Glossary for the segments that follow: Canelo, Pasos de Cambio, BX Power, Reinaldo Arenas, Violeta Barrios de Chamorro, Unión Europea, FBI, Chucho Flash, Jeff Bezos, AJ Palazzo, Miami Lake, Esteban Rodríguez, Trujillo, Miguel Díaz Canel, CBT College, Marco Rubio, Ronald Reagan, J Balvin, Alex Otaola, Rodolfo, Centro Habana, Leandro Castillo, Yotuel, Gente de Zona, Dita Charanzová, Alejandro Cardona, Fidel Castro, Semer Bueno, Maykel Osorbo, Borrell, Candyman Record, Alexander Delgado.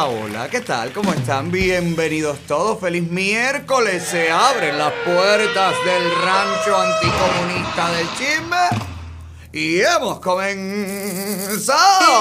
Hola, hola, ¿qué tal? ¿Cómo están? Bienvenidos todos, feliz miércoles. Se abren las puertas del rancho anticomunista del chisme y hemos comenzado.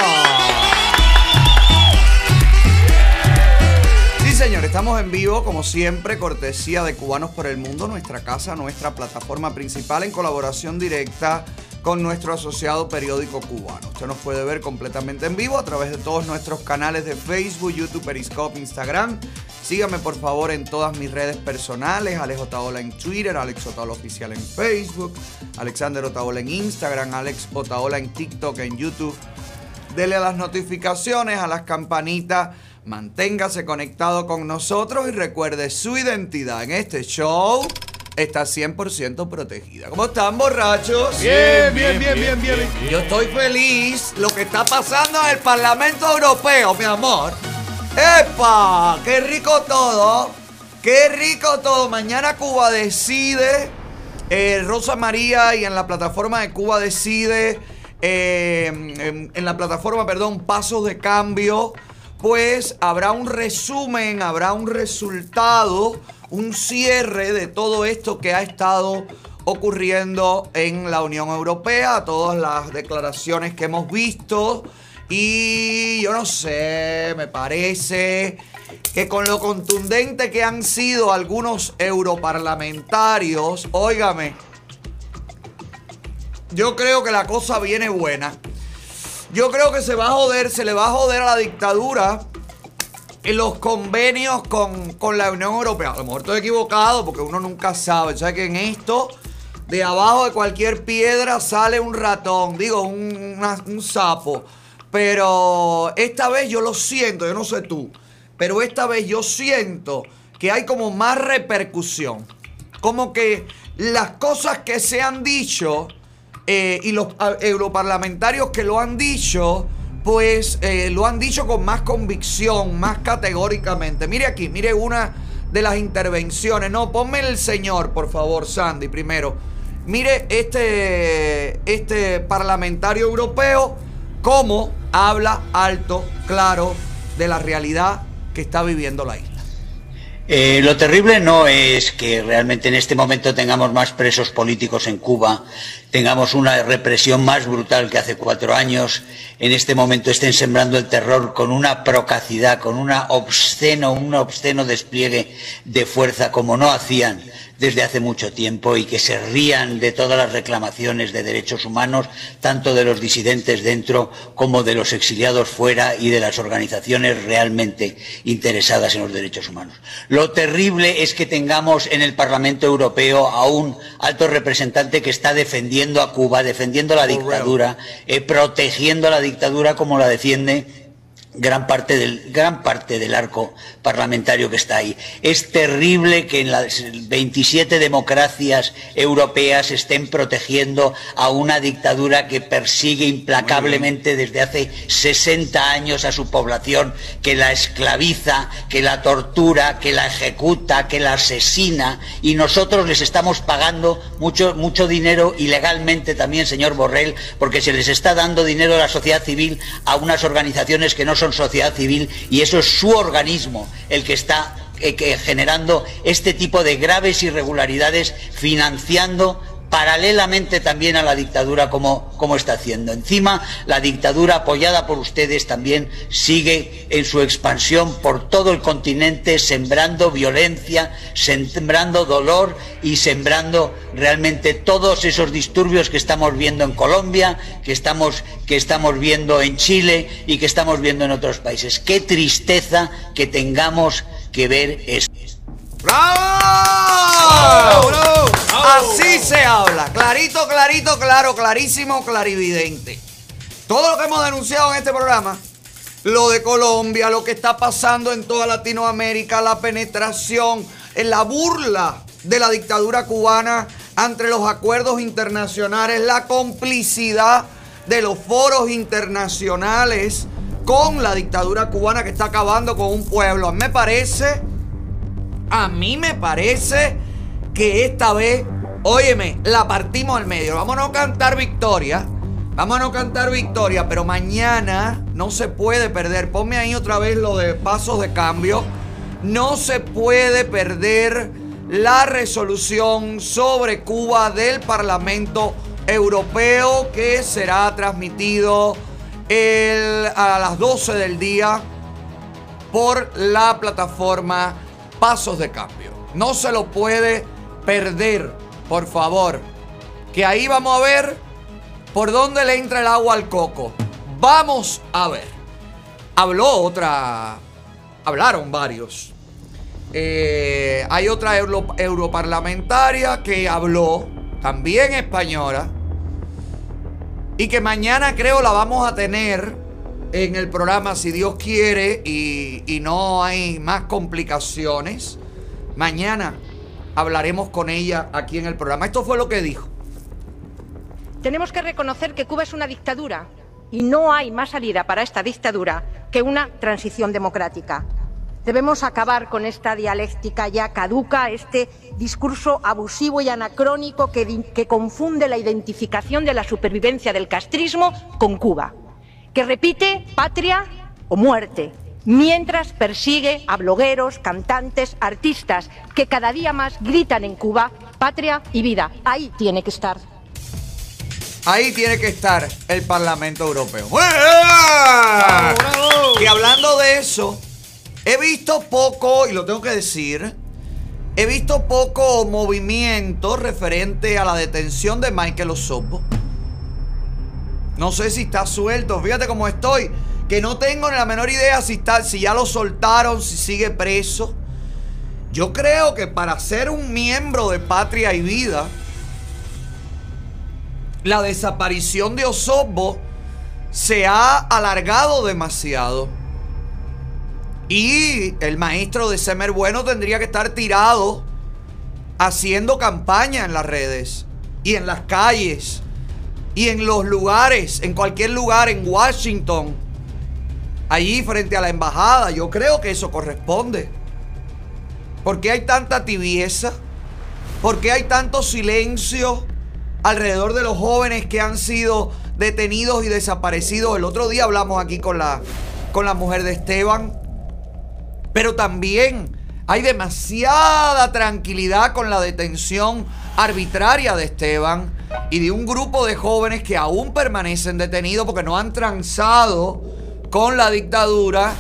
Sí, señor, estamos en vivo, como siempre, cortesía de Cubanos por el Mundo, nuestra casa, nuestra plataforma principal, en colaboración directa con nuestro asociado periódico cubano. Usted nos puede ver completamente en vivo a través de todos nuestros canales de Facebook, YouTube, Periscope, Instagram. Sígame por favor en todas mis redes personales, Alex Otaola en Twitter, Alex Otaola Oficial en Facebook, Alexander Otaola en Instagram, Alex Otaola en TikTok, en YouTube. Dele a las notificaciones, a las campanitas, manténgase conectado con nosotros y recuerde su identidad en este show. Está 100% protegida. ¿Cómo están, borrachos? Bien. Yo estoy feliz. Lo que está pasando en el Parlamento Europeo, mi amor. ¡Epa! ¡Qué rico todo! ¡Qué rico todo! Mañana Cuba decide. Rosa María y en la plataforma de Cuba decide. En la plataforma, perdón, Pasos de Cambio. Pues habrá un resumen, habrá un resultado, un cierre de todo esto que ha estado ocurriendo en la Unión Europea, todas las declaraciones que hemos visto. Y yo no sé, me parece que con lo contundente que han sido algunos europarlamentarios, óigame, yo creo que la cosa viene buena. Yo creo que se va a joder, se le va a joder a la dictadura los convenios con la Unión Europea. A lo mejor estoy equivocado porque uno nunca sabe. O sea que en esto, de abajo de cualquier piedra sale un ratón, digo, un sapo. Pero esta vez yo lo siento, yo no sé tú, pero esta vez yo siento que hay como más repercusión. Como que las cosas que se han dicho y los europarlamentarios que lo han dicho, pues lo han dicho con más convicción, más categóricamente. Mire aquí, mire una de las intervenciones. No, ponme el señor, por favor, Sandy, primero. Mire este parlamentario europeo cómo habla alto, claro, de la realidad que está viviendo la isla. Lo terrible no es que realmente en este momento tengamos más presos políticos en Cuba, tengamos una represión más brutal que hace 4 años, en este momento estén sembrando el terror con una procacidad, con un obsceno despliegue de fuerza como no hacían desde hace mucho tiempo, y que se rían de todas las reclamaciones de derechos humanos, tanto de los disidentes dentro como de los exiliados fuera y de las organizaciones realmente interesadas en los derechos humanos. Lo terrible es que tengamos en el Parlamento Europeo a un alto representante que está defendiendo a Cuba, defendiendo la dictadura, protegiendo la dictadura como la defiende gran parte del arco parlamentario que está ahí. Es terrible que en las 27 democracias europeas estén protegiendo a una dictadura que persigue implacablemente desde hace 60 años a su población, que la esclaviza, que la tortura, que la ejecuta, que la asesina, y nosotros les estamos pagando mucho dinero ilegalmente también, señor Borrell, porque se les está dando dinero a la sociedad civil, a unas organizaciones que no son sociedad civil, y eso es su organismo el que está generando este tipo de graves irregularidades, financiando paralelamente también a la dictadura como está haciendo. Encima, la dictadura apoyada por ustedes también sigue en su expansión por todo el continente, sembrando violencia, sembrando dolor y sembrando realmente todos esos disturbios que estamos viendo en Colombia, que estamos viendo en Chile y que estamos viendo en otros países. Qué tristeza que tengamos que ver esto. ¡Bravo! ¡Bravo! Así se habla, clarito, clarito, claro, clarísimo, clarividente. Todo lo que hemos denunciado en este programa, lo de Colombia, lo que está pasando en toda Latinoamérica, la penetración, la burla de la dictadura cubana entre los acuerdos internacionales, la complicidad de los foros internacionales con la dictadura cubana que está acabando con un pueblo. A mí me parece que esta vez, óyeme, la partimos al medio. Vamos a no cantar victoria, Vamos a no cantar victoria, pero mañana no se puede perder. Ponme ahí otra vez lo de Pasos de Cambio. No se puede perder la resolución sobre Cuba del Parlamento Europeo, que será transmitido a las 12 del día por la plataforma Pasos de Cambio. No se lo puede perder, por favor, que ahí vamos a ver por dónde le entra el agua al coco. Vamos a ver. Hablaron varios. Hay otra europarlamentaria que habló, también española, y que mañana creo la vamos a tener en el programa, si Dios quiere, y no hay más complicaciones. Mañana hablaremos con ella aquí en el programa. Esto fue lo que dijo. Tenemos que reconocer que Cuba es una dictadura y no hay más salida para esta dictadura que una transición democrática. Debemos acabar con esta dialéctica ya caduca, este discurso abusivo y anacrónico que confunde la identificación de la supervivencia del castrismo con Cuba, que repite patria o muerte, mientras persigue a blogueros, cantantes, artistas, que cada día más gritan en Cuba patria y vida. Ahí tiene que estar. Ahí tiene que estar el Parlamento Europeo. ¡Bravo, bravo! Y hablando de eso, he visto poco, y lo tengo que decir, he visto poco movimiento referente a la detención de Maykel Osorbo. No sé si está suelto. Fíjate cómo estoy, que no tengo ni la menor idea si ya lo soltaron, si sigue preso. Yo creo que para ser un miembro de Patria y Vida, la desaparición de Osorbo se ha alargado demasiado. Y el maestro de Semer Bueno tendría que estar tirado haciendo campaña en las redes y en las calles y en los lugares, en cualquier lugar, en Washington, allí frente a la embajada. Yo creo que eso corresponde. ¿Por qué hay tanta tibieza? ¿Por qué hay tanto silencio alrededor de los jóvenes que han sido detenidos y desaparecidos? El otro día hablamos aquí con la mujer de Esteban. Pero también hay demasiada tranquilidad con la detención arbitraria de Esteban y de un grupo de jóvenes que aún permanecen detenidos porque no han transado con la dictadura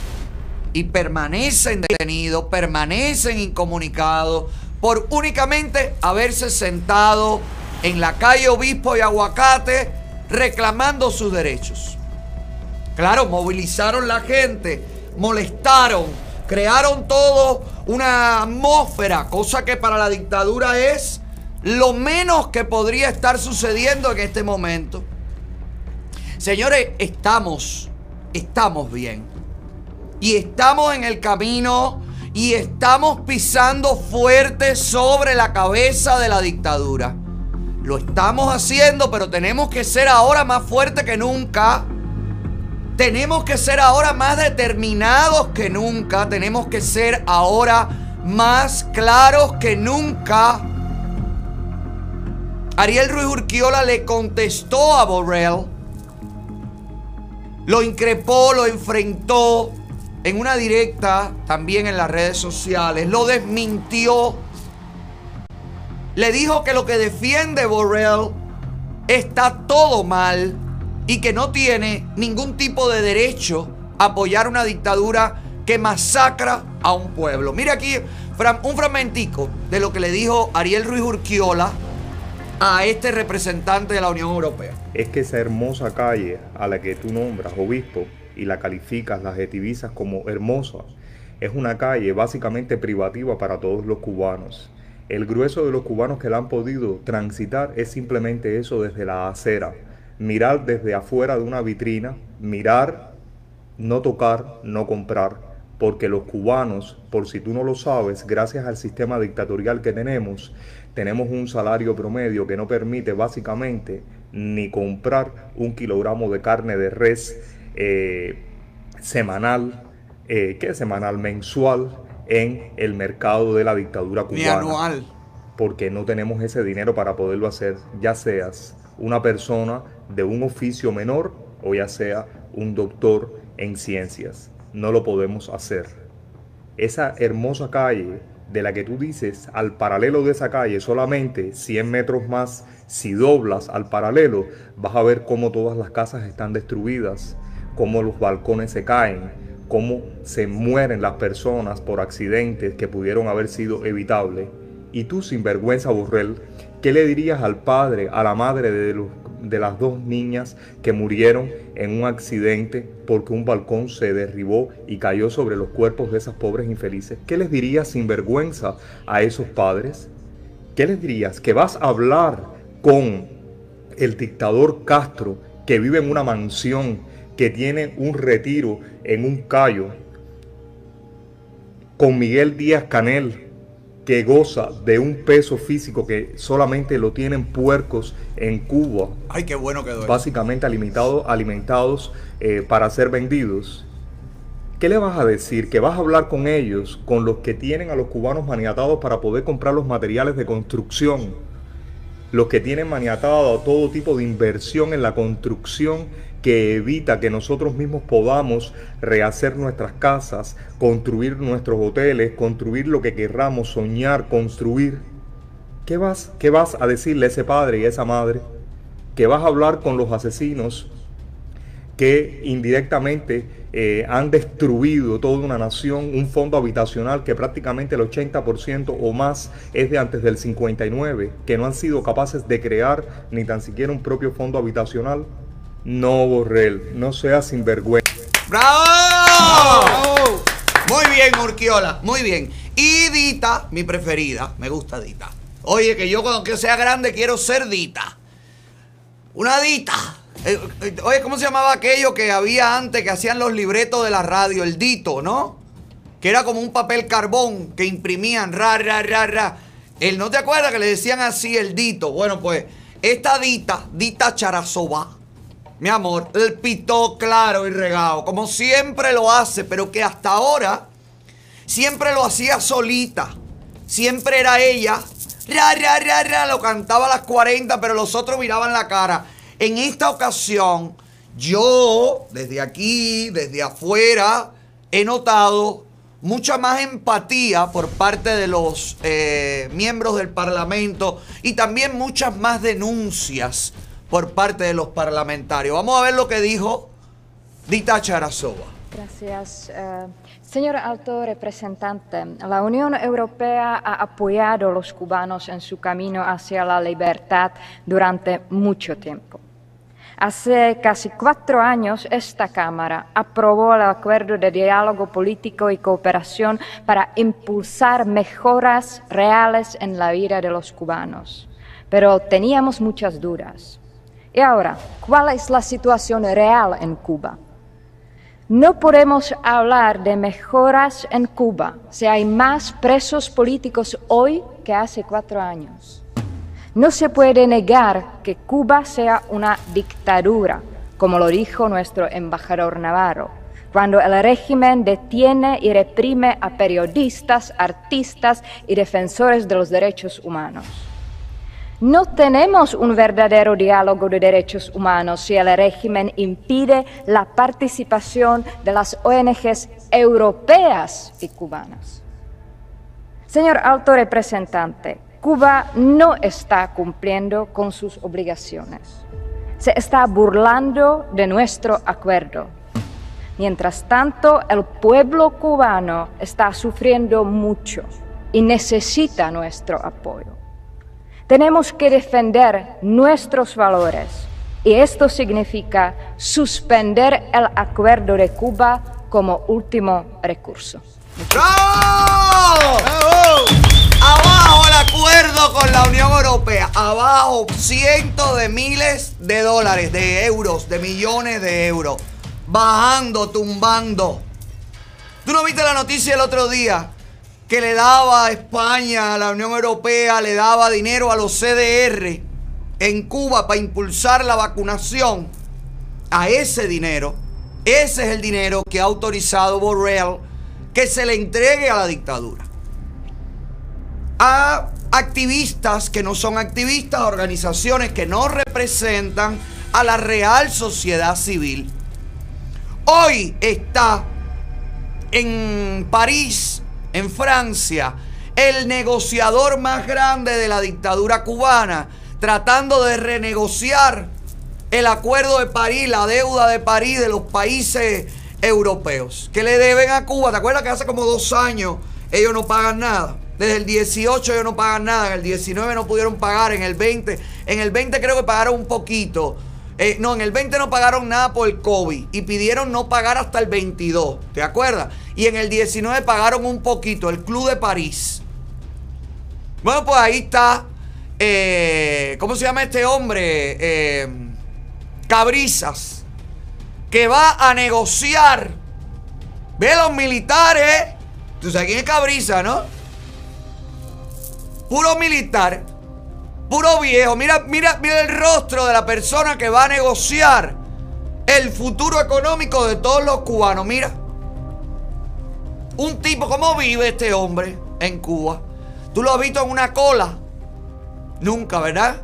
y permanecen detenidos, permanecen incomunicados por únicamente haberse sentado en la calle Obispo y Aguacate reclamando sus derechos. Claro, movilizaron la gente, molestaron, crearon todo una atmósfera, cosa que para la dictadura es lo menos que podría estar sucediendo en este momento. Señores, estamos bien. Y estamos en el camino y estamos pisando fuerte sobre la cabeza de la dictadura. Lo estamos haciendo, pero tenemos que ser ahora más fuertes que nunca. Tenemos que ser ahora más determinados que nunca. Tenemos que ser ahora más claros que nunca. Ariel Ruiz Urquiola le contestó a Borrell. Lo increpó, lo enfrentó en una directa, también en las redes sociales. Lo desmintió. Le dijo que lo que defiende Borrell está todo mal y que no tiene ningún tipo de derecho a apoyar una dictadura que masacra a un pueblo. Mira aquí un fragmentico de lo que le dijo Ariel Ruiz Urquiola a este representante de la Unión Europea. Es que esa hermosa calle a la que tú nombras, obispo, y la calificas, la adjetivizas como hermosa, es una calle básicamente privativa para todos los cubanos. El grueso de los cubanos que la han podido transitar es simplemente eso, desde la acera. Mirar desde afuera de una vitrina, mirar, no tocar, no comprar, porque los cubanos, por si tú no lo sabes, gracias al sistema dictatorial que tenemos un salario promedio que no permite básicamente ni comprar un kilogramo de carne de res mensual en el mercado de la dictadura cubana. Ni anual. Porque no tenemos ese dinero para poderlo hacer, ya seas una persona de un oficio menor o ya sea un doctor en ciencias. No lo podemos hacer. Esa hermosa calle de la que tú dices, al paralelo de esa calle, solamente 100 metros más, si doblas al paralelo, vas a ver cómo todas las casas están destruidas, cómo los balcones se caen, cómo se mueren las personas por accidentes que pudieron haber sido evitables. Y tú, sinvergüenza Borrell, ¿qué le dirías al padre, a la madre de las dos niñas que murieron en un accidente porque un balcón se derribó y cayó sobre los cuerpos de esas pobres infelices? ¿Qué les dirías, sinvergüenza, a esos padres? ¿Qué les dirías? ¿Que vas a hablar con el dictador Castro, que vive en una mansión, que tiene un retiro en un cayo, con Miguel Díaz Canel, que goza de un peso físico que solamente lo tienen puercos en Cuba? Ay, qué bueno que doy. Básicamente alimentados para ser vendidos. ¿Qué le vas a decir? ¿Que vas a hablar con ellos, con los que tienen a los cubanos maniatados para poder comprar los materiales de construcción? Los que tienen maniatado todo tipo de inversión en la construcción que evita que nosotros mismos podamos rehacer nuestras casas, construir nuestros hoteles, construir lo que querramos, soñar, construir. ¿Qué vas a decirle a ese padre y a esa madre? ¿Que vas a hablar con los asesinos que indirectamente han destruido toda una nación, un fondo habitacional que prácticamente el 80% o más es de antes del 59, que no han sido capaces de crear ni tan siquiera un propio fondo habitacional? No, Borrell, no seas sinvergüenza. ¡Bravo! ¡Bravo! Muy bien, Urquiola, muy bien. Y Dita, mi preferida, me gusta Dita. Oye, que yo cuando sea grande quiero ser Dita. Una Dita. Oye, ¿cómo se llamaba aquello que había antes que hacían los libretos de la radio? El Dito, ¿no? Que era como un papel carbón que imprimían, ra, ra, ra, ra. Él, ¿no te acuerdas que le decían así el Dito? Bueno, pues, esta Dita, Dita Charanzová, mi amor, el pitó claro y regado, como siempre lo hace, pero que hasta ahora siempre lo hacía solita. Siempre era ella. Ra, ra, ra, ra, lo cantaba a las 40, pero los otros miraban la cara. En esta ocasión, yo, desde aquí, desde afuera, he notado mucha más empatía por parte de los miembros del Parlamento y también muchas más denuncias por parte de los parlamentarios. Vamos a ver lo que dijo Dita Charanzová. Gracias. Señor alto representante, la Unión Europea ha apoyado a los cubanos en su camino hacia la libertad durante mucho tiempo. Hace casi 4 años, esta Cámara aprobó el acuerdo de diálogo político y cooperación para impulsar mejoras reales en la vida de los cubanos. Pero teníamos muchas dudas. Y ahora, ¿cuál es la situación real en Cuba? No podemos hablar de mejoras en Cuba si hay más presos políticos hoy que hace 4 años. No se puede negar que Cuba sea una dictadura, como lo dijo nuestro embajador Navarro, cuando el régimen detiene y reprime a periodistas, artistas y defensores de los derechos humanos. No tenemos un verdadero diálogo de derechos humanos si el régimen impide la participación de las ONGs europeas y cubanas. Señor alto representante, Cuba no está cumpliendo con sus obligaciones. Se está burlando de nuestro acuerdo. Mientras tanto, el pueblo cubano está sufriendo mucho y necesita nuestro apoyo. Tenemos que defender nuestros valores y esto significa suspender el acuerdo de Cuba como último recurso. ¡Bravo! ¡Bravo! Abajo el acuerdo con la Unión Europea, abajo cientos de miles de dólares, de euros, de millones de euros, bajando, tumbando. ¿Tú no viste la noticia el otro día? Que le daba a España, a la Unión Europea, le daba dinero a los CDR en Cuba para impulsar la vacunación. A ese dinero, ese es el dinero que ha autorizado Borrell que se le entregue a la dictadura. A activistas que no son activistas, organizaciones que no representan a la real sociedad civil. Hoy está en París, en Francia, el negociador más grande de la dictadura cubana, tratando de renegociar el acuerdo de París, la deuda de París de los países europeos que le deben a Cuba. ¿Te acuerdas que hace como 2 años ellos no pagan nada? Desde el 18 ellos no pagan nada, en el 19 no pudieron pagar, en el 20 creo que pagaron un poquito. No, en el 20 no pagaron nada por el COVID y pidieron no pagar hasta el 22, ¿te acuerdas? Y en el 19 pagaron un poquito, el Club de París. Bueno, pues ahí está, ¿cómo se llama este hombre? Cabrizas, que va a negociar. Ve los militares, tú sabes quién es Cabrizas, ¿no? Puro militar, puro viejo. Mira el rostro de la persona que va a negociar el futuro económico de todos los cubanos. Mira, un tipo, ¿cómo vive este hombre en Cuba? ¿Tú lo has visto en una cola? Nunca, ¿verdad?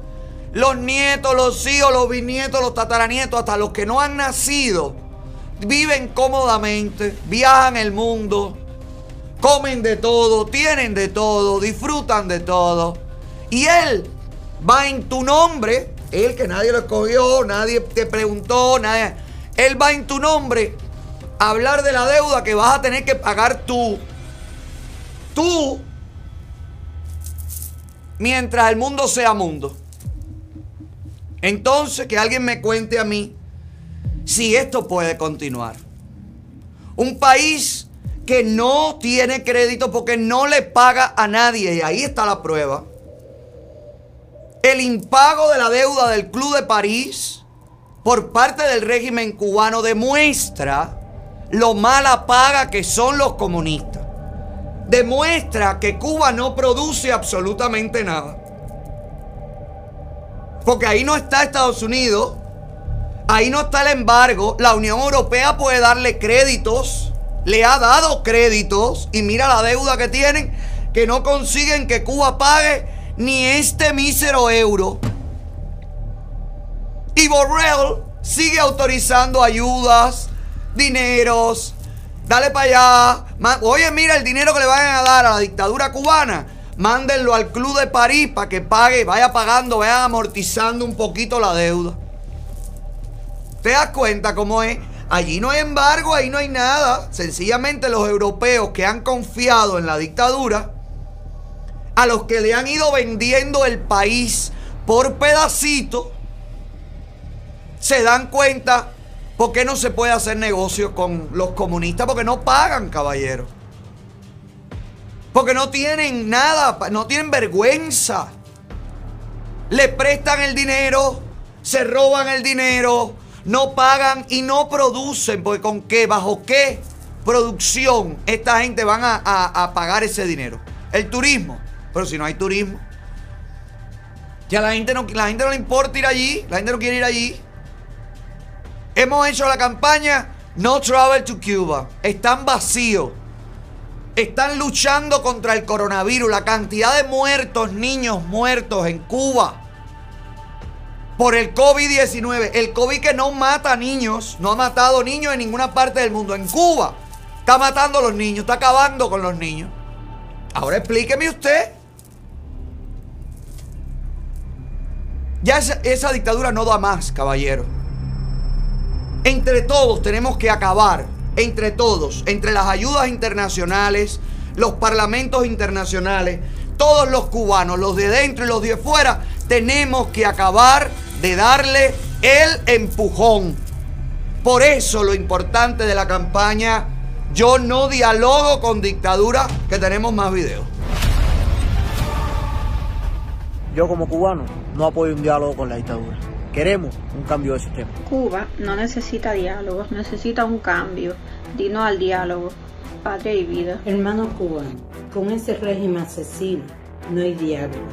Los nietos, los hijos, los bisnietos, los tataranietos, hasta los que no han nacido, viven cómodamente, viajan el mundo, comen de todo, tienen de todo, disfrutan de todo. Y él va en tu nombre, él que nadie lo escogió, nadie te preguntó, nadie. Él va en tu nombre a hablar de la deuda que vas a tener que pagar tú. Tú, mientras el mundo sea mundo. Entonces, que alguien me cuente a mí si esto puede continuar. Un país que no tiene crédito porque no le paga a nadie. Y ahí está la prueba. El impago de la deuda del Club de París por parte del régimen cubano demuestra lo mala paga que son los comunistas. Demuestra que Cuba no produce absolutamente nada. Porque ahí no está Estados Unidos, ahí no está el embargo. La Unión Europea puede darle créditos, le ha dado créditos, y mira la deuda que tienen, que no consiguen que Cuba pague ni este mísero euro. Y Borrell sigue autorizando ayudas, dineros, dale para allá. Oye, mira el dinero que le van a dar a la dictadura cubana. Mándenlo al Club de París para que pague, vaya pagando, vaya amortizando un poquito la deuda. ¿Te das cuenta cómo es? Allí no hay embargo, ahí no hay nada. Sencillamente los europeos que han confiado en la dictadura, a los que le han ido vendiendo el país por pedacito, se dan cuenta por qué no se puede hacer negocio con los comunistas, porque no pagan, caballero. Porque no tienen nada, no tienen vergüenza. Le prestan el dinero, se roban el dinero, no pagan y no producen. Porque ¿con qué? ¿Bajo qué producción esta gente van a pagar ese dinero? El turismo. Pero si no hay turismo, ya la gente no le importa ir allí, la gente no quiere ir allí. Hemos hecho la campaña No Travel to Cuba. Están vacíos. Están luchando contra el coronavirus. La cantidad de muertos, niños muertos en Cuba por el COVID-19. El COVID que no mata niños, no ha matado niños en ninguna parte del mundo. En Cuba está matando a los niños, está acabando con los niños. Ahora explíqueme usted. Ya esa dictadura no da más, caballero. Entre todos tenemos que acabar. Entre todos, entre las ayudas internacionales, los parlamentos internacionales, todos los cubanos, los de dentro y los de fuera, tenemos que acabar de darle el empujón. Por eso lo importante de la campaña Yo no dialogo con dictadura, que tenemos más videos. Yo como cubano no apoyo un diálogo con la dictadura. Queremos un cambio de sistema. Cuba no necesita diálogos, necesita un cambio. Dino al diálogo, patria y vida. Hermano cubano, con ese régimen asesino no hay diálogo.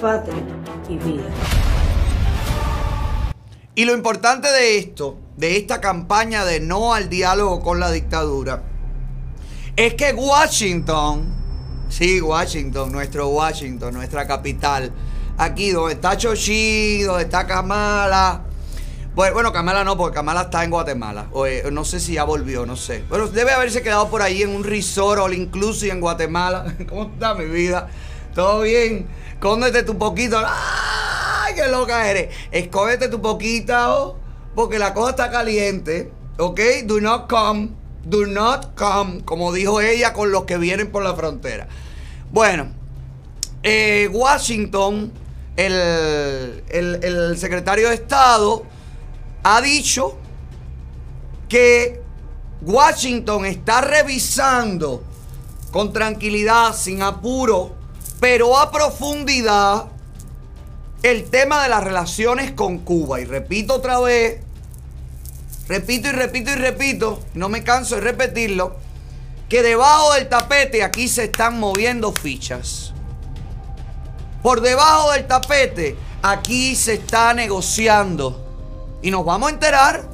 Patria y vida. Y lo importante de esto, de esta campaña de no al diálogo con la dictadura, es que Washington Sí, Washington, nuestro Washington, nuestra capital. Aquí donde está Xochitl, donde está Kamala. Bueno, Kamala no, porque Kamala está en Guatemala. No sé si ya volvió, no sé. Pero debe haberse quedado por ahí en un resort all inclusive en Guatemala. ¿Cómo está mi vida? ¿Todo bien? Escóndete tu poquito. ¡Ay, qué loca eres! Escóndete tu poquito, porque la cosa está caliente. ¿Ok? Do not come, como dijo ella con los que vienen por la frontera. Bueno, Washington, el secretario de Estado ha dicho que Washington está revisando con tranquilidad, sin apuro, pero a profundidad el tema de las relaciones con Cuba. Y repito otra vez, repito, no me canso de repetirlo, que debajo del tapete aquí se están moviendo fichas. Por debajo del tapete aquí se está negociando. Y nos vamos a enterar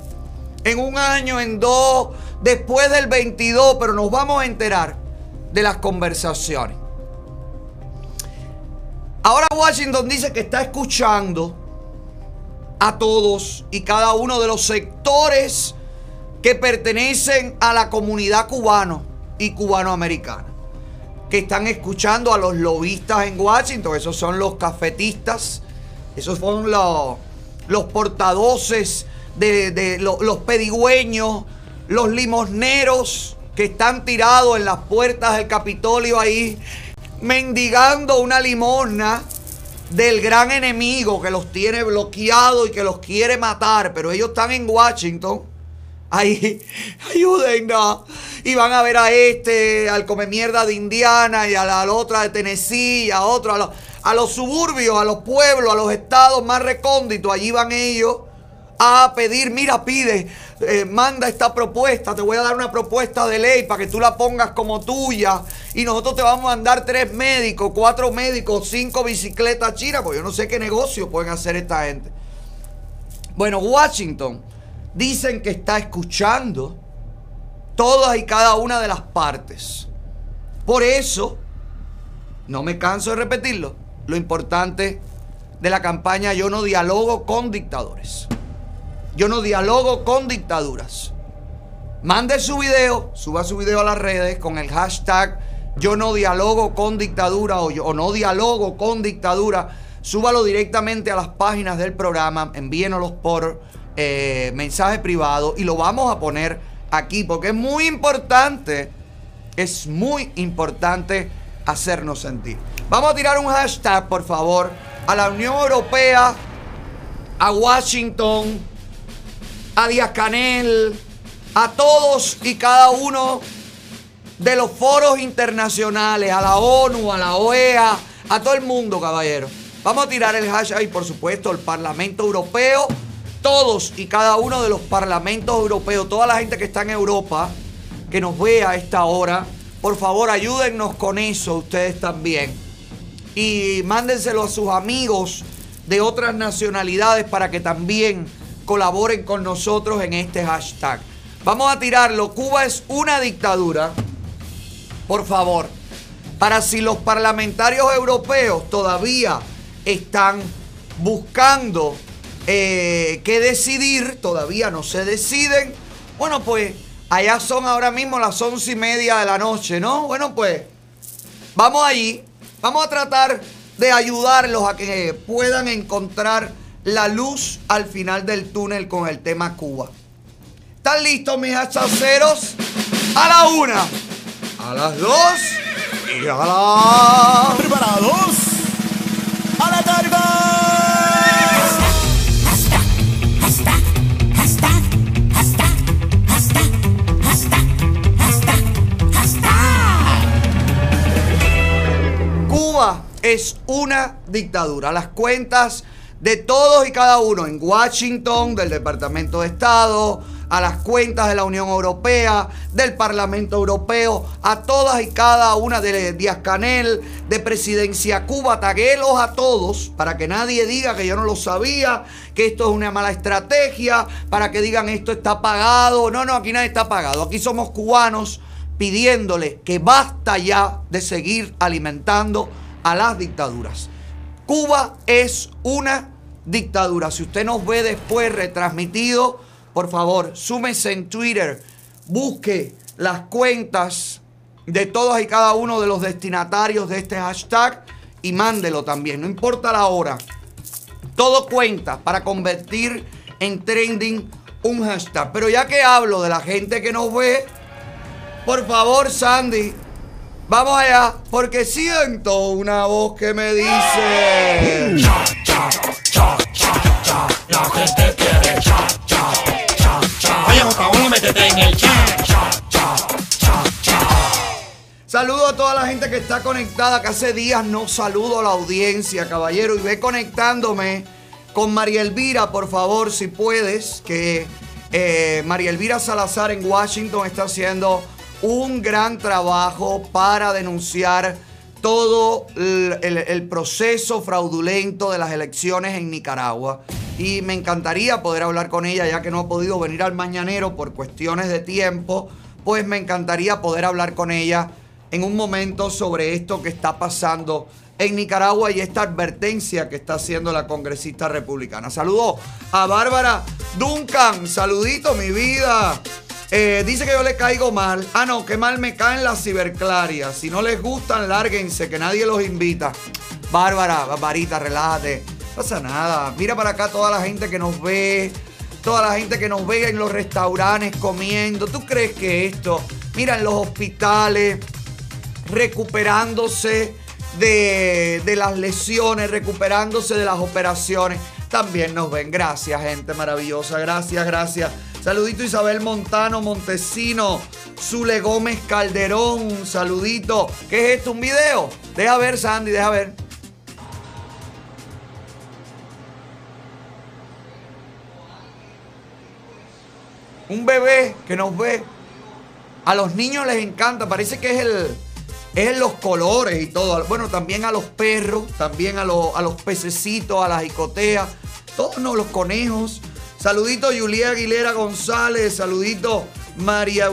en un año, en dos, después del 22, pero nos vamos a enterar de las conversaciones. Ahora Washington dice que está escuchando a todos y cada uno de los sectores que pertenecen a la comunidad cubano y cubanoamericana, que están escuchando a los lobistas en Washington. Esos son los cafetistas, esos son los portavoces, los pedigüeños, los limosneros que están tirados en las puertas del Capitolio ahí, mendigando una limosna del gran enemigo que los tiene bloqueados y que los quiere matar. Pero ellos están en Washington, ahí, ayúdennos. Y van a ver a este, al come mierda de Indiana, y a la otra de Tennessee, y a otro, a los suburbios, a los pueblos, a los estados más recónditos. Allí van ellos a pedir, mira, pide, manda esta propuesta, te voy a dar una propuesta de ley para que tú la pongas como tuya, y nosotros te vamos a mandar 3 médicos, 4 médicos, 5 bicicletas chinas, porque yo no sé qué negocio pueden hacer esta gente. Bueno, Washington dicen que está escuchando todas y cada una de las partes. Por eso, no me canso de repetirlo, lo importante de la campaña: yo no dialogo con dictadores. Yo no dialogo con dictaduras. Mande su video, suba su video a las redes con el hashtag yo no dialogo con dictadura o no dialogo con dictadura. Súbalo directamente a las páginas del programa, envíenoslos por mensaje privado y lo vamos a poner aquí, porque es muy importante hacernos sentir. Vamos a tirar un hashtag, por favor, a la Unión Europea, a Washington, a Díaz Canel, a todos y cada uno de los foros internacionales, a la ONU, a la OEA, a todo el mundo, caballero. Vamos a tirar el hashtag y, por supuesto, el Parlamento Europeo, todos y cada uno de los parlamentos europeos, toda la gente que está en Europa, que nos vea a esta hora, por favor, ayúdennos con eso ustedes también. Y mándenselo a sus amigos de otras nacionalidades para que también colaboren con nosotros en este hashtag. Vamos a tirarlo. Cuba es una dictadura. Por favor, para si los parlamentarios europeos todavía están buscando qué decidir, todavía no se deciden. Bueno, pues allá son ahora mismo las 11:30 de la noche, ¿no? Bueno, pues vamos allí. Vamos a tratar de ayudarlos a que puedan encontrar la luz al final del túnel con el tema Cuba. ¿Están listos, mis hachaceros? A la 1, a las 2 y a la... ¡Preparados! ¡A la tarde! Cuba es una dictadura. Las cuentas de todos y cada uno en Washington, del Departamento de Estado, a las cuentas de la Unión Europea, del Parlamento Europeo, a todas y cada una de Díaz-Canel, de Presidencia Cuba, taguelos a todos, para que nadie diga que yo no lo sabía, que esto es una mala estrategia, para que digan esto está pagado. No, no, aquí nadie está pagado, aquí somos cubanos pidiéndole que basta ya de seguir alimentando a las dictaduras. Cuba es una dictadura. Si usted nos ve después retransmitido, por favor, súmese en Twitter, busque las cuentas de todos y cada uno de los destinatarios de este hashtag y mándelo también, no importa la hora. Todo cuenta para convertir en trending un hashtag. Pero ya que hablo de la gente que nos ve, por favor, Sandy, vamos allá, porque siento una voz que me dice... Cha, cha, cha, cha, cha, la gente quiere cha, cha, cha, cha. Oye, Otaola, métete en el cha, cha, cha, cha, cha. Saludo a toda la gente que está conectada, que hace días no saludo a la audiencia, caballero. Y ve conectándome con María Elvira, por favor, si puedes, que María Elvira Salazar en Washington está haciendo un gran trabajo para denunciar todo el proceso fraudulento de las elecciones en Nicaragua. Y me encantaría poder hablar con ella, ya que no ha podido venir al Mañanero por cuestiones de tiempo, pues me encantaría poder hablar con ella en un momento sobre esto que está pasando en Nicaragua y esta advertencia que está haciendo la congresista republicana. Saludo a Bárbara Duncan, saludito mi vida. Dice que yo le caigo mal. Ah, no, que mal me caen las ciberclarias. Si no les gustan, lárguense, que nadie los invita. Bárbara, Barbarita, relájate. No pasa nada. Mira para acá toda la gente que nos ve. Toda la gente que nos ve en los restaurantes comiendo. ¿Tú crees que esto? Mira, en los hospitales, recuperándose de las lesiones, recuperándose de las operaciones. También nos ven. Gracias, gente maravillosa. Gracias, gracias. Saludito Isabel Montano, Montesino, Zule Gómez Calderón, un saludito. ¿Qué es esto? ¿Un video? Deja ver, Sandy, deja ver. Un bebé que nos ve. A los niños les encanta, parece que es los colores y todo. Bueno, también a los perros, también a los pececitos, a las jicoteas, todos los conejos. Saludito Julia Aguilera González, saludito María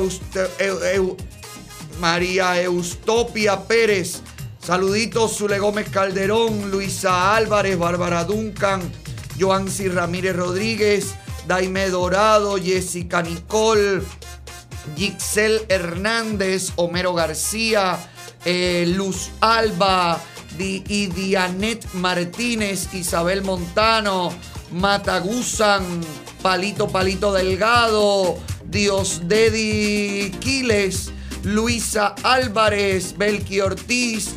Eustopia Pérez, saludito Zule Gómez Calderón, Luisa Álvarez, Bárbara Duncan, Joancy Ramírez Rodríguez, Daime Dorado, Jessica Nicole, Gixel Hernández, Homero García, Luz Alba, Dianet Martínez, Isabel Montano, Matagusan, Palito Delgado, Diosdedi Quiles, Luisa Álvarez, Belki Ortiz,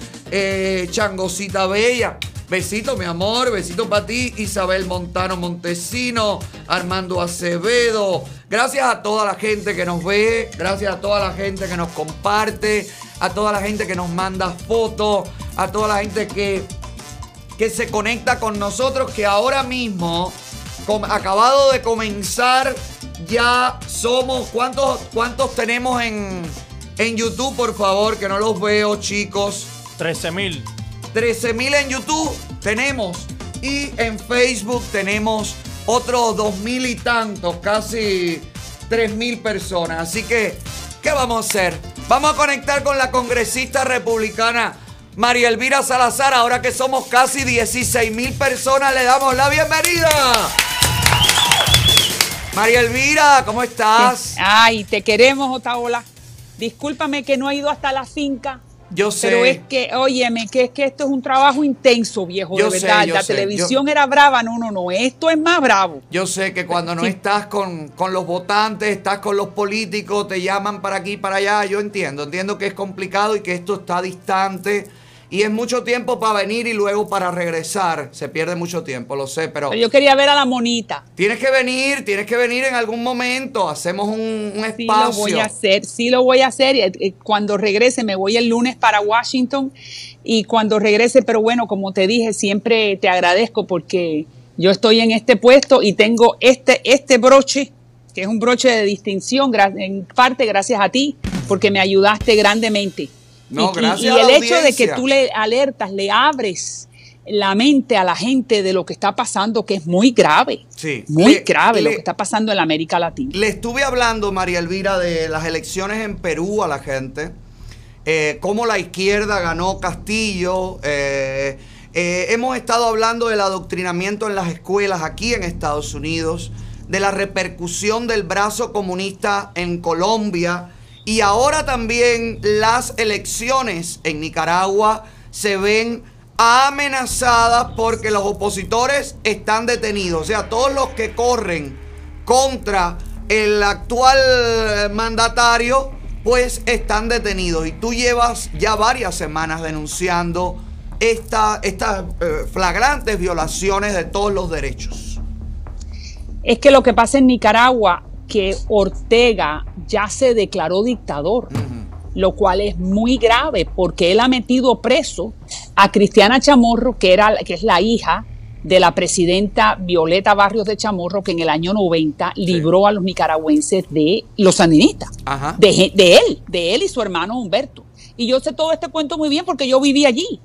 Changosita Bella. Besito, mi amor, besito para ti. Isabel Montano Montesino, Armando Acevedo. Gracias a toda la gente que nos ve, gracias a toda la gente que nos comparte, a toda la gente que nos manda fotos, a toda la gente que se conecta con nosotros, que ahora mismo, acabado de comenzar, ya somos... ¿Cuántos tenemos en YouTube, por favor? Que no los veo, chicos. 13.000. 13.000 en YouTube tenemos. Y en Facebook tenemos otros 2.000 y tantos, casi 3.000 personas. Así que, ¿qué vamos a hacer? Vamos a conectar con la congresista republicana María Elvira Salazar. Ahora que somos casi 16.000 personas, le damos la bienvenida. María Elvira, ¿cómo estás? Ay, te queremos, Otaola. Discúlpame que no he ido hasta la finca. Yo sé. Pero es que, óyeme, que es que esto es un trabajo intenso, viejo, de verdad. La televisión era brava. No. Esto es más bravo. Yo sé que cuando no estás con los votantes, estás con los políticos, te llaman para aquí, para allá. Yo entiendo que es complicado y que esto está distante. Y es mucho tiempo para venir y luego para regresar. Se pierde mucho tiempo, lo sé, pero yo quería ver a la monita. Tienes que venir en algún momento. Hacemos un espacio. Sí lo voy a hacer. Cuando regrese, me voy el lunes para Washington. Y cuando regrese, pero bueno, como te dije, siempre te agradezco porque yo estoy en este puesto y tengo este broche, que es un broche de distinción, en parte gracias a ti, porque me ayudaste grandemente. No, y el hecho de que tú le alertas, le abres la mente a la gente de lo que está pasando, que es muy grave. Sí. Muy grave lo que está pasando en la América Latina. Le estuve hablando, María Elvira, de las elecciones en Perú a la gente, cómo la izquierda ganó Castillo. Hemos estado hablando del adoctrinamiento en las escuelas aquí en Estados Unidos, de la repercusión del brazo comunista en Colombia, y ahora también las elecciones en Nicaragua se ven amenazadas porque los opositores están detenidos. O sea, todos los que corren contra el actual mandatario, pues están detenidos. Y tú llevas ya varias semanas denunciando estas flagrantes violaciones de todos los derechos. Es que lo que pasa en Nicaragua, que Ortega ya se declaró dictador, lo cual es muy grave porque él ha metido preso a Cristiana Chamorro, que es la hija de la presidenta Violeta Barrios de Chamorro, que en el año 90 libró a los nicaragüenses de los sandinistas, de él y su hermano Humberto. Y yo sé todo este cuento muy bien porque yo viví allí.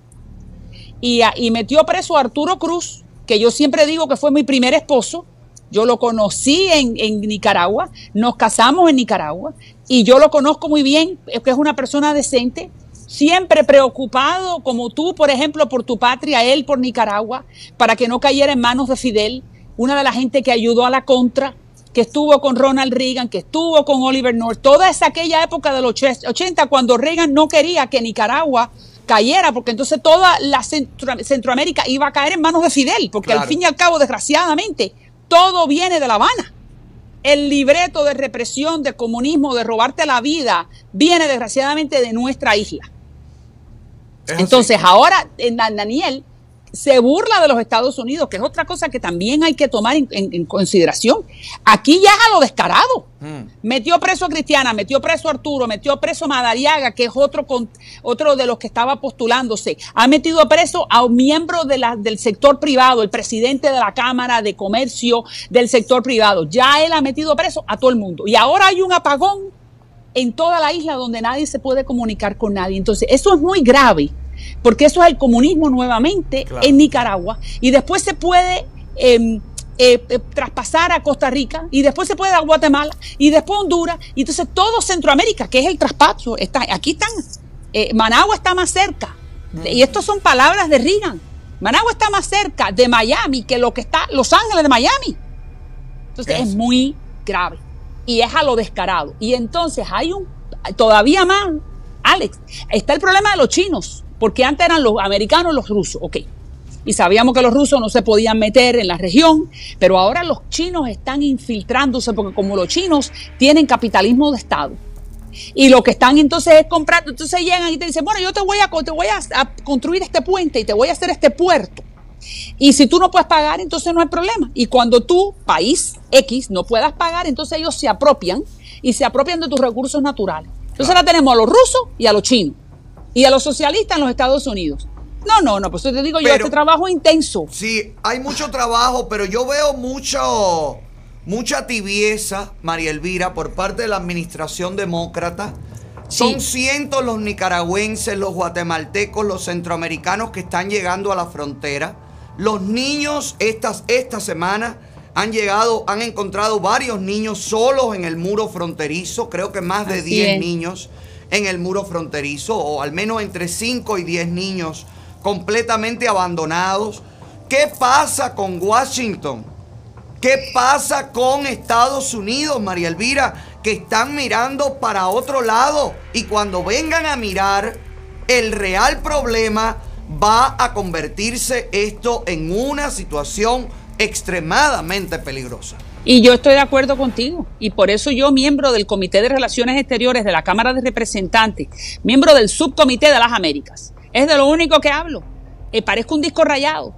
Y metió preso a Arturo Cruz, que yo siempre digo que fue mi primer esposo. Yo lo conocí en Nicaragua, nos casamos en Nicaragua y yo lo conozco muy bien, que es una persona decente, siempre preocupado como tú, por ejemplo, por tu patria, él por Nicaragua, para que no cayera en manos de Fidel, una de la gente que ayudó a la contra, que estuvo con Ronald Reagan, que estuvo con Oliver North, toda esa aquella época de los 80 cuando Reagan no quería que Nicaragua cayera, porque entonces toda la Centroamérica iba a caer en manos de Fidel, porque al fin y al cabo, desgraciadamente, todo viene de La Habana. El libreto de represión, de comunismo, de robarte la vida, viene desgraciadamente de nuestra isla. Entonces ahora Daniel se burla de los Estados Unidos, que es otra cosa que también hay que tomar en consideración. Aquí ya es a lo descarado. Metió preso a Cristiana, metió preso a Arturo, metió preso a Madariaga, que es otro de los que estaba postulándose. Ha metido preso a un miembro del sector privado, el presidente de la Cámara de Comercio del sector privado. Ya él ha metido preso a todo el mundo. Y ahora hay un apagón en toda la isla donde nadie se puede comunicar con nadie. Entonces, eso es muy grave. Porque eso es el comunismo nuevamente en Nicaragua, y después se puede traspasar a Costa Rica, y después se puede a Guatemala, y después a Honduras, y entonces todo Centroamérica, que es el traspaso, aquí están, Managua está más cerca, y estas son palabras de Reagan, Managua está más cerca de Miami que lo que está Los Ángeles de Miami, entonces es muy grave, y es a lo descarado, y entonces hay todavía más, Alex, está el problema de los chinos, porque antes eran los americanos, los rusos, ok. Y sabíamos que los rusos no se podían meter en la región, pero ahora los chinos están infiltrándose, porque como los chinos tienen capitalismo de Estado, y lo que están entonces es comprando, entonces llegan y te dicen, bueno, yo te voy a construir este puente y te voy a hacer este puerto. Y si tú no puedes pagar, entonces no hay problema. Y cuando tú, país X, no puedas pagar, entonces ellos se apropian, y se apropian de tus recursos naturales. Entonces ahora tenemos a los rusos y a los chinos y a los socialistas en los Estados Unidos. No, pues te digo, pero yo, este trabajo intenso. Sí, hay mucho trabajo, pero yo veo mucha tibieza, María Elvira, por parte de la administración demócrata. Son cientos los nicaragüenses, los guatemaltecos, los centroamericanos que están llegando a la frontera. Los niños esta semana han encontrado varios niños solos en el muro fronterizo, creo que más de 10 niños en el muro fronterizo, o al menos entre 5 y 10 niños completamente abandonados. ¿Qué pasa con Washington? ¿Qué pasa con Estados Unidos, María Elvira? Que están mirando para otro lado, y cuando vengan a mirar, el real problema va a convertirse esto en una situación extremadamente peligrosa. Y yo estoy de acuerdo contigo, y por eso yo, miembro del Comité de Relaciones Exteriores de la Cámara de Representantes, miembro del Subcomité de las Américas, es de lo único que hablo. Parezco un disco rayado.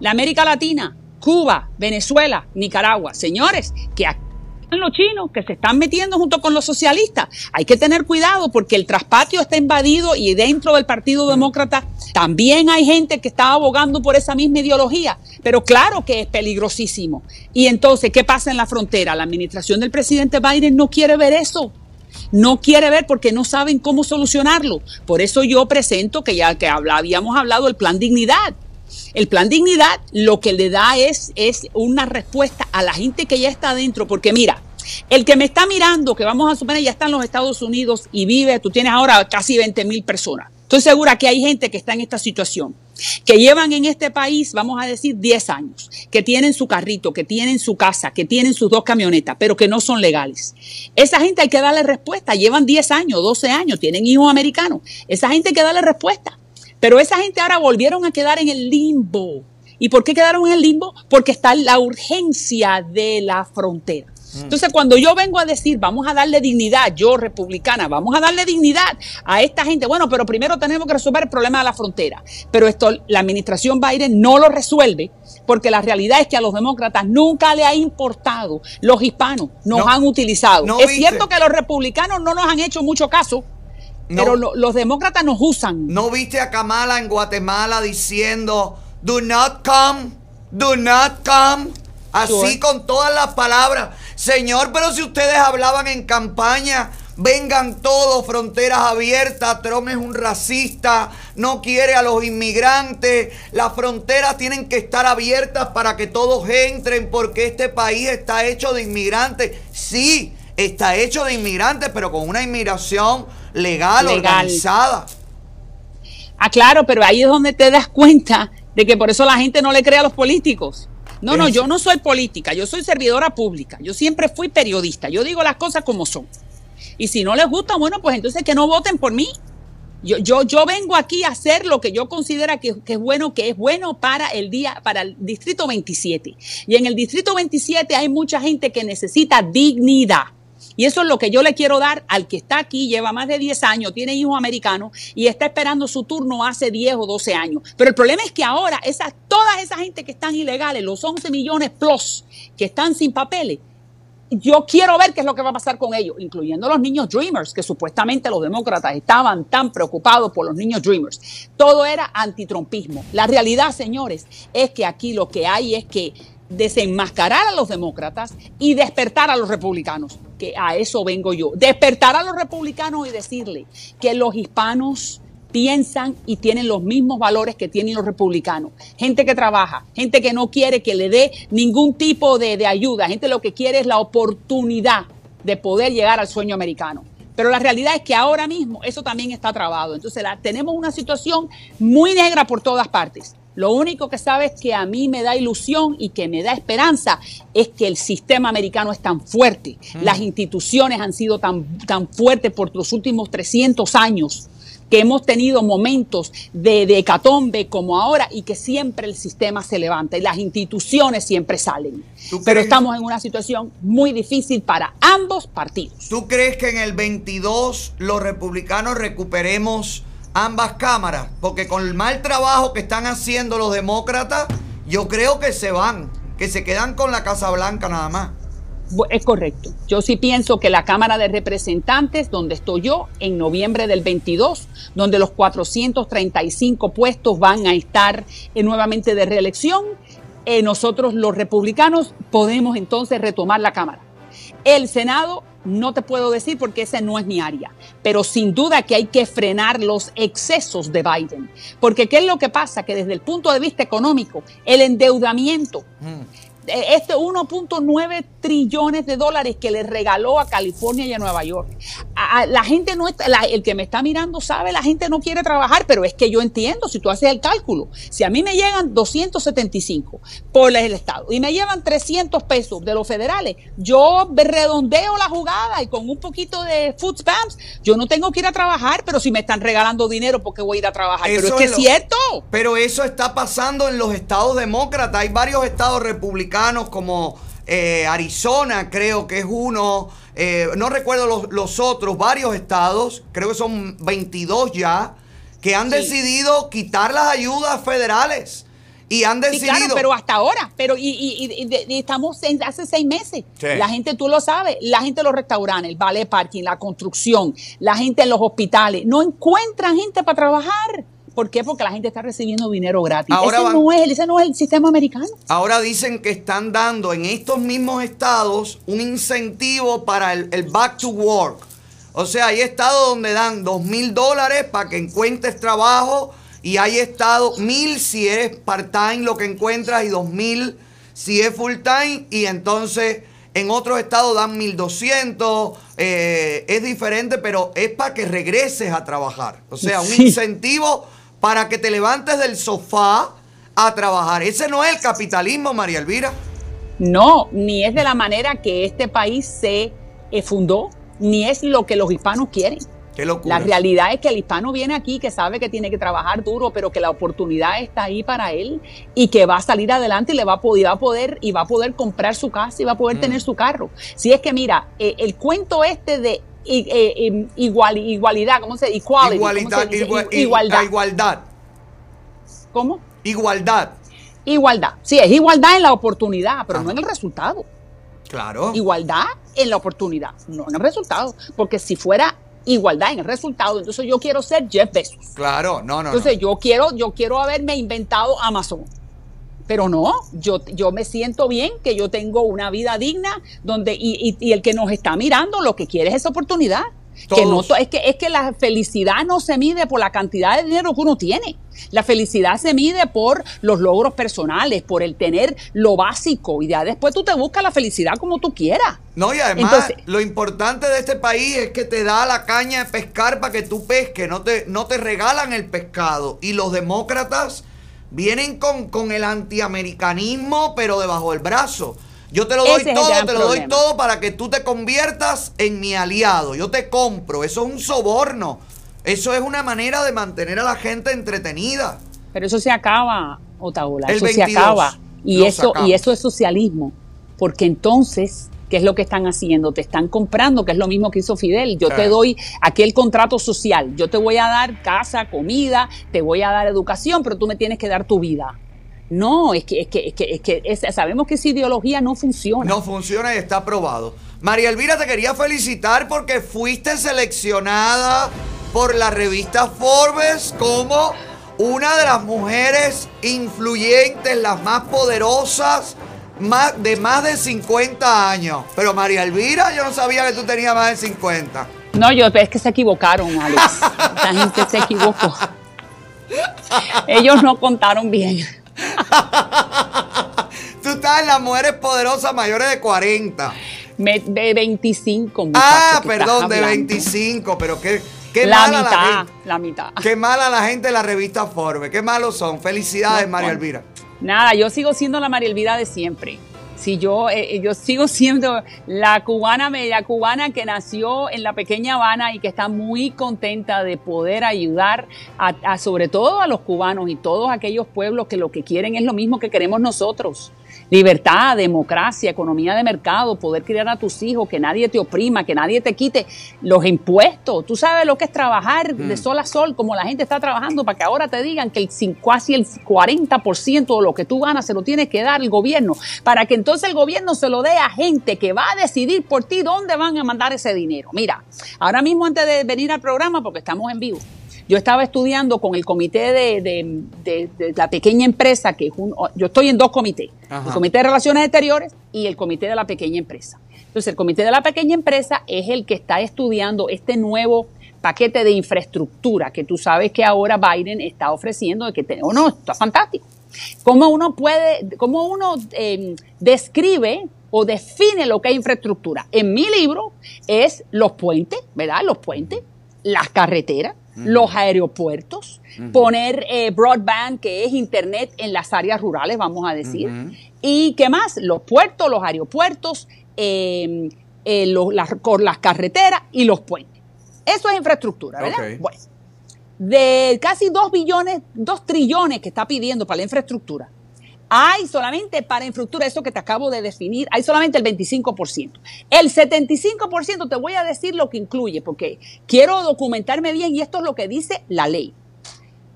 La América Latina, Cuba, Venezuela, Nicaragua, señores, que aquí están los chinos que se están metiendo junto con los socialistas. Hay que tener cuidado porque el traspatio está invadido, y dentro del Partido Demócrata también hay gente que está abogando por esa misma ideología. Pero claro que es peligrosísimo. Y entonces, ¿qué pasa en la frontera? La administración del presidente Biden no quiere ver eso. No quiere ver porque no saben cómo solucionarlo. Por eso yo presento, que ya habíamos hablado, el Plan Dignidad. El Plan Dignidad lo que le da es una respuesta a la gente que ya está adentro, porque mira, el que me está mirando, que vamos a suponer ya está en los Estados Unidos y vive, tú tienes ahora casi 20,000 personas. Estoy segura que hay gente que está en esta situación, que llevan en este país, vamos a decir, 10 años, que tienen su carrito, que tienen su casa, que tienen sus 2 camionetas, pero que no son legales. Esa gente hay que darle respuesta, llevan 10 años, 12 años, tienen hijos americanos. Esa gente hay que darle respuesta, pero esa gente ahora volvieron a quedar en el limbo. ¿Y por qué quedaron en el limbo? Porque está la urgencia de la frontera. Entonces, cuando yo vengo a decir, vamos a darle dignidad, yo republicana, vamos a darle dignidad a esta gente, bueno, pero primero tenemos que resolver el problema de la frontera. Pero esto la administración Biden no lo resuelve, porque la realidad es que a los demócratas nunca le ha importado. Los hispanos nos han utilizado. No, es cierto que los republicanos no nos han hecho mucho caso, pero los demócratas nos usan. ¿No viste a Kamala en Guatemala diciendo, do not come, así con todas las palabras? Señor, pero si ustedes hablaban en campaña, vengan todos, fronteras abiertas, Trump es un racista, no quiere a los inmigrantes, las fronteras tienen que estar abiertas para que todos entren porque este país está hecho de inmigrantes. Sí, está hecho de inmigrantes, pero con una inmigración legal. Organizada. Ah, claro, pero ahí es donde te das cuenta de que por eso la gente no le cree a los políticos. No, no, yo no soy política, yo soy servidora pública, yo siempre fui periodista, yo digo las cosas como son. Y si no les gusta, bueno, pues entonces que no voten por mí. Yo vengo aquí a hacer lo que yo considera que es bueno para el día, para el Distrito 27. Y en el Distrito 27 hay mucha gente que necesita dignidad. Y eso es lo que yo le quiero dar al que está aquí, lleva más de 10 años, tiene hijos americanos y está esperando su turno hace 10 o 12 años. Pero el problema es que ahora toda esa gente que están ilegales, los 11 millones plus que están sin papeles, yo quiero ver qué es lo que va a pasar con ellos, incluyendo los niños Dreamers, que supuestamente los demócratas estaban tan preocupados por los niños Dreamers. Todo era antitrumpismo. La realidad, señores, es que aquí lo que hay es que desenmascarar a los demócratas y despertar a los republicanos, que a eso vengo yo, despertar a los republicanos y decirle que los hispanos piensan y tienen los mismos valores que tienen los republicanos, gente que trabaja, gente que no quiere que le dé ningún tipo de ayuda, gente lo que quiere es la oportunidad de poder llegar al sueño americano. Pero la realidad es que ahora mismo eso también está trabado, entonces tenemos una situación muy negra por todas partes. Lo único que sabes que a mí me da ilusión y que me da esperanza es que el sistema americano es tan fuerte, las instituciones han sido tan fuertes por los últimos 300 años, que hemos tenido momentos de hecatombe como ahora y que siempre el sistema se levanta y las instituciones siempre salen. Pero estamos en una situación muy difícil para ambos partidos. ¿Tú crees que en el 22 los republicanos recuperemos ambas cámaras? Porque con el mal trabajo que están haciendo los demócratas, yo creo que se van, que se quedan con la Casa Blanca nada más. Es correcto. Yo sí pienso que la Cámara de Representantes, donde estoy yo, en noviembre del 22, donde los 435 puestos van a estar nuevamente de reelección, nosotros los republicanos podemos entonces retomar la Cámara. El Senado no te puedo decir porque esa no es mi área, pero sin duda que hay que frenar los excesos de Biden, porque ¿qué es lo que pasa? Que desde el punto de vista económico, el endeudamiento, este 1.9 trillones de dólares que le regaló a California y a Nueva York, la gente no está, el que me está mirando sabe, la gente no quiere trabajar, pero es que yo entiendo, si tú haces el cálculo, si a mí me llegan 275 por el Estado y me llevan 300 pesos de los federales, yo redondeo la jugada y con un poquito de food stamps, yo no tengo que ir a trabajar, pero si me están regalando dinero, ¿por qué voy a ir a trabajar? Pero es que es cierto. Pero eso está pasando en los estados demócratas, hay varios estados republicanos como Arizona, creo que es uno, no recuerdo los otros, varios estados, creo que son 22 ya, que han decidido quitar las ayudas federales y han decidido... Sí, claro, pero hasta ahora, pero y estamos hace 6 meses, la gente, tú lo sabes, la gente en los restaurantes, el valet parking, la construcción, la gente en los hospitales, no encuentran gente para trabajar. ¿Por qué? Porque la gente está recibiendo dinero gratis. Ahora ese no es el sistema americano. Ahora dicen que están dando en estos mismos estados un incentivo para el back to work. O sea, hay estados donde dan $2,000 para que encuentres trabajo Y hay estado 1000 si eres part-time lo que encuentras y 2000 si es full-time. Y entonces en otros estados dan 1200. Es diferente, pero es para que regreses a trabajar. O sea, un incentivo para que te levantes del sofá a trabajar. Ese no es el capitalismo, María Elvira. No, ni es de la manera que este país se fundó, ni es lo que los hispanos quieren. Qué locura. La realidad es que el hispano viene aquí, que sabe que tiene que trabajar duro, pero que la oportunidad está ahí para él y que va a salir adelante y le va a poder comprar su casa y va a poder tener su carro. Si es que mira, el cuento este de igualdad, ¿cómo se dice? Igualdad. ¿Cómo? Igualdad. Igualdad. Sí, es igualdad en la oportunidad, pero no en el resultado. Claro. Igualdad en la oportunidad, no en el resultado. Porque si fuera igualdad en el resultado, entonces yo quiero ser Jeff Bezos. Claro, no. Entonces yo quiero haberme inventado Amazon. Pero no, yo me siento bien, que yo tengo una vida digna, donde y el que nos está mirando lo que quiere es esa oportunidad. Que no, es que la felicidad no se mide por la cantidad de dinero que uno tiene. La felicidad se mide por los logros personales, por el tener lo básico, y ya después tú te buscas la felicidad como tú quieras. No, y además, entonces, lo importante de este país es que te da la caña de pescar para que tú pesques, no te regalan el pescado. Y los demócratas vienen con el antiamericanismo, pero debajo del brazo. Yo te lo doy todo, te lo doy todo para que tú te conviertas en mi aliado. Yo te compro. Eso es un soborno. Eso es una manera de mantener a la gente entretenida. Pero eso se acaba, Otaola. Eso se acaba. Y eso es socialismo. Porque entonces, ¿qué es lo que están haciendo? Te están comprando, que es lo mismo que hizo Fidel. Yo te doy aquel contrato social. Yo te voy a dar casa, comida, te voy a dar educación, pero tú me tienes que dar tu vida. No, es que sabemos que esa ideología no funciona. No funciona y está aprobado. María Elvira, te quería felicitar porque fuiste seleccionada por la revista Forbes como una de las mujeres influyentes, las más poderosas, de más de 50 años. Pero María Elvira, yo no sabía que tú tenías más de 50. No, es que se equivocaron, Alex. Esta gente se equivocó. Ellos no contaron bien. Tú estás en las mujeres poderosas mayores de 40. De 25, muchacho. Ah, perdón, de 25. Pero qué mala la gente. La mitad. Qué mala la gente de la revista Forbes. Qué malos son. Felicidades, María Elvira. Nada, yo sigo siendo la María Elvira de siempre. Si yo sigo siendo la cubana que nació en la pequeña Habana y que está muy contenta de poder ayudar a sobre todo a los cubanos y todos aquellos pueblos que lo que quieren es lo mismo que queremos nosotros. Libertad, democracia, economía de mercado, poder criar a tus hijos, que nadie te oprima, que nadie te quite los impuestos. Tú sabes lo que es trabajar de sol a sol, como la gente está trabajando, para que ahora te digan que casi el 40% de lo que tú ganas se lo tienes que dar el gobierno, para que entonces el gobierno se lo dé a gente que va a decidir por ti dónde van a mandar ese dinero. Mira, ahora mismo antes de venir al programa, porque estamos en vivo, yo estaba estudiando con el comité de la pequeña empresa, que es yo estoy en dos comités. Ajá. El comité de relaciones exteriores y el comité de la pequeña empresa. Entonces el comité de la pequeña empresa es el que está estudiando este nuevo paquete de infraestructura que tú sabes que ahora Biden está ofreciendo, de que está fantástico. ¿Cómo uno describe o define lo que es infraestructura? En mi libro es los puentes, ¿verdad? Los puentes, las carreteras, los aeropuertos, poner broadband, que es internet en las áreas rurales, vamos a decir. ¿Y qué más? Los puertos, los aeropuertos, las carreteras y los puentes. Eso es infraestructura, ¿verdad? Okay. Bueno, de casi 2 trillones que está pidiendo para la infraestructura, hay solamente para infraestructura, eso que te acabo de definir, hay solamente el 25%. El 75% te voy a decir lo que incluye, porque quiero documentarme bien y esto es lo que dice la ley.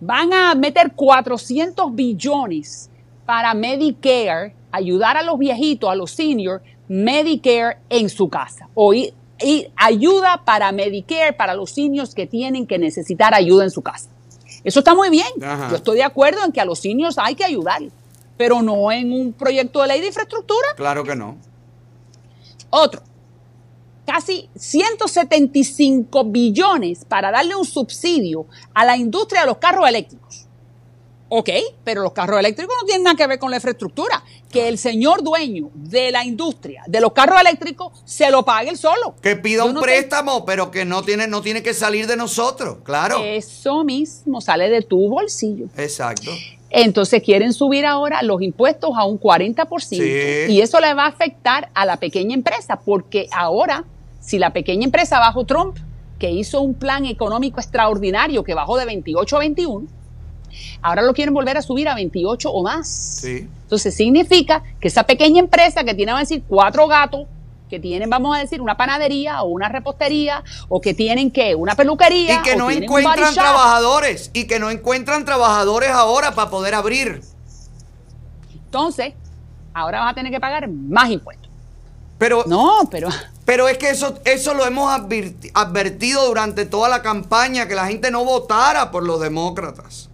Van a meter 400 billones para Medicare, ayudar a los viejitos, a los seniors, Medicare en su casa. Y ayuda para Medicare, para los seniors que necesitar ayuda en su casa. Eso está muy bien. Ajá. Yo estoy de acuerdo en que a los seniors hay que ayudar, pero no en un proyecto de ley de infraestructura. Claro que no. Otro, casi 175 billones para darle un subsidio a la industria de los carros eléctricos. Ok, pero los carros eléctricos no tienen nada que ver con la infraestructura. Que el señor dueño de la industria de los carros eléctricos se lo pague él solo. Que pida un préstamo, pero que no tiene que salir de nosotros, claro. Eso mismo, sale de tu bolsillo. Exacto. Entonces quieren subir ahora los impuestos a un 40%. Sí. Y eso le va a afectar a la pequeña empresa, porque ahora, si la pequeña empresa bajo Trump, que hizo un plan económico extraordinario que bajó de 28 a 21... ahora lo quieren volver a subir a 28 o más. Sí. Entonces significa que esa pequeña empresa que tiene, vamos a decir, 4 gatos, que tienen, vamos a decir, una panadería o una repostería, o que tienen, ¿qué?, una peluquería. Y que no encuentran trabajadores, y que no encuentran trabajadores ahora para poder abrir. Entonces, ahora vas a tener que pagar más impuestos. Pero, no, pero es que eso lo hemos advertido durante toda la campaña, que la gente no votara por los demócratas.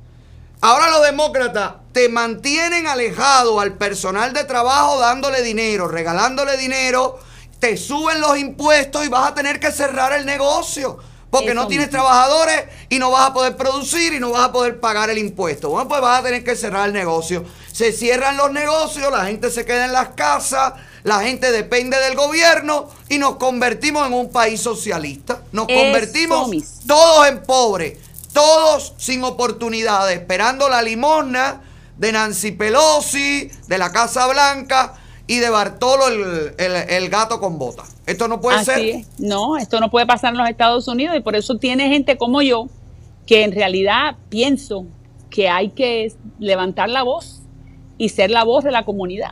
Ahora los demócratas te mantienen alejado al personal de trabajo dándole dinero, regalándole dinero, te suben los impuestos y vas a tener que cerrar el negocio porque no tienes trabajadores y no vas a poder producir y no vas a poder pagar el impuesto. Bueno, pues vas a tener que cerrar el negocio. Se cierran los negocios, la gente se queda en las casas, la gente depende del gobierno y nos convertimos en un país socialista. Nos convertimos todos en pobres. Todos sin oportunidades, esperando la limosna de Nancy Pelosi, de la Casa Blanca y de Bartolo, el gato con bota. Esto no puede ser. Así es. No, esto no puede pasar en los Estados Unidos, y por eso tiene gente como yo, que en realidad pienso que hay que levantar la voz y ser la voz de la comunidad.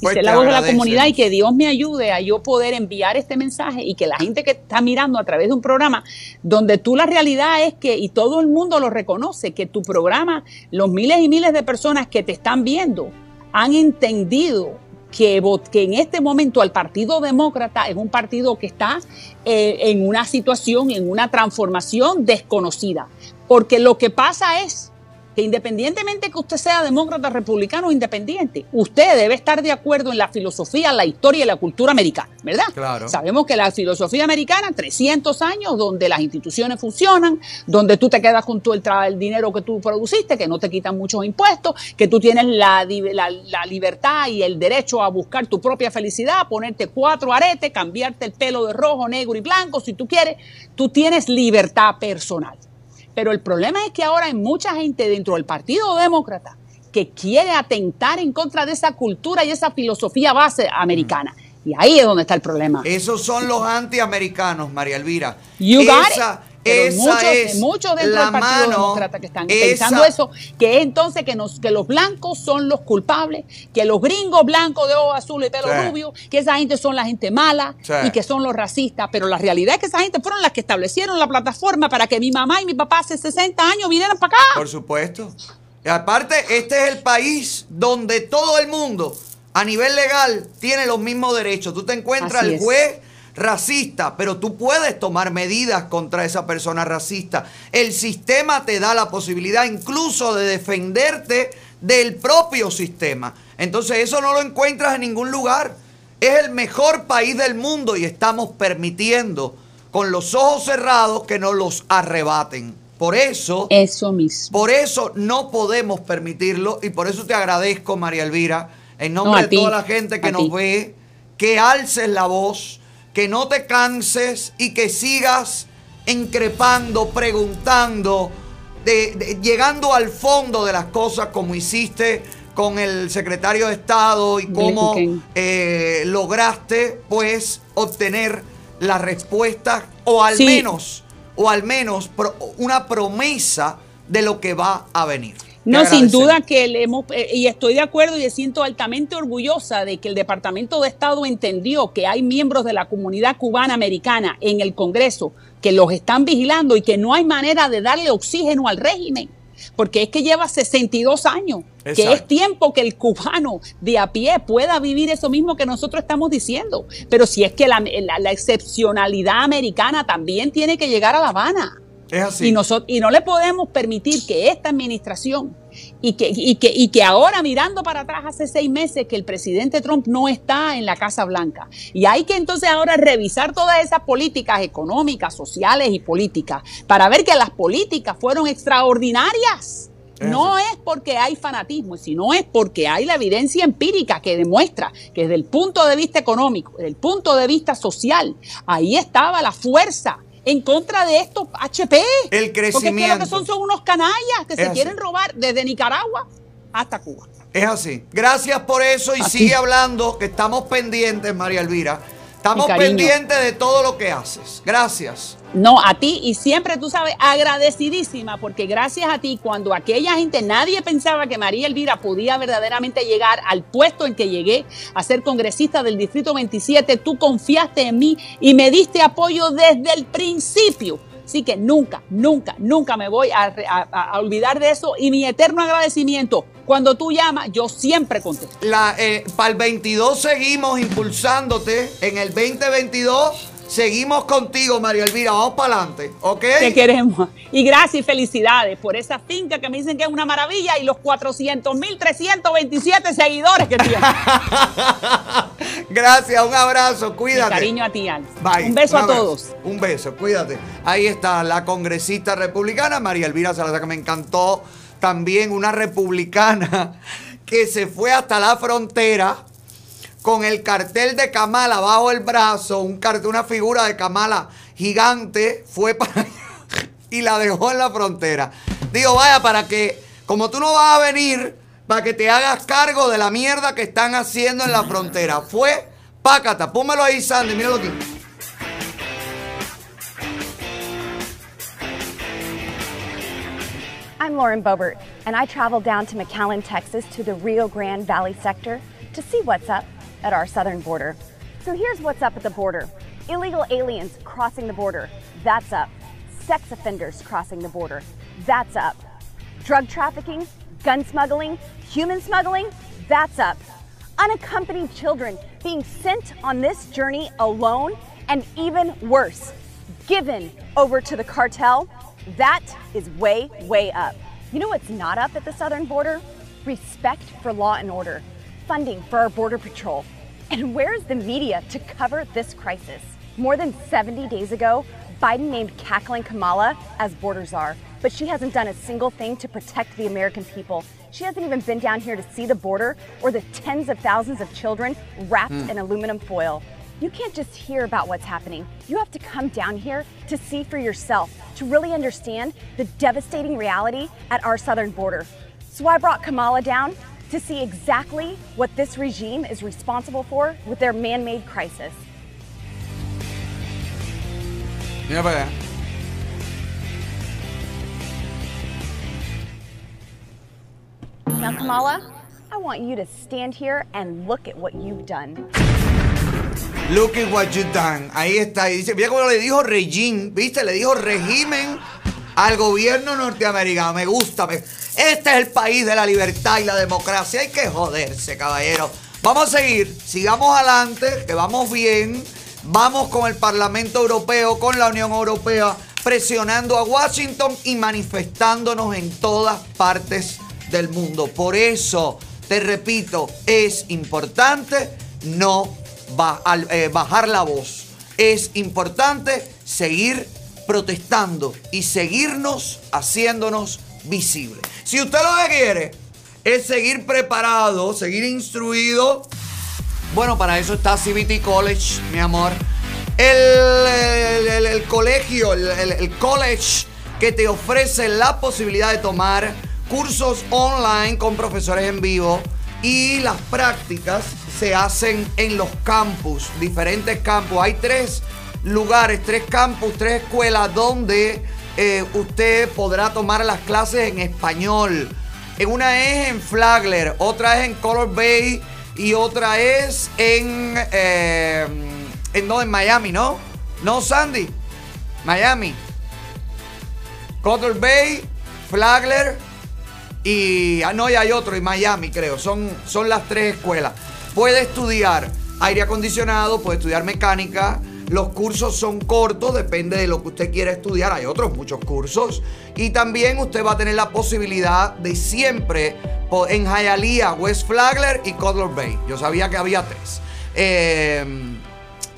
Pues ser la voz de la comunidad, y que Dios me ayude a yo poder enviar este mensaje, y que la gente que está mirando a través de un programa donde tú, la realidad es que, y todo el mundo lo reconoce, que tu programa, los miles y miles de personas que te están viendo han entendido que en este momento el Partido Demócrata es un partido que está en una situación, en una transformación desconocida, porque lo que pasa es que independientemente que usted sea demócrata, republicano o independiente, usted debe estar de acuerdo en la filosofía, la historia y la cultura americana, ¿verdad? Claro. Sabemos que la filosofía americana, 300 años, donde las instituciones funcionan, donde tú te quedas con todo el dinero que tú produciste, que no te quitan muchos impuestos, que tú tienes la libertad y el derecho a buscar tu propia felicidad, ponerte 4 aretes, cambiarte el pelo de rojo, negro y blanco, si tú quieres, tú tienes libertad personal. Pero el problema es que ahora hay mucha gente dentro del Partido Demócrata que quiere atentar en contra de esa cultura y esa filosofía base americana. Y ahí es donde está el problema. Esos son los antiamericanos, María Elvira. Muchos dentro del Partido Demócrata que están pensando eso, que es entonces que los blancos son los culpables, que los gringos blancos de ojos azules y pelo rubio, que esa gente son la gente mala y que son los racistas. Pero la realidad es que esa gente fueron las que establecieron la plataforma para que mi mamá y mi papá hace 60 años vinieran para acá. Por supuesto. Y aparte, este es el país donde todo el mundo, a nivel legal, tiene los mismos derechos. Tú te encuentras al juez racista, pero tú puedes tomar medidas contra esa persona racista. El sistema te da la posibilidad incluso de defenderte del propio sistema. Entonces eso no lo encuentras en ningún lugar. Es el mejor país del mundo y estamos permitiendo con los ojos cerrados que nos los arrebaten. Por eso, por eso no podemos permitirlo, y por eso te agradezco, María Elvira, en nombre de toda la gente que nos ve, que alces la voz, que no te canses y que sigas increpando, preguntando, llegando al fondo de las cosas, como hiciste con el secretario de Estado y cómo lograste, pues, obtener las respuestas o al menos una promesa de lo que va a venir. No, sin duda que le hemos, y estoy de acuerdo y me siento altamente orgullosa de que el Departamento de Estado entendió que hay miembros de la comunidad cubana-americana en el Congreso que los están vigilando y que no hay manera de darle oxígeno al régimen, porque es que lleva 62 años, que es tiempo que el cubano de a pie pueda vivir eso mismo que nosotros estamos diciendo. Pero si es que la excepcionalidad americana también tiene que llegar a La Habana. Y no le podemos permitir que esta administración y que ahora, mirando para atrás hace 6 meses que el presidente Trump no está en la Casa Blanca, y hay que entonces ahora revisar todas esas políticas económicas, sociales y políticas, para ver que las políticas fueron extraordinarias No es porque hay fanatismo, sino es porque hay la evidencia empírica que demuestra que desde el punto de vista económico, desde el punto de vista social, ahí estaba la fuerza en contra de estos HP. El crecimiento. Porque es que lo que son unos canallas que se quieren robar desde Nicaragua hasta Cuba. Es así. Gracias por eso y sigue hablando, que estamos pendientes, María Elvira. Estamos pendientes de todo lo que haces. Gracias. No, a ti, y siempre, tú sabes, agradecidísima, porque gracias a ti, cuando aquella gente, nadie pensaba que María Elvira podía verdaderamente llegar al puesto en que llegué a ser congresista del Distrito 27, tú confiaste en mí y me diste apoyo desde el principio. Así que nunca, nunca, nunca me voy a olvidar de eso, y mi eterno agradecimiento. Cuando tú llamas, yo siempre contesto. Para el 22 seguimos impulsándote, en el 2022... seguimos contigo, María Elvira. Vamos para adelante, ¿ok? Te queremos. Y gracias y felicidades por esa finca que me dicen que es una maravilla y los 400.327 seguidores que tienes. Gracias, un abrazo, cuídate. Mi cariño a ti, Alex. Bye. Un beso a todos. Un beso, cuídate. Ahí está la congresista republicana, María Elvira Salazar, que me encantó. También una republicana que se fue hasta la frontera con el cartel de Kamala bajo el brazo, una figura de Kamala gigante, fue para allá y la dejó en la frontera. Digo, vaya, para que, como tú no vas a venir, para que te hagas cargo de la mierda que están haciendo en la frontera. Fue, pácata, pónmelo ahí, Sandy, míralo aquí. I'm Lauren Boebert, and I traveled down to McAllen, Texas, to the Rio Grande Valley sector to see what's up at our southern border. So here's what's up at the border. Illegal aliens crossing the border, that's up. Sex offenders crossing the border, that's up. Drug trafficking, gun smuggling, human smuggling, that's up. Unaccompanied children being sent on this journey alone, and even worse, given over to the cartel, that is way, way up. You know what's not up at the southern border? Respect for law and order, funding for our Border Patrol. And where is the media to cover this crisis? More than 70 days ago, Biden named cackling Kamala as border czar, but she hasn't done a single thing to protect the American people. She hasn't even been down here to see the border or the tens of thousands of children wrapped in aluminum foil. You can't just hear about what's happening. You have to come down here to see for yourself, to really understand the devastating reality at our southern border. So I brought Kamala down to see exactly what this regime is responsible for with their man-made crisis. Mira para allá. Now, Kamala, I want you to stand here and look at what you've done. Look at what you've done. Ahí está. Y dice, mira cómo le dijo regime, ¿viste? Le dijo régimen al gobierno norteamericano. Me gusta. Este es el país de la libertad y la democracia. Hay que joderse, caballero. Vamos a seguir. Sigamos adelante, que vamos bien. Vamos con el Parlamento Europeo, con la Unión Europea, presionando a Washington y manifestándonos en todas partes del mundo. Por eso, te repito, es importante no bajar la voz. Es importante seguir protestando y seguirnos haciéndonos visibles. Si usted lo que quiere es seguir preparado, seguir instruido, bueno, para eso está CBT College, mi amor. El colegio, el college que te ofrece la posibilidad de tomar cursos online con profesores en vivo, y las prácticas se hacen en los campus, diferentes campus. Hay tres lugares, tres campus, tres escuelas donde usted podrá tomar las clases en español. Una es en Flagler, otra es en Color Bay y otra es en Miami, ¿no? No, Sandy. Miami. Color Bay, Flagler y... ah, no, y hay otro, y Miami, creo. Son las tres escuelas. Puede estudiar aire acondicionado, puede estudiar mecánica. Los cursos son cortos, depende de lo que usted quiera estudiar. Hay otros muchos cursos. Y también usted va a tener la posibilidad de siempre en Hialeah, West Flagler y Cutler Bay. Yo sabía que había tres.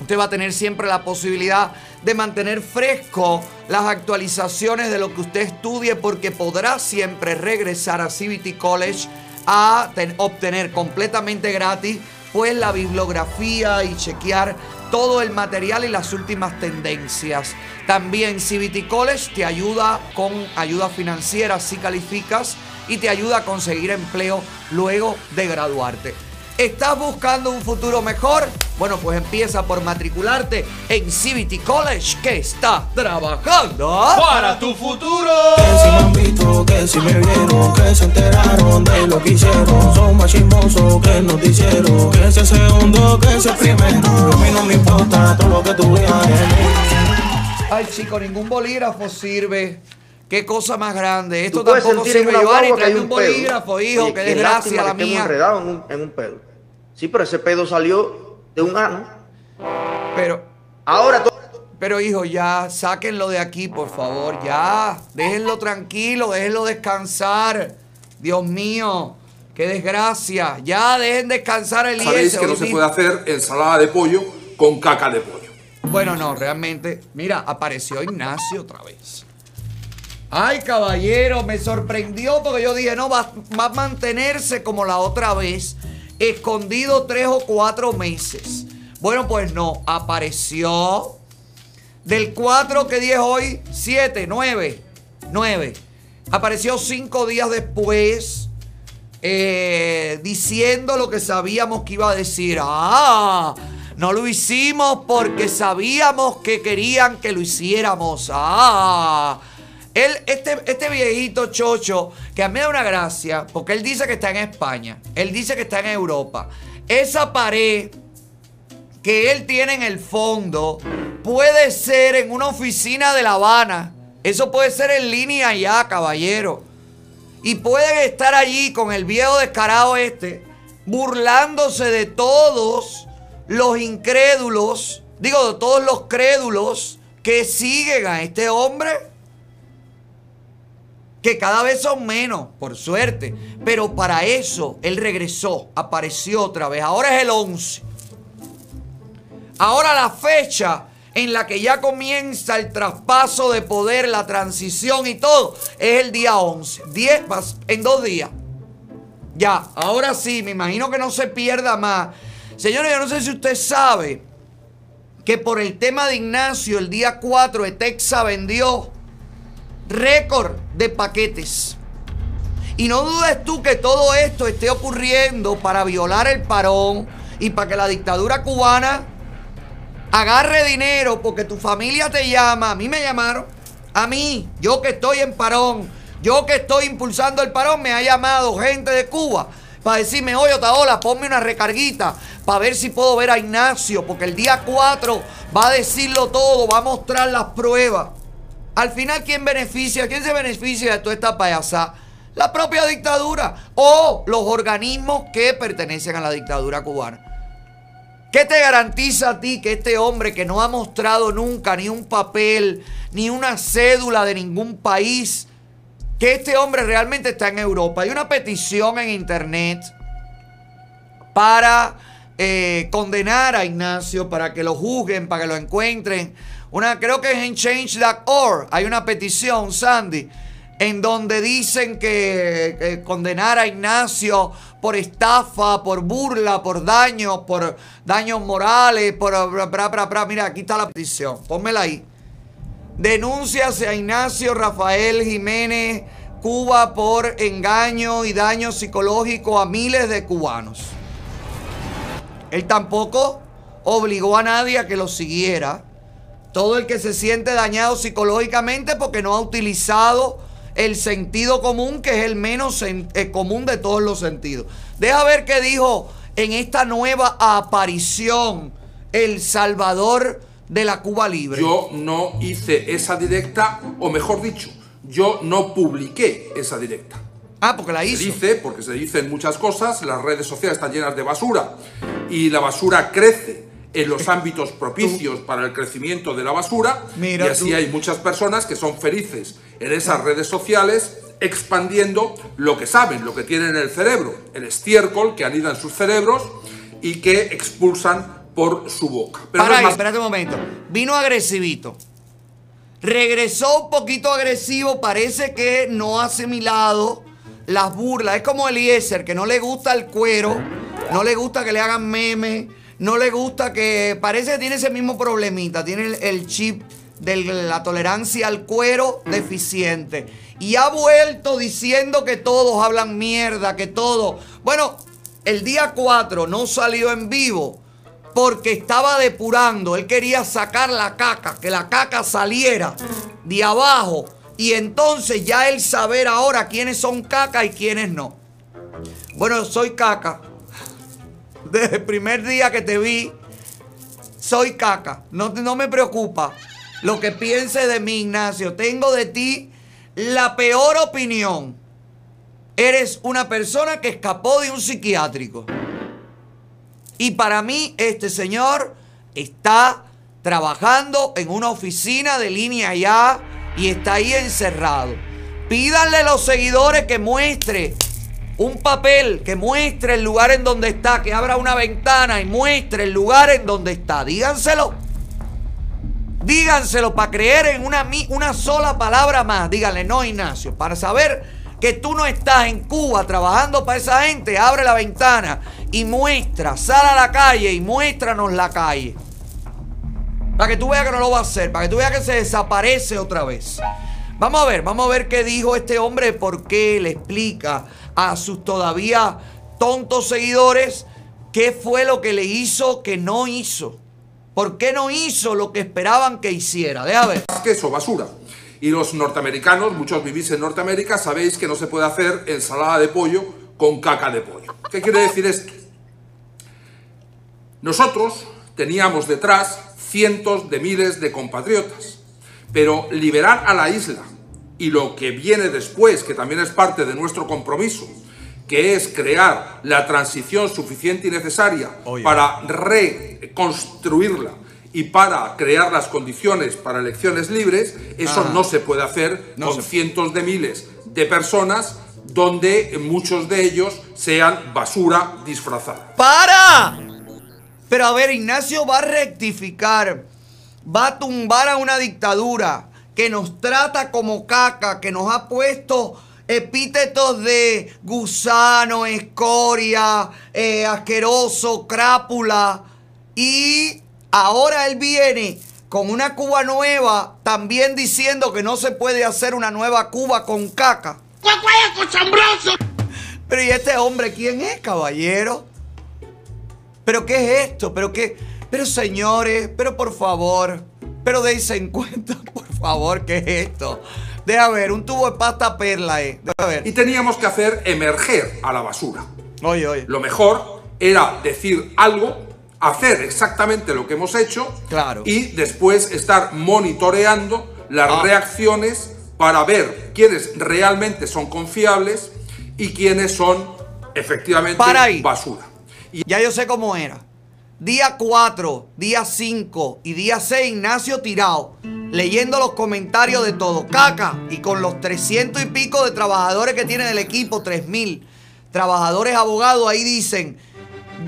Usted va a tener siempre la posibilidad de mantener fresco las actualizaciones de lo que usted estudie, porque podrá siempre regresar a CBT College a obtener completamente gratis pues la bibliografía y chequear todo el material y las últimas tendencias. También CBT College te ayuda con ayuda financiera si calificas y te ayuda a conseguir empleo luego de graduarte. ¿Estás buscando un futuro mejor? Bueno, pues empieza por matricularte en CBT College, que está trabajando para tu futuro. Que si me han visto, que si me vieron, que se enteraron de lo que hicieron. Son más chismosos que nos dijeron, que ese segundo, que ese primero. A mí no me importa todo lo que tú veas. Ay, chico, ningún bolígrafo sirve. Qué cosa más grande. Esto tampoco sirve, llevar y traer un bolígrafo, hijo. Qué desgracia la mía. Enredado en un pedo. Sí, pero ese pedo salió de un ano. Pero ahora todo. Pero hijo, ya, sáquenlo de aquí, por favor. Ya, déjenlo tranquilo, déjenlo descansar. Dios mío, qué desgracia. Ya, dejen descansar el hijo. Sabéis que no se puede hacer ensalada de pollo con caca de pollo. Bueno, no, realmente. Mira, apareció Ignacio otra vez. Ay, caballero, me sorprendió porque yo dije, no, va a mantenerse como la otra vez, escondido 3 o 4 meses. Bueno, pues no, apareció del 4 que 10 hoy, 7, 9, 9. Apareció 5 días después diciendo lo que sabíamos que iba a decir. ¡Ah! No lo hicimos porque sabíamos que querían que lo hiciéramos. ¡Ah! Él, este viejito chocho, que a mí me da una gracia, porque él dice que está en España, él dice que está en Europa. Esa pared que él tiene en el fondo puede ser en una oficina de La Habana. Eso puede ser en línea ya, caballero. Y pueden estar allí con el viejo descarado este, burlándose de todos los incrédulos, digo, de todos los crédulos que siguen a este hombre, que cada vez son menos, por suerte. Pero para eso, él regresó, apareció otra vez. Ahora es el 11. Ahora la fecha en la que ya comienza el traspaso de poder, la transición y todo, es el día 11. 10 más, en 2 días. Ya, ahora sí, me imagino que no se pierda más. Señores, yo no sé si usted sabe que por el tema de Ignacio, el día 4, Etexa vendió récord de paquetes. Y no dudes tú que todo esto esté ocurriendo para violar el parón y para que la dictadura cubana agarre dinero, porque tu familia te llama. A mí me llamaron, a mí, yo que estoy en parón, yo que estoy impulsando el parón, me ha llamado gente de Cuba para decirme, oye, Otaola, ponme una recarguita para ver si puedo ver a Ignacio, porque el día 4 va a decirlo todo, va a mostrar las pruebas. Al final, ¿quién se beneficia de toda esta payasada? La propia dictadura o los organismos que pertenecen a la dictadura cubana. ¿Qué te garantiza a ti que este hombre que no ha mostrado nunca ni un papel, ni una cédula de ningún país, que este hombre realmente está en Europa? Hay una petición en internet para condenar a Ignacio, para que lo juzguen, para que lo encuentren. Creo que es en change.org, hay una petición, Sandy, en donde dicen que condenar a Ignacio por estafa, por burla, por daños morales, mira, aquí está la petición, pónmela ahí. Denuncia a Ignacio Rafael Jiménez Cuba por engaño y daño psicológico a miles de cubanos. Él tampoco obligó a nadie a que lo siguiera. Todo el que se siente dañado psicológicamente porque no ha utilizado el sentido común, que es el menos común de todos los sentidos. Deja ver qué dijo en esta nueva aparición el salvador de la Cuba libre. Yo no hice esa directa, o mejor dicho, yo no publiqué esa directa. Ah, porque la hizo. Porque se dicen muchas cosas, las redes sociales están llenas de basura y la basura crece en los ámbitos propicios para el crecimiento de la basura. Mira, y así hay muchas personas que son felices en esas redes sociales expandiendo lo que saben, lo que tienen en el cerebro, el estiércol que anida en sus cerebros y que expulsan por su boca. Pero para ahí, espérate un momento. Vino agresivito. Regresó un poquito agresivo, parece que no ha asimilado las burlas. Es como Eliezer, que no le gusta el cuero, no le gusta que le hagan memes, no le gusta que... Parece que tiene ese mismo problemita, tiene el chip de la tolerancia al cuero deficiente. Y ha vuelto diciendo que todos hablan mierda, que todos... Bueno, el día 4 no salió en vivo porque estaba depurando. Él quería sacar la caca, que la caca saliera de abajo. Y entonces ya él saber ahora quiénes son caca y quiénes no. Bueno, soy caca. Desde el primer día que te vi, soy caca. No me preocupa lo que pienses de mí, Ignacio. Tengo de ti la peor opinión. Eres una persona que escapó de un psiquiátrico. Y para mí, este señor está trabajando en una oficina de línea allá y está ahí encerrado. Pídanle a los seguidores que muestre un papel, que muestre el lugar en donde está, que abra una ventana y muestre el lugar en donde está. Díganselo. Díganselo para creer en una sola palabra más. Díganle, no, Ignacio, para saber que tú no estás en Cuba trabajando para esa gente, abre la ventana y muestra, sal a la calle y muéstranos la calle. Para que tú veas que no lo va a hacer, para que tú veas que se desaparece otra vez. Vamos a ver qué dijo este hombre, por qué le explica a sus todavía tontos seguidores qué fue lo que le hizo que no hizo. ¿Por qué no hizo lo que esperaban que hiciera? Deja ver. Queso, basura. Y los norteamericanos, muchos vivís en Norteamérica, sabéis que no se puede hacer ensalada de pollo con caca de pollo. ¿Qué quiere decir esto? Nosotros teníamos detrás cientos de miles de compatriotas, pero liberar a la isla y lo que viene después, que también es parte de nuestro compromiso, que es crear la transición suficiente y necesaria para reconstruirla y para crear las condiciones para elecciones libres, eso no se puede hacer con cientos de miles de personas donde muchos de ellos sean basura disfrazada. ¡Para! Pero a ver, Ignacio va a rectificar, va a tumbar a una dictadura que nos trata como caca, que nos ha puesto epítetos de gusano, escoria, asqueroso, crápula. Y ahora él viene con una Cuba nueva, también diciendo que no se puede hacer una nueva Cuba con caca. Pero ¿y este hombre quién es, caballero? ¿Pero qué es esto? ¿Pero qué? Pero señores, pero por favor, pero dense en cuenta, por favor, ¿qué es esto? Deja ver, un tubo de pasta perla, deja ver. Y teníamos que hacer emerger a la basura. Oye. Lo mejor era decir algo, hacer exactamente lo que hemos hecho, claro, y después estar monitoreando las reacciones para ver quiénes realmente son confiables y quiénes son efectivamente basura. Ya yo sé cómo era. Día 4, día 5 y día 6, Ignacio tirado, leyendo los comentarios de todo. Caca, y con los 300 y pico de trabajadores que tiene el equipo, 3000 trabajadores abogados, ahí dicen,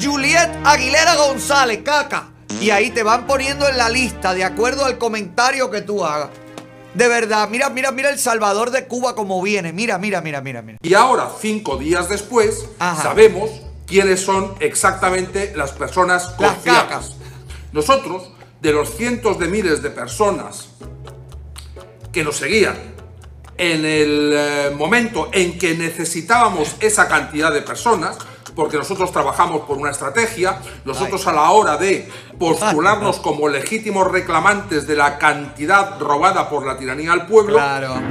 Juliet Aguilera González, caca. Y ahí te van poniendo en la lista de acuerdo al comentario que tú hagas. De verdad, mira El Salvador de Cuba como viene. Mira. Y ahora, 5 días después, sabemos quiénes son exactamente las personas confiables. Nosotros, de los cientos de miles de personas que nos seguían en el momento en que necesitábamos esa cantidad de personas, porque nosotros trabajamos por una estrategia, nosotros a la hora de postularnos como legítimos reclamantes de la cantidad robada por la tiranía al pueblo,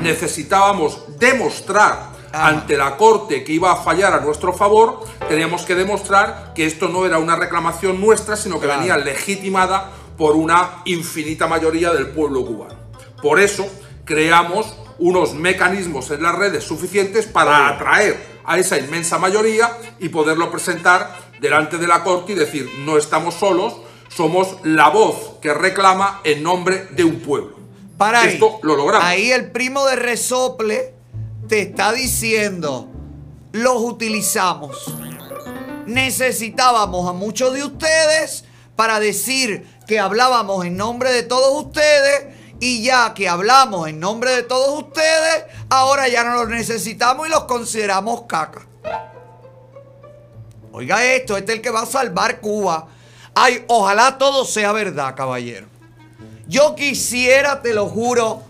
necesitábamos demostrar ante la corte que iba a fallar a nuestro favor. Teníamos que demostrar que esto no era una reclamación nuestra, sino que venía legitimada por una infinita mayoría del pueblo cubano. Por eso creamos unos mecanismos en las redes suficientes para atraer a esa inmensa mayoría y poderlo presentar delante de la corte y decir, no estamos solos, somos la voz que reclama en nombre de un pueblo. Para esto ahí lo logramos. Ahí el primo de resople te está diciendo, los utilizamos. Necesitábamos a muchos de ustedes para decir que hablábamos en nombre de todos ustedes Y ya que hablamos en nombre de todos ustedes, ahora ya no los necesitamos y los consideramos caca. Oiga esto, este es el que va a salvar Cuba. Ay, ojalá todo sea verdad, caballero. Yo quisiera, te lo juro,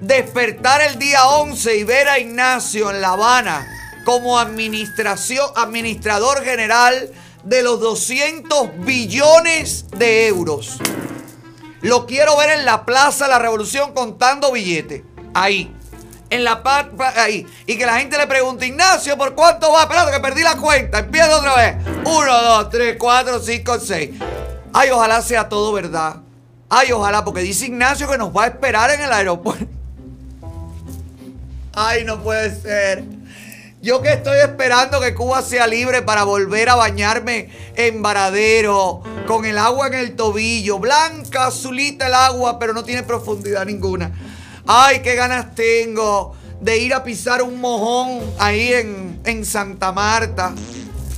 despertar el día 11 y ver a Ignacio en La Habana como administrador general de los 200 billones de euros. Lo quiero ver en la Plaza de la Revolución contando billetes. Ahí. En la ahí. Y que la gente le pregunte, Ignacio, ¿por cuánto va? Espérate, que perdí la cuenta. Empieza otra vez. 1, 2, 3, 4, 5, 6. Ay, ojalá sea todo verdad. Ay, ojalá, porque dice Ignacio que nos va a esperar en el aeropuerto. Ay, no puede ser. Yo que estoy esperando que Cuba sea libre para volver a bañarme en Varadero, con el agua en el tobillo, blanca, azulita el agua, pero no tiene profundidad ninguna. Ay, qué ganas tengo de ir a pisar un mojón ahí en Santa Marta.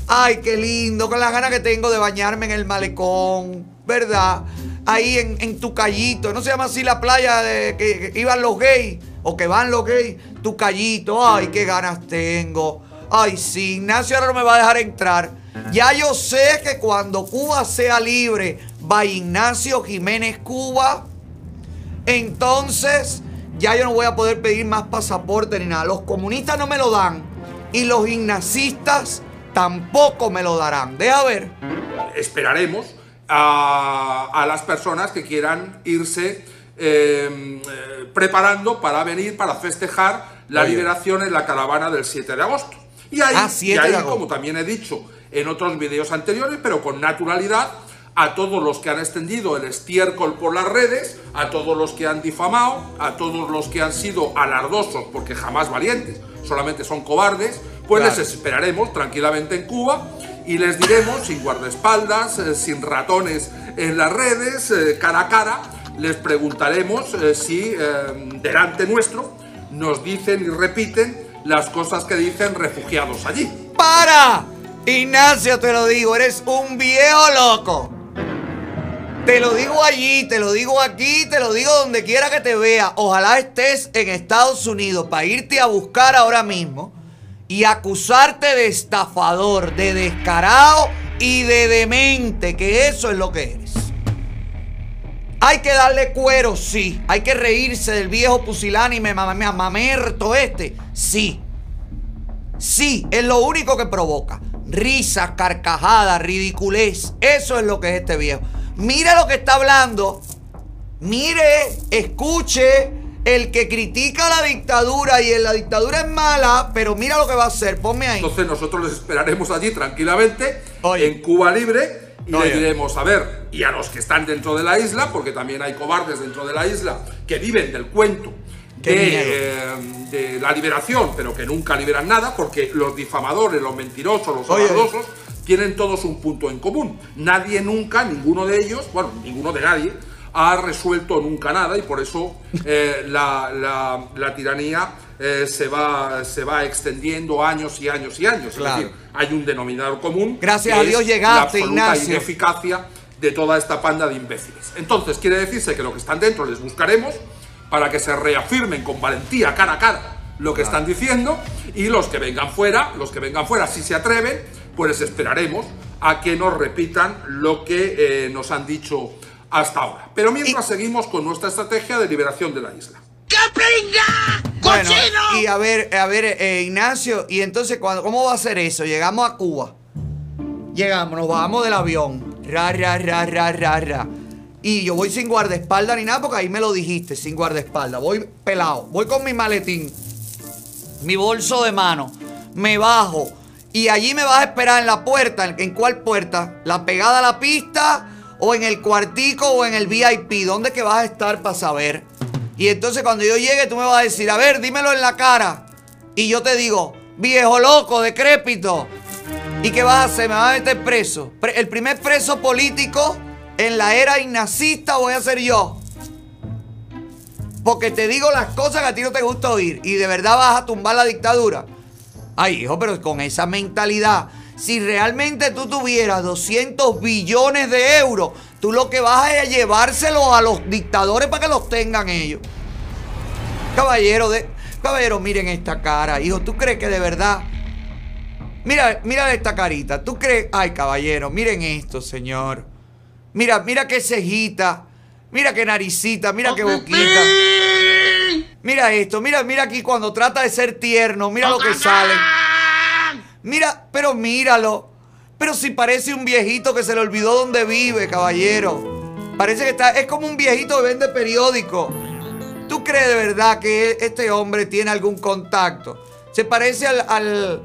Ay, qué lindo, con las ganas que tengo de bañarme en el malecón, ¿verdad? Ahí en Tucayito, ¿no se llama así la playa de que iban los gays? O que van los gays, Tucayito. Ay, qué ganas tengo. Ay, sí, Ignacio ahora no me va a dejar entrar. Ya yo sé que cuando Cuba sea libre, va Ignacio Jiménez Cuba, entonces ya yo no voy a poder pedir más pasaporte ni nada. Los comunistas no me lo dan y los ignacistas tampoco me lo darán. Deja ver. Esperaremos a las personas que quieran irse preparando para venir, para festejar la liberación en la caravana del 7 de agosto. Y ahí, como también he dicho en otros videos anteriores, pero con naturalidad, a todos los que han extendido el estiércol por las redes, a todos los que han difamado, a todos los que han sido alardosos, porque jamás valientes, solamente son cobardes, pues les esperaremos tranquilamente en Cuba y les diremos, sin guardaespaldas, sin ratones en las redes, cara a cara, les preguntaremos si delante nuestro nos dicen y repiten las cosas que dicen refugiados allí. ¡Para! Ignacio, te lo digo, eres un viejo loco. Te lo digo allí, te lo digo aquí, te lo digo donde quiera que te vea. Ojalá estés en Estados Unidos para irte a buscar ahora mismo y acusarte de estafador, de descarado y de demente, que eso es lo que eres. Hay que darle cuero, sí. Hay que reírse del viejo pusilánime mamerto este, sí. Sí, es lo único que provoca. Risas, carcajadas, ridiculez. Eso es lo que es este viejo. Mire lo que está hablando. Mire, escuche el que critica la dictadura y la dictadura es mala, pero mira lo que va a hacer. Ponme ahí. Entonces nosotros les esperaremos allí tranquilamente, en Cuba libre. Y le diremos, a ver, y a los que están dentro de la isla, porque también hay cobardes dentro de la isla que viven del cuento de la liberación, pero que nunca liberan nada, porque los difamadores, los mentirosos, los alardosos tienen todos un punto en común. Nadie nunca, ninguno de ellos, bueno, ninguno de nadie, ha resuelto nunca nada y por eso la tiranía se va extendiendo años y años y años. Claro. Es decir, hay un denominador común. Gracias a Dios llegaste, Ignacio. La absoluta ineficacia de toda esta panda de imbéciles. Entonces, quiere decirse que los que están dentro les buscaremos para que se reafirmen con valentía, cara a cara, lo que están diciendo, y los que vengan fuera, si se atreven, pues les esperaremos a que nos repitan lo que nos han dicho hasta ahora. Pero mientras seguimos con nuestra estrategia de liberación de la isla. ¡Qué pringa! Bueno, y a ver, Ignacio, y entonces, ¿cómo va a ser eso? Llegamos a Cuba. Llegamos, nos bajamos del avión. Ra, ra, ra. Y yo voy sin guardaespaldas ni nada, porque ahí me lo dijiste, sin guardaespaldas. Voy pelado, voy con mi maletín, mi bolso de mano. Me bajo. Y allí me vas a esperar en la puerta. ¿En cuál puerta? ¿La pegada a la pista? ¿O en el cuartico? ¿O en el VIP? ¿Dónde es que vas a estar para saber? Y entonces cuando yo llegue tú me vas a decir, a ver, dímelo en la cara. Y yo te digo, viejo loco, decrépito. ¿Y qué vas a hacer? Me vas a meter preso. El primer preso político en la era ignacista voy a ser yo. Porque te digo las cosas que a ti no te gusta oír. Y de verdad vas a tumbar la dictadura. Ay, hijo, pero con esa mentalidad. Si realmente tú tuvieras 200 billones de euros, tú lo que vas es a llevárselos a los dictadores para que los tengan ellos. Caballero, miren esta cara, hijo. ¿Tú crees que de verdad? Mira esta carita. ¿Tú crees? Ay, caballero, miren esto, señor. Mira qué cejita. Mira qué naricita. Mira qué boquita. Mira esto. Mira aquí cuando trata de ser tierno. Mira lo que sale. Mira, pero míralo. Pero si parece un viejito que se le olvidó dónde vive, caballero. Parece que está... Es como un viejito que vende periódico. ¿Tú crees de verdad que este hombre tiene algún contacto? Se parece al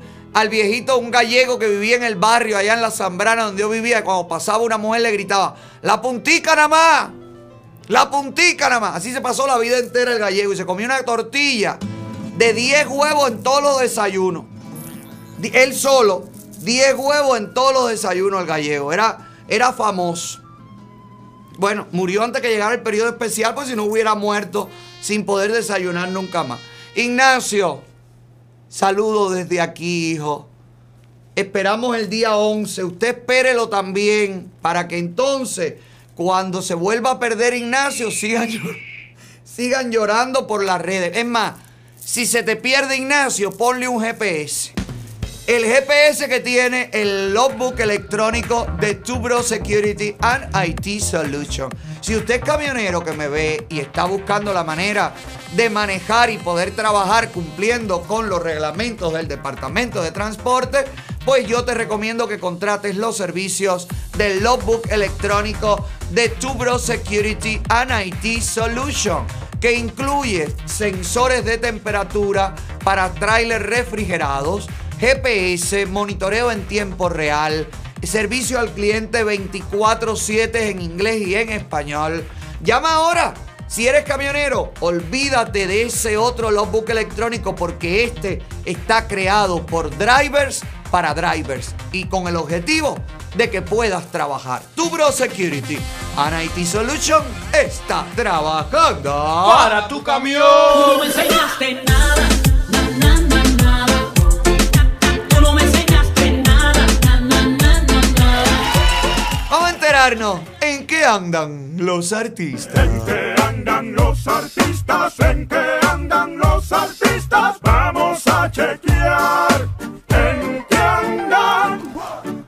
viejito, un gallego que vivía en el barrio, allá en la Zambrana, donde yo vivía. Cuando pasaba una mujer le gritaba, ¡la puntica nada más! ¡La puntica nada más! Así se pasó la vida entera el gallego. Y se comió una tortilla de 10 huevos en todos los desayunos. Él solo, 10 huevos en todos los desayunos el gallego. Era famoso. Bueno, murió antes que llegara el periodo especial, pues si no hubiera muerto sin poder desayunar nunca más. Ignacio, saludo desde aquí, hijo. Esperamos el día 11. Usted espérelo también para que entonces, cuando se vuelva a perder Ignacio, sigan llorando por las redes. Es más, si se te pierde Ignacio, ponle un GPS. El GPS que tiene el logbook electrónico de Tubro Security and IT Solution. Si usted es camionero que me ve y está buscando la manera de manejar y poder trabajar cumpliendo con los reglamentos del Departamento de Transporte, pues yo te recomiendo que contrates los servicios del logbook electrónico de Tubro Security and IT Solution, que incluye sensores de temperatura para tráiler refrigerados, GPS, monitoreo en tiempo real, servicio al cliente 24/7 en inglés y en español. Llama ahora. Si eres camionero, olvídate de ese otro logbook electrónico porque este está creado por drivers para drivers y con el objetivo de que puedas trabajar. Tubro Security and IT Solution está trabajando para tu camión. No me enseñaste nada. ¿En qué andan los artistas? ¿En qué andan los artistas? ¿En qué andan los artistas? Vamos a chequear. ¿En qué andan?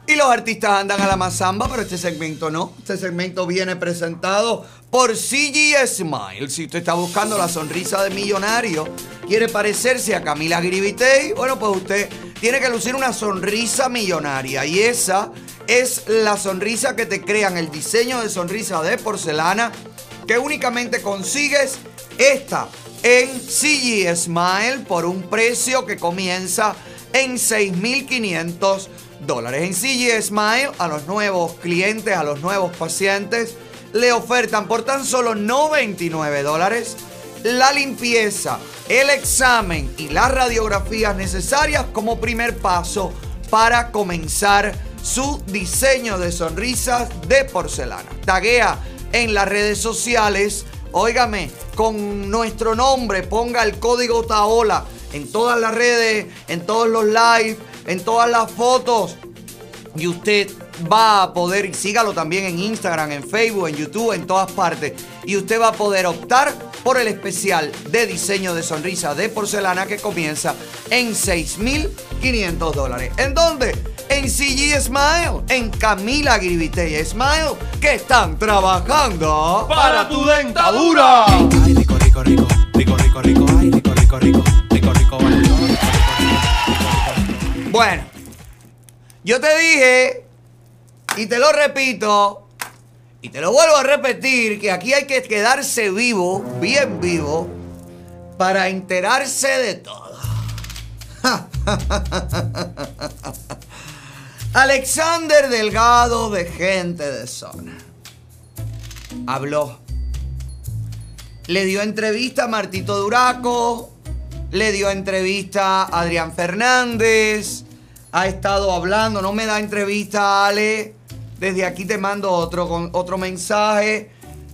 Y los artistas andan a la mazamba, pero este segmento no. Este segmento viene presentado por CG Smile. Si usted está buscando la sonrisa de millonario, quiere parecerse a Camila Gribitey, bueno, pues usted tiene que lucir una sonrisa millonaria. Y esa es la sonrisa que te crean, el diseño de sonrisa de porcelana que únicamente consigues esta en CG Smile por un precio que comienza en $6,500. En CG Smile a los nuevos clientes, a los nuevos pacientes, le ofertan por tan solo $99 la limpieza, el examen y las radiografías necesarias como primer paso para comenzar su diseño de sonrisas de porcelana. Taguea en las redes sociales, óigame, con nuestro nombre, ponga el código Otaola en todas las redes, en todos los live, en todas las fotos. Y usted va a poder, y sígalo también en Instagram, en Facebook, en YouTube, en todas partes. Y usted va a poder optar por el especial de diseño de sonrisa de porcelana que comienza en $6,500. ¿En dónde? En CG Smile, en Camila Gribitey Smile, que están trabajando para tu dentadura. Ay, rico, rico, rico, rico, rico, rico, ay, rico, rico, rico, rico, rico, rico. Bueno, yo te dije, y te lo repito, y te lo vuelvo a repetir, que aquí hay que quedarse vivo, bien vivo, para enterarse de todo. Alexander Delgado, de Gente de Zona, habló. Le dio entrevista a Martito Duraco, le dio entrevista a Adrián Fernández, ha estado hablando. No me da entrevista, Ale. Desde aquí te mando otro mensaje.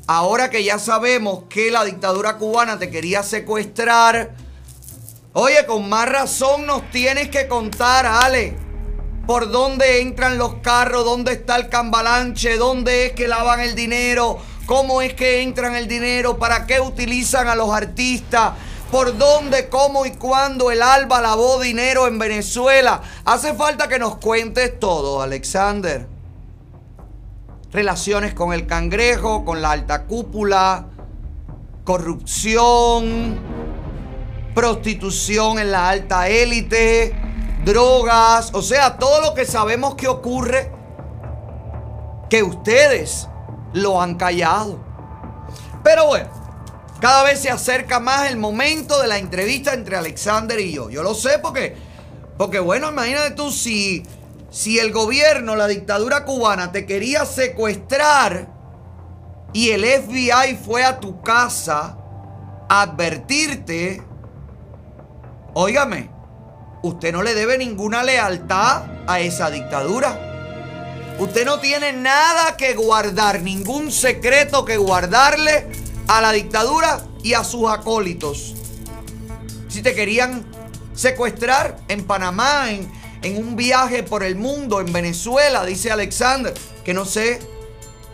Ahora que ya sabemos que la dictadura cubana te quería secuestrar, oye, con más razón nos tienes que contar, Ale. por dónde entran los carros, dónde está el cambalanche, dónde es que lavan el dinero, cómo es que entran el dinero, para qué utilizan a los artistas, por dónde, cómo y cuándo el ALBA lavó dinero en Venezuela. Hace falta que nos cuentes todo, Alexander. Relaciones con el Cangrejo, con la alta cúpula, corrupción, prostitución en la alta élite, drogas, o sea, todo lo que sabemos que ocurre, que ustedes lo han callado. Pero bueno, cada vez se acerca más el momento de la entrevista entre Alexander y yo. Yo lo sé porque bueno, imagínate tú, si el gobierno, la dictadura cubana te quería secuestrar y el FBI fue a tu casa a advertirte, óigame, usted no le debe ninguna lealtad a esa dictadura. Usted no tiene nada que guardar, ningún secreto que guardarle a la dictadura y a sus acólitos. Si te querían secuestrar en Panamá, en un viaje por el mundo, en Venezuela, dice Alexander, que no sé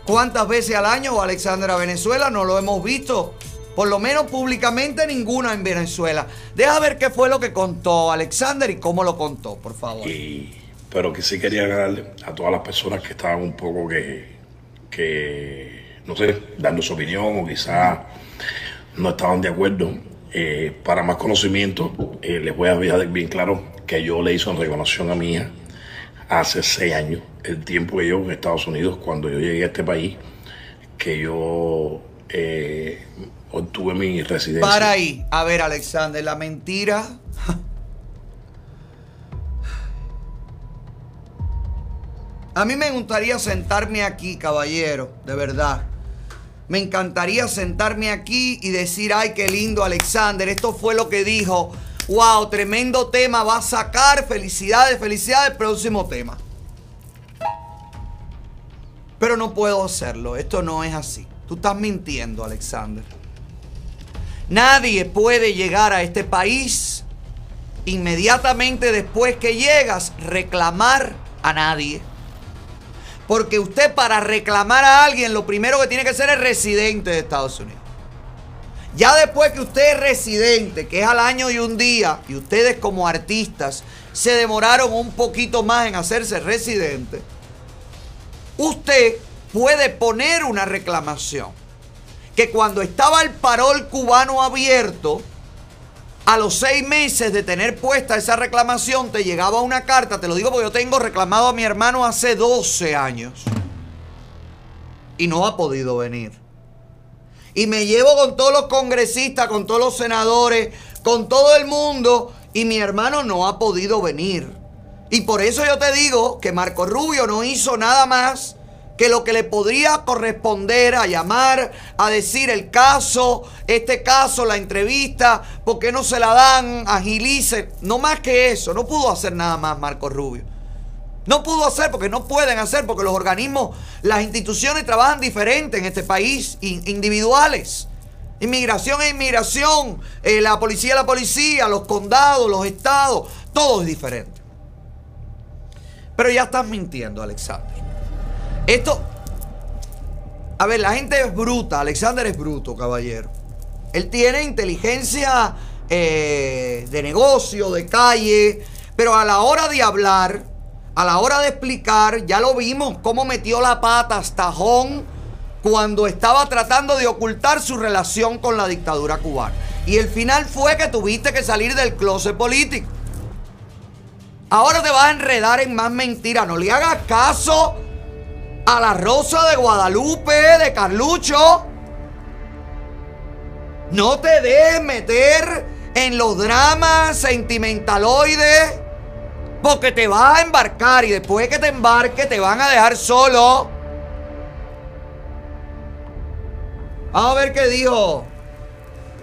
cuántas veces al año va Alexander a Venezuela, no lo hemos visto, por lo menos públicamente, ninguna en Venezuela. Deja ver qué fue lo que contó Alexander y cómo lo contó, por favor. Pero que sí quería darle a todas las personas que estaban un poco que no sé, dando su opinión o quizás no estaban de acuerdo. Para más conocimiento, les voy a dejar bien claro que yo le hice una reclamación a mi hija hace 6 años, el tiempo que yo en Estados Unidos, cuando yo llegué a este país, que yo obtuve mi residencia. Para ahí, a ver, Alexander, la mentira. A mí me gustaría sentarme aquí, caballero, de verdad. Me encantaría sentarme aquí y decir, ay, qué lindo Alexander, esto fue lo que dijo. Wow, tremendo tema, va a sacar, felicidades, felicidades, próximo tema. Pero no puedo hacerlo, esto no es así. Tú estás mintiendo, Alexander. Nadie puede llegar a este país inmediatamente después que llegas reclamar a nadie. Porque usted, para reclamar a alguien, lo primero que tiene que ser es residente de Estados Unidos. Ya después que usted es residente, que es al año y un día, y ustedes como artistas se demoraron un poquito más en hacerse residente, usted puede poner una reclamación. Que cuando estaba el parol cubano abierto, a los 6 meses de tener puesta esa reclamación, te llegaba una carta. Te lo digo porque yo tengo reclamado a mi hermano hace 12 años. Y no ha podido venir. Y me llevo con todos los congresistas, con todos los senadores, con todo el mundo. Y mi hermano no ha podido venir. Y por eso yo te digo que Marco Rubio no hizo nada más que lo que le podría corresponder, a llamar, a decir el caso, este caso, la entrevista, ¿por qué no se la dan? Agilice. No más que eso, no pudo hacer nada más Marco Rubio. No pudo hacer porque no pueden hacer, porque los organismos, las instituciones trabajan diferente en este país, individuales. Inmigración es inmigración, la policía es la policía, los condados, los estados, todo es diferente. Pero ya estás mintiendo, Alexander. Esto, a ver, la gente es bruta. Alexander es bruto, caballero. Él tiene inteligencia de negocio, de calle, pero a la hora de hablar, a la hora de explicar, ya lo vimos cómo metió la pata hasta Jón cuando estaba tratando de ocultar su relación con la dictadura cubana. Y el final fue que tuviste que salir del closet político. Ahora te vas a enredar en más mentiras. No le hagas caso a la Rosa de Guadalupe, de Carlucho. No te dejes meter en los dramas sentimentaloides, porque te vas a embarcar y después que te embarque te van a dejar solo. Vamos a ver qué dijo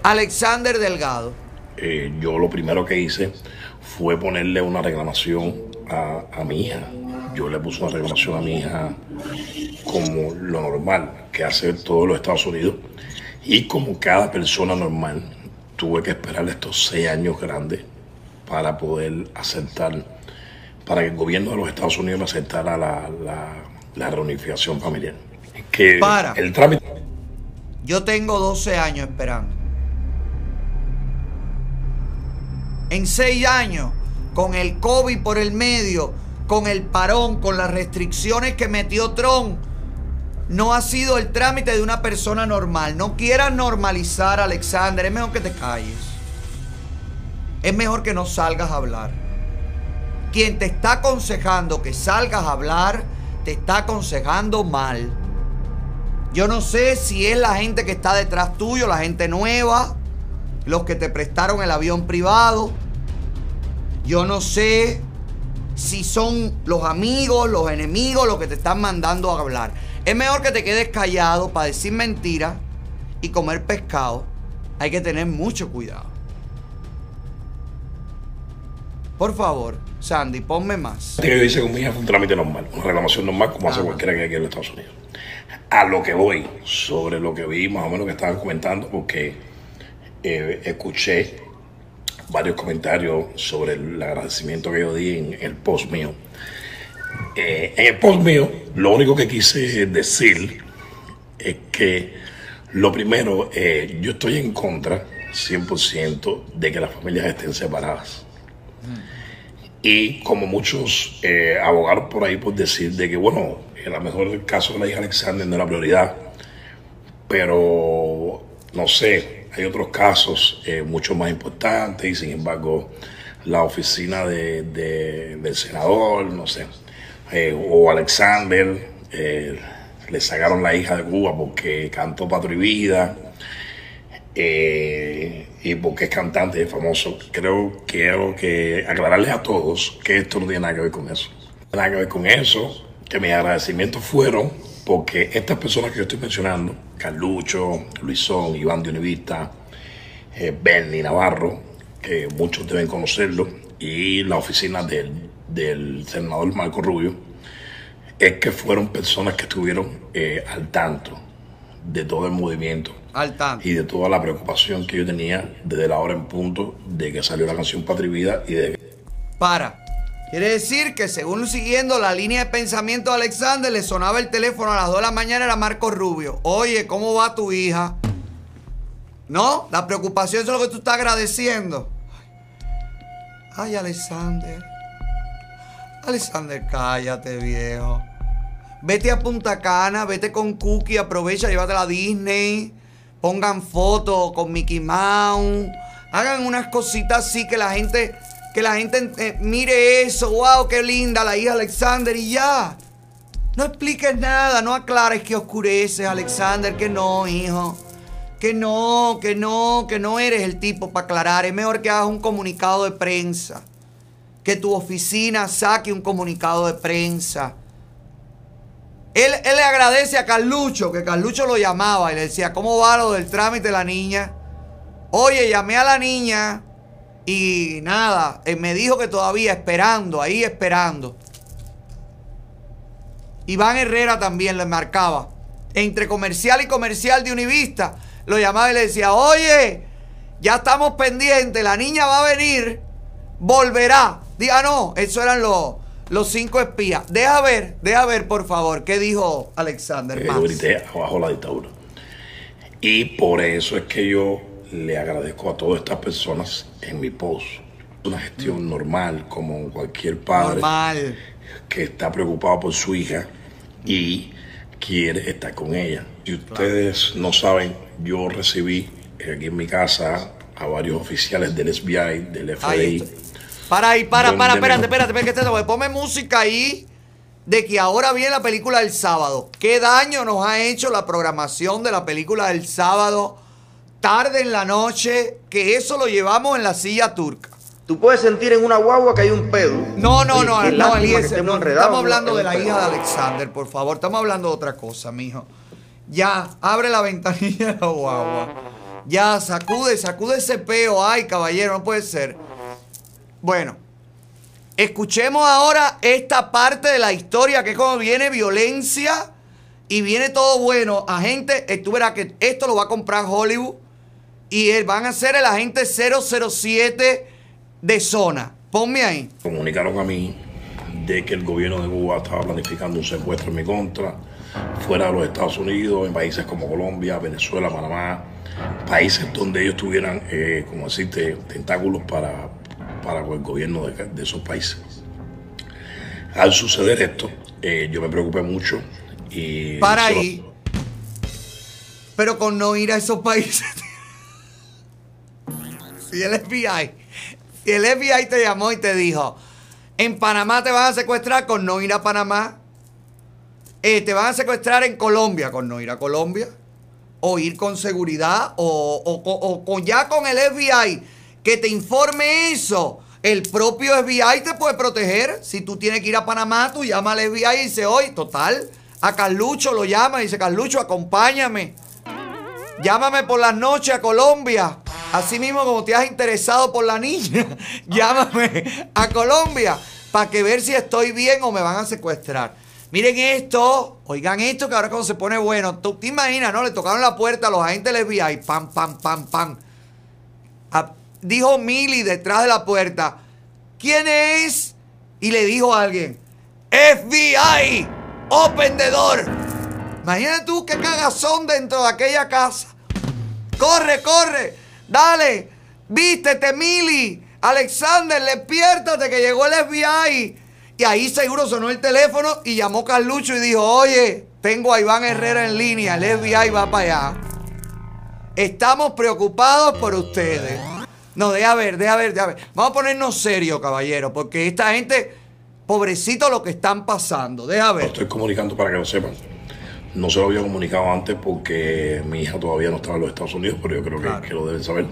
Alexander Delgado. Yo lo primero que hice fue ponerle una reclamación a mi hija. Yo le puse una reclamación a mi hija como lo normal que hace todos los Estados Unidos. Y como cada persona normal, tuve que esperar estos 6 años grandes para poder aceptar para que el gobierno de los Estados Unidos aceptara la reunificación familiar. Que para. El trámite. Yo tengo 12 años esperando. En 6 años, con el COVID por el medio, con el parón, con las restricciones que metió Trump, no ha sido el trámite de una persona normal. No quieras normalizar, Alexander. Es mejor que te calles. Es mejor que no salgas a hablar. Quien te está aconsejando que salgas a hablar, te está aconsejando mal. Yo no sé si es la gente que está detrás tuyo, la gente nueva, los que te prestaron el avión privado. Yo no sé si son los amigos, los enemigos, los que te están mandando a hablar. Es mejor que te quedes callado para decir mentiras y comer pescado. Hay que tener mucho cuidado. Por favor, Sandy, ponme más. Lo que yo hice conmigo fue un trámite normal, una reclamación normal como hace cualquiera que hay aquí en los Estados Unidos. A lo que voy, sobre lo que vi, más o menos que estaban comentando, porque escuché varios comentarios sobre el agradecimiento que yo di en el post mío. En el post mío, lo único que quise decir es que lo primero, yo estoy en contra 100% de que las familias estén separadas. Y como muchos abogados por ahí por decir de que, bueno, a lo mejor el caso de la hija Alexander no era prioridad, pero no sé, hay otros casos mucho más importantes y sin embargo la oficina del senador, no sé, o Alexander, le sacaron la hija de Cuba porque cantó Patria y Vida y porque es cantante, es famoso. Quiero que aclararles a todos que esto no tiene nada que ver con eso. Nada que ver con eso. Que mis agradecimientos fueron porque estas personas que yo estoy mencionando, Carlucho, Luisón, Iván de Univista, Bernie Navarro, que muchos deben conocerlo, y la oficina del senador Marco Rubio, es que fueron personas que estuvieron al tanto de todo el movimiento. Al tanto. Y de toda la preocupación que yo tenía desde la hora en punto de que salió la canción Patria y Vida y de... Para. Quiere decir que según siguiendo la línea de pensamiento de Alexander, le sonaba el teléfono a las 2 de la mañana, era Marco Rubio. Oye, ¿cómo va tu hija? ¿No? La preocupación es lo que tú estás agradeciendo. Ay, Alexander. Alexander, cállate, viejo. Vete a Punta Cana, vete con Cookie, aprovecha, llévatela a Disney. Pongan fotos con Mickey Mouse. Hagan unas cositas así que la gente... Que la gente mire eso, wow, qué linda la hija Alexander y ya. No expliques nada, no aclares que oscureces, Alexander, que no, hijo. Que no eres el tipo para aclarar. Es mejor que hagas un comunicado de prensa. Que tu oficina saque un comunicado de prensa. Él le agradece a Carlucho, que Carlucho lo llamaba y le decía, ¿cómo va lo del trámite de la niña? Oye, llamé a la niña. Y nada, él me dijo que todavía esperando, ahí esperando. Iván Herrera también le marcaba. Entre comercial y comercial de Univista, lo llamaba y le decía, oye, ya estamos pendientes, la niña va a venir, volverá. Diga, no, eso eran los 5 espías. Deja ver, por favor, qué dijo Alexander. Yo grité abajo la dictadura. Y por eso es que yo... Le agradezco a todas estas personas en mi post. Una gestión normal, como cualquier padre normal que está preocupado por su hija y quiere estar con ella. Si ustedes no saben, yo recibí aquí en mi casa a varios oficiales del SBI, del FBI. Para, espérate, ponme música ahí de que ahora viene la película del sábado. ¿Qué daño nos ha hecho la programación de la película del sábado? Tarde en la noche, que eso lo llevamos en la silla turca. Tú puedes sentir en una guagua que hay un pedo. No, Eliezer, no estamos hablando de la hija de Alexander, por favor. Estamos hablando de otra cosa, mijo. Ya, abre la ventanilla de la guagua. Ya, sacude ese peo. Ay, caballero, no puede ser. Bueno, escuchemos ahora esta parte de la historia, que es cuando viene violencia y viene todo bueno. Agente, tú verás que esto lo va a comprar Hollywood. Y van a ser el agente 007 de zona. Ponme ahí. Comunicaron a mí de que el gobierno de Cuba estaba planificando un secuestro en mi contra, fuera de los Estados Unidos, en países como Colombia, Venezuela, Panamá, países donde ellos tuvieran, como decirte, tentáculos para el gobierno de esos países. Al suceder esto, yo me preocupé mucho y... Para ahí, pero con no ir a esos países. Si el FBI te llamó y te dijo, en Panamá te vas a secuestrar con no ir a Panamá, te van a secuestrar en Colombia con no ir a Colombia, o ir con seguridad, o ya con el FBI que te informe eso. El propio FBI te puede proteger. Si tú tienes que ir a Panamá, tú llamas al FBI y dices, oye, total, a Carlucho lo llama y dice, Carlucho, acompáñame, llámame por las noches a Colombia. Así mismo como te has interesado por la niña, llámame a Colombia para que ver si estoy bien o me van a secuestrar. Miren esto, oigan esto, que ahora cuando se pone bueno, tú te imaginas, ¿no? Le tocaron la puerta a los agentes del FBI, pam, pam, pam, pam. Dijo Mili detrás de la puerta, ¿quién es? Y le dijo a alguien, FBI, open the door. Imagínate tú qué cagazón dentro de aquella casa. Corre, corre, dale, vístete, Mili, Alexander, despiértate que llegó el FBI. Y ahí seguro sonó el teléfono y llamó Carlucho y dijo, oye, tengo a Iván Herrera en línea, el FBI va para allá. Estamos preocupados por ustedes. No, deja ver. Vamos a ponernos serios, caballero, porque esta gente, pobrecito lo que están pasando. Deja ver. Lo estoy comunicando para que lo sepan. No se lo había comunicado antes porque mi hija todavía no estaba en los Estados Unidos, pero yo creo claro que lo deben saber.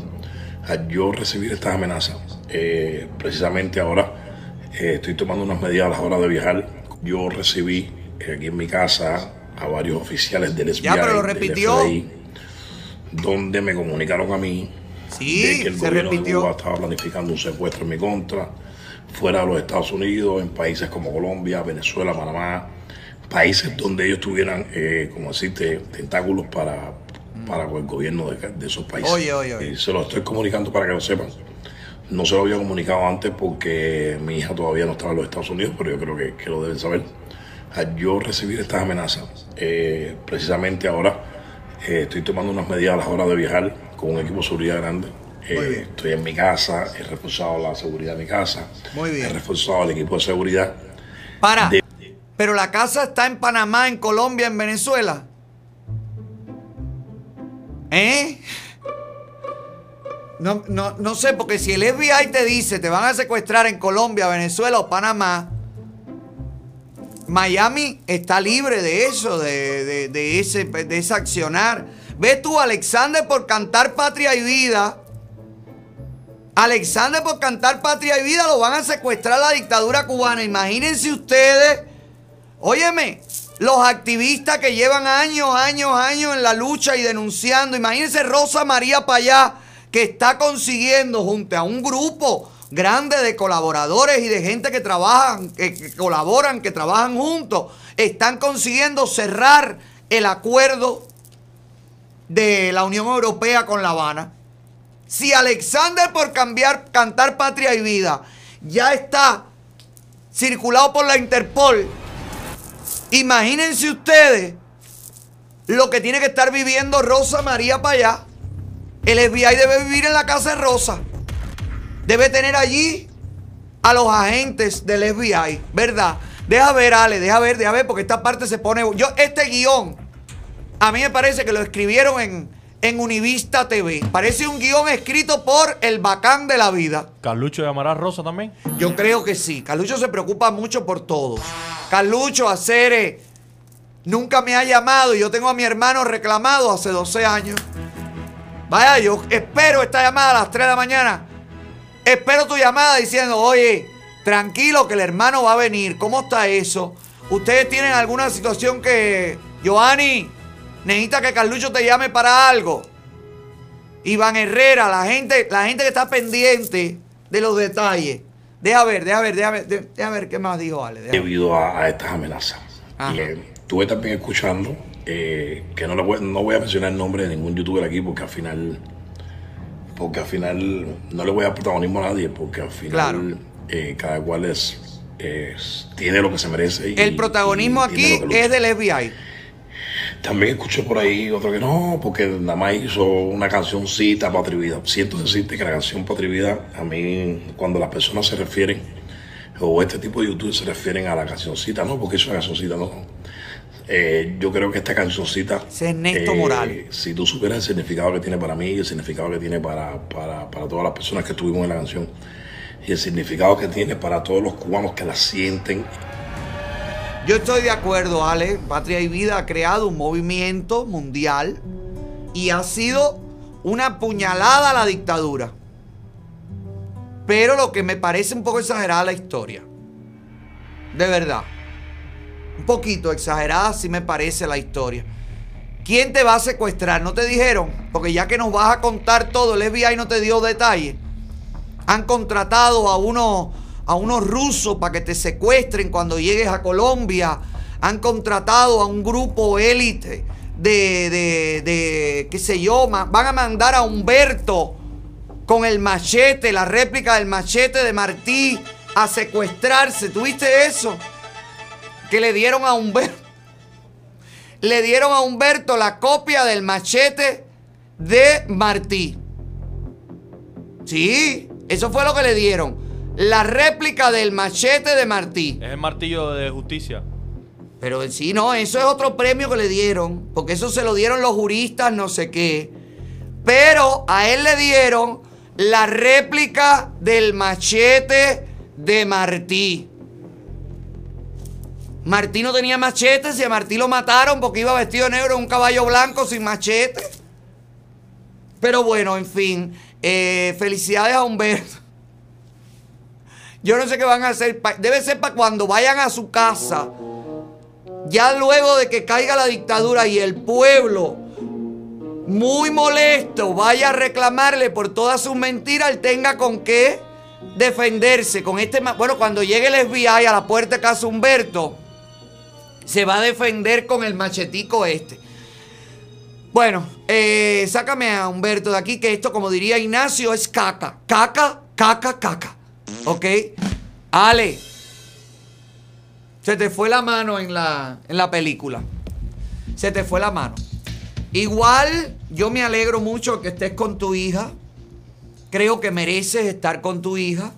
Al yo recibir estas amenazas, precisamente ahora... estoy tomando unas medidas a las horas de viajar. Yo recibí aquí en mi casa a varios oficiales del FBI, del FBI, donde me comunicaron a mí de que el gobierno de Cuba estaba planificando un secuestro en mi contra, fuera de los Estados Unidos, en países como Colombia, Venezuela, Panamá, países donde ellos tuvieran, como decirte, tentáculos para el gobierno de esos países. Oye. Se lo estoy comunicando para que lo sepan. No se lo había comunicado antes porque mi hija todavía no estaba en los Estados Unidos, pero yo creo que lo deben saber. Al yo recibir estas amenazas, precisamente ahora estoy tomando unas medidas a las horas de viajar con un equipo de seguridad grande. Estoy en mi casa, he reforzado la seguridad de mi casa. Muy bien. He reforzado el equipo de seguridad. Para, pero la casa está en Panamá, en Colombia, en Venezuela. ¿Eh? No sé, porque si el FBI te dice te van a secuestrar en Colombia, Venezuela o Panamá, Miami está libre de eso, de ese accionar. Ve tú, Alexander, por cantar Patria y Vida. Alexander, por cantar Patria y Vida, lo van a secuestrar la dictadura cubana. Imagínense ustedes, óyeme, los activistas que llevan años en la lucha y denunciando. Imagínense Rosa María Payá, que está consiguiendo junto a un grupo grande de colaboradores y de gente que trabajan, que colaboran, que trabajan juntos, están consiguiendo cerrar el acuerdo de la Unión Europea con La Habana. Si Alexander por cantar Patria y Vida ya está circulado por la Interpol, imagínense ustedes lo que tiene que estar viviendo Rosa María Payá. El FBI debe vivir en la Casa de Rosa. Debe tener allí a los agentes del FBI, ¿verdad? Deja ver, Ale, deja ver, porque esta parte se pone... Este guión, a mí me parece que lo escribieron en Univista TV. Parece un guión escrito por el bacán de la vida. ¿Carlucho llamará a Rosa también? Yo creo que sí. Carlucho se preocupa mucho por todos. Carlucho, Acere, nunca me ha llamado y yo tengo a mi hermano reclamado hace 12 años. Vaya, yo espero esta llamada a las 3 de la mañana. Espero tu llamada diciendo, oye, tranquilo que el hermano va a venir. ¿Cómo está eso? ¿Ustedes tienen alguna situación que... Giovanni, necesita que Carlucho te llame para algo? Iván Herrera, la gente que está pendiente de los detalles. Deja ver qué más dijo Ale. Debido a estas amenazas. Y estuve también escuchando... que no voy a mencionar el nombre de ningún youtuber aquí porque al final no le voy a dar protagonismo a nadie porque al final cada cual es tiene lo que se merece. El protagonismo aquí es del FBI. También escuché por ahí otro que no, porque nada más hizo una cancioncita, Patria y Vida. Siento decirte que la canción Patria y Vida, a mí, cuando las personas se refieren, o este tipo de YouTube se refieren a la cancioncita, no, porque hizo una cancioncita, no. Yo creo que esta cancioncita es Ernesto Morales. Si tú supieras el significado que tiene para mí, el significado que tiene para todas las personas que estuvimos en la canción, y el significado que tiene para todos los cubanos que la sienten. Yo estoy de acuerdo, Alex. Patria y Vida ha creado un movimiento mundial y ha sido una puñalada a la dictadura. Pero lo que me parece un poco exagerada la historia. De verdad. Un poquito exagerada sí me parece la historia. ¿Quién te va a secuestrar? ¿No te dijeron? Porque ya que nos vas a contar todo, el FBI no te dio detalles. Han contratado a unos rusos para que te secuestren cuando llegues a Colombia. Han contratado a un grupo élite de qué sé yo, van a mandar a Humberto con el machete, la réplica del machete de Martí, a secuestrarse. ¿Tuviste eso? Que le dieron a Humberto. Le dieron a Humberto la copia del machete de Martí. Sí, eso fue lo que le dieron. La réplica del machete de Martí. Es el martillo de justicia. Pero sí, no, eso es otro premio que le dieron. Porque eso se lo dieron los juristas, no sé qué. Pero a él le dieron la réplica del machete de Martí. Martí no tenía machete, si a Martí lo mataron porque iba vestido de negro en un caballo blanco sin machete. Pero bueno, en fin, felicidades a Humberto. Yo no sé qué van a hacer. Debe ser para cuando vayan a su casa. Ya luego de que caiga la dictadura y el pueblo, muy molesto, vaya a reclamarle por todas sus mentiras, él tenga con qué defenderse. Con este, bueno, cuando llegue el FBI a la puerta de casa Humberto, se va a defender con el machetico este. Bueno, sácame a Humberto de aquí, que esto, como diría Ignacio, es caca. Caca, caca, caca. Ok, Ale, se te fue la mano en la película. Se te fue la mano. Igual yo me alegro mucho que estés con tu hija. Creo que mereces estar con tu hija.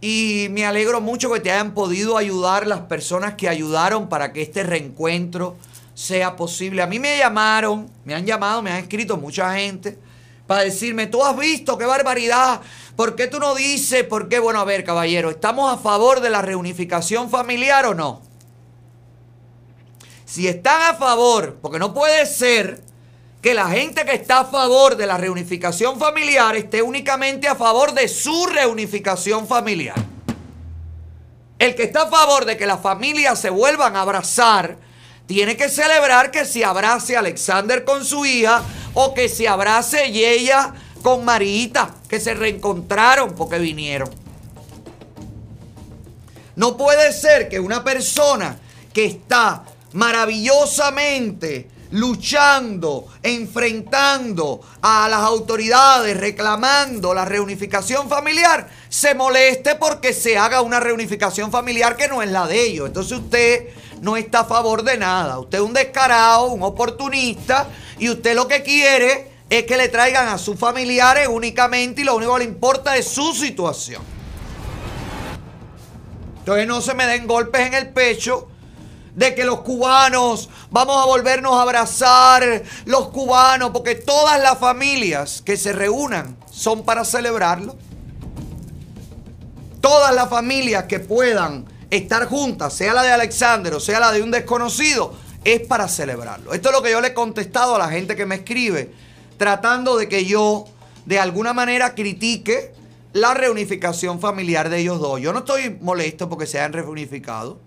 Y me alegro mucho que te hayan podido ayudar las personas que ayudaron para que este reencuentro sea posible. A mí me llamaron, me han llamado, me han escrito mucha gente para decirme, tú has visto, qué barbaridad, ¿por qué tú no dices? ¿Por qué? Bueno, a ver, caballero, ¿estamos a favor de la reunificación familiar o no? Si están a favor, porque no puede ser que la gente que está a favor de la reunificación familiar esté únicamente a favor de su reunificación familiar. El que está a favor de que las familias se vuelvan a abrazar tiene que celebrar que se abrace Alexander con su hija o que se abrace ella con Marita, que se reencontraron porque vinieron. No puede ser que una persona que está maravillosamente luchando, enfrentando a las autoridades, reclamando la reunificación familiar, se moleste porque se haga una reunificación familiar que no es la de ellos. Entonces usted no está a favor de nada. Usted es un descarado, un oportunista, y usted lo que quiere es que le traigan a sus familiares únicamente y lo único que le importa es su situación. Entonces no se me den golpes en el pecho de que los cubanos vamos a volvernos a abrazar, los cubanos, porque todas las familias que se reúnan son para celebrarlo. Todas las familias que puedan estar juntas, sea la de Alexander o sea la de un desconocido, es para celebrarlo. Esto es lo que yo le he contestado a la gente que me escribe, tratando de que yo de alguna manera critique la reunificación familiar de ellos dos. Yo no estoy molesto porque se hayan reunificado.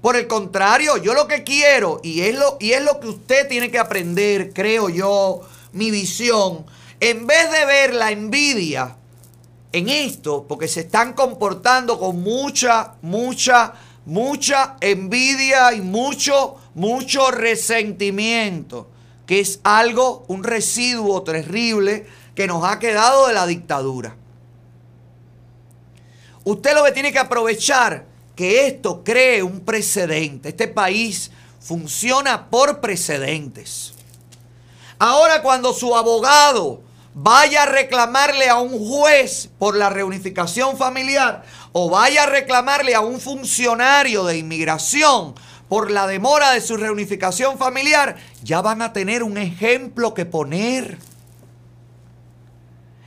Por el contrario, yo lo que quiero, y es lo que usted tiene que aprender, creo yo, mi visión, en vez de ver la envidia en esto, porque se están comportando con mucha, mucha, mucha envidia y mucho, mucho resentimiento, que es algo, un residuo terrible que nos ha quedado de la dictadura. Usted lo que tiene que aprovechar que esto cree un precedente. Este país funciona por precedentes. Ahora, cuando su abogado vaya a reclamarle a un juez por la reunificación familiar o vaya a reclamarle a un funcionario de inmigración por la demora de su reunificación familiar, ya van a tener un ejemplo que poner.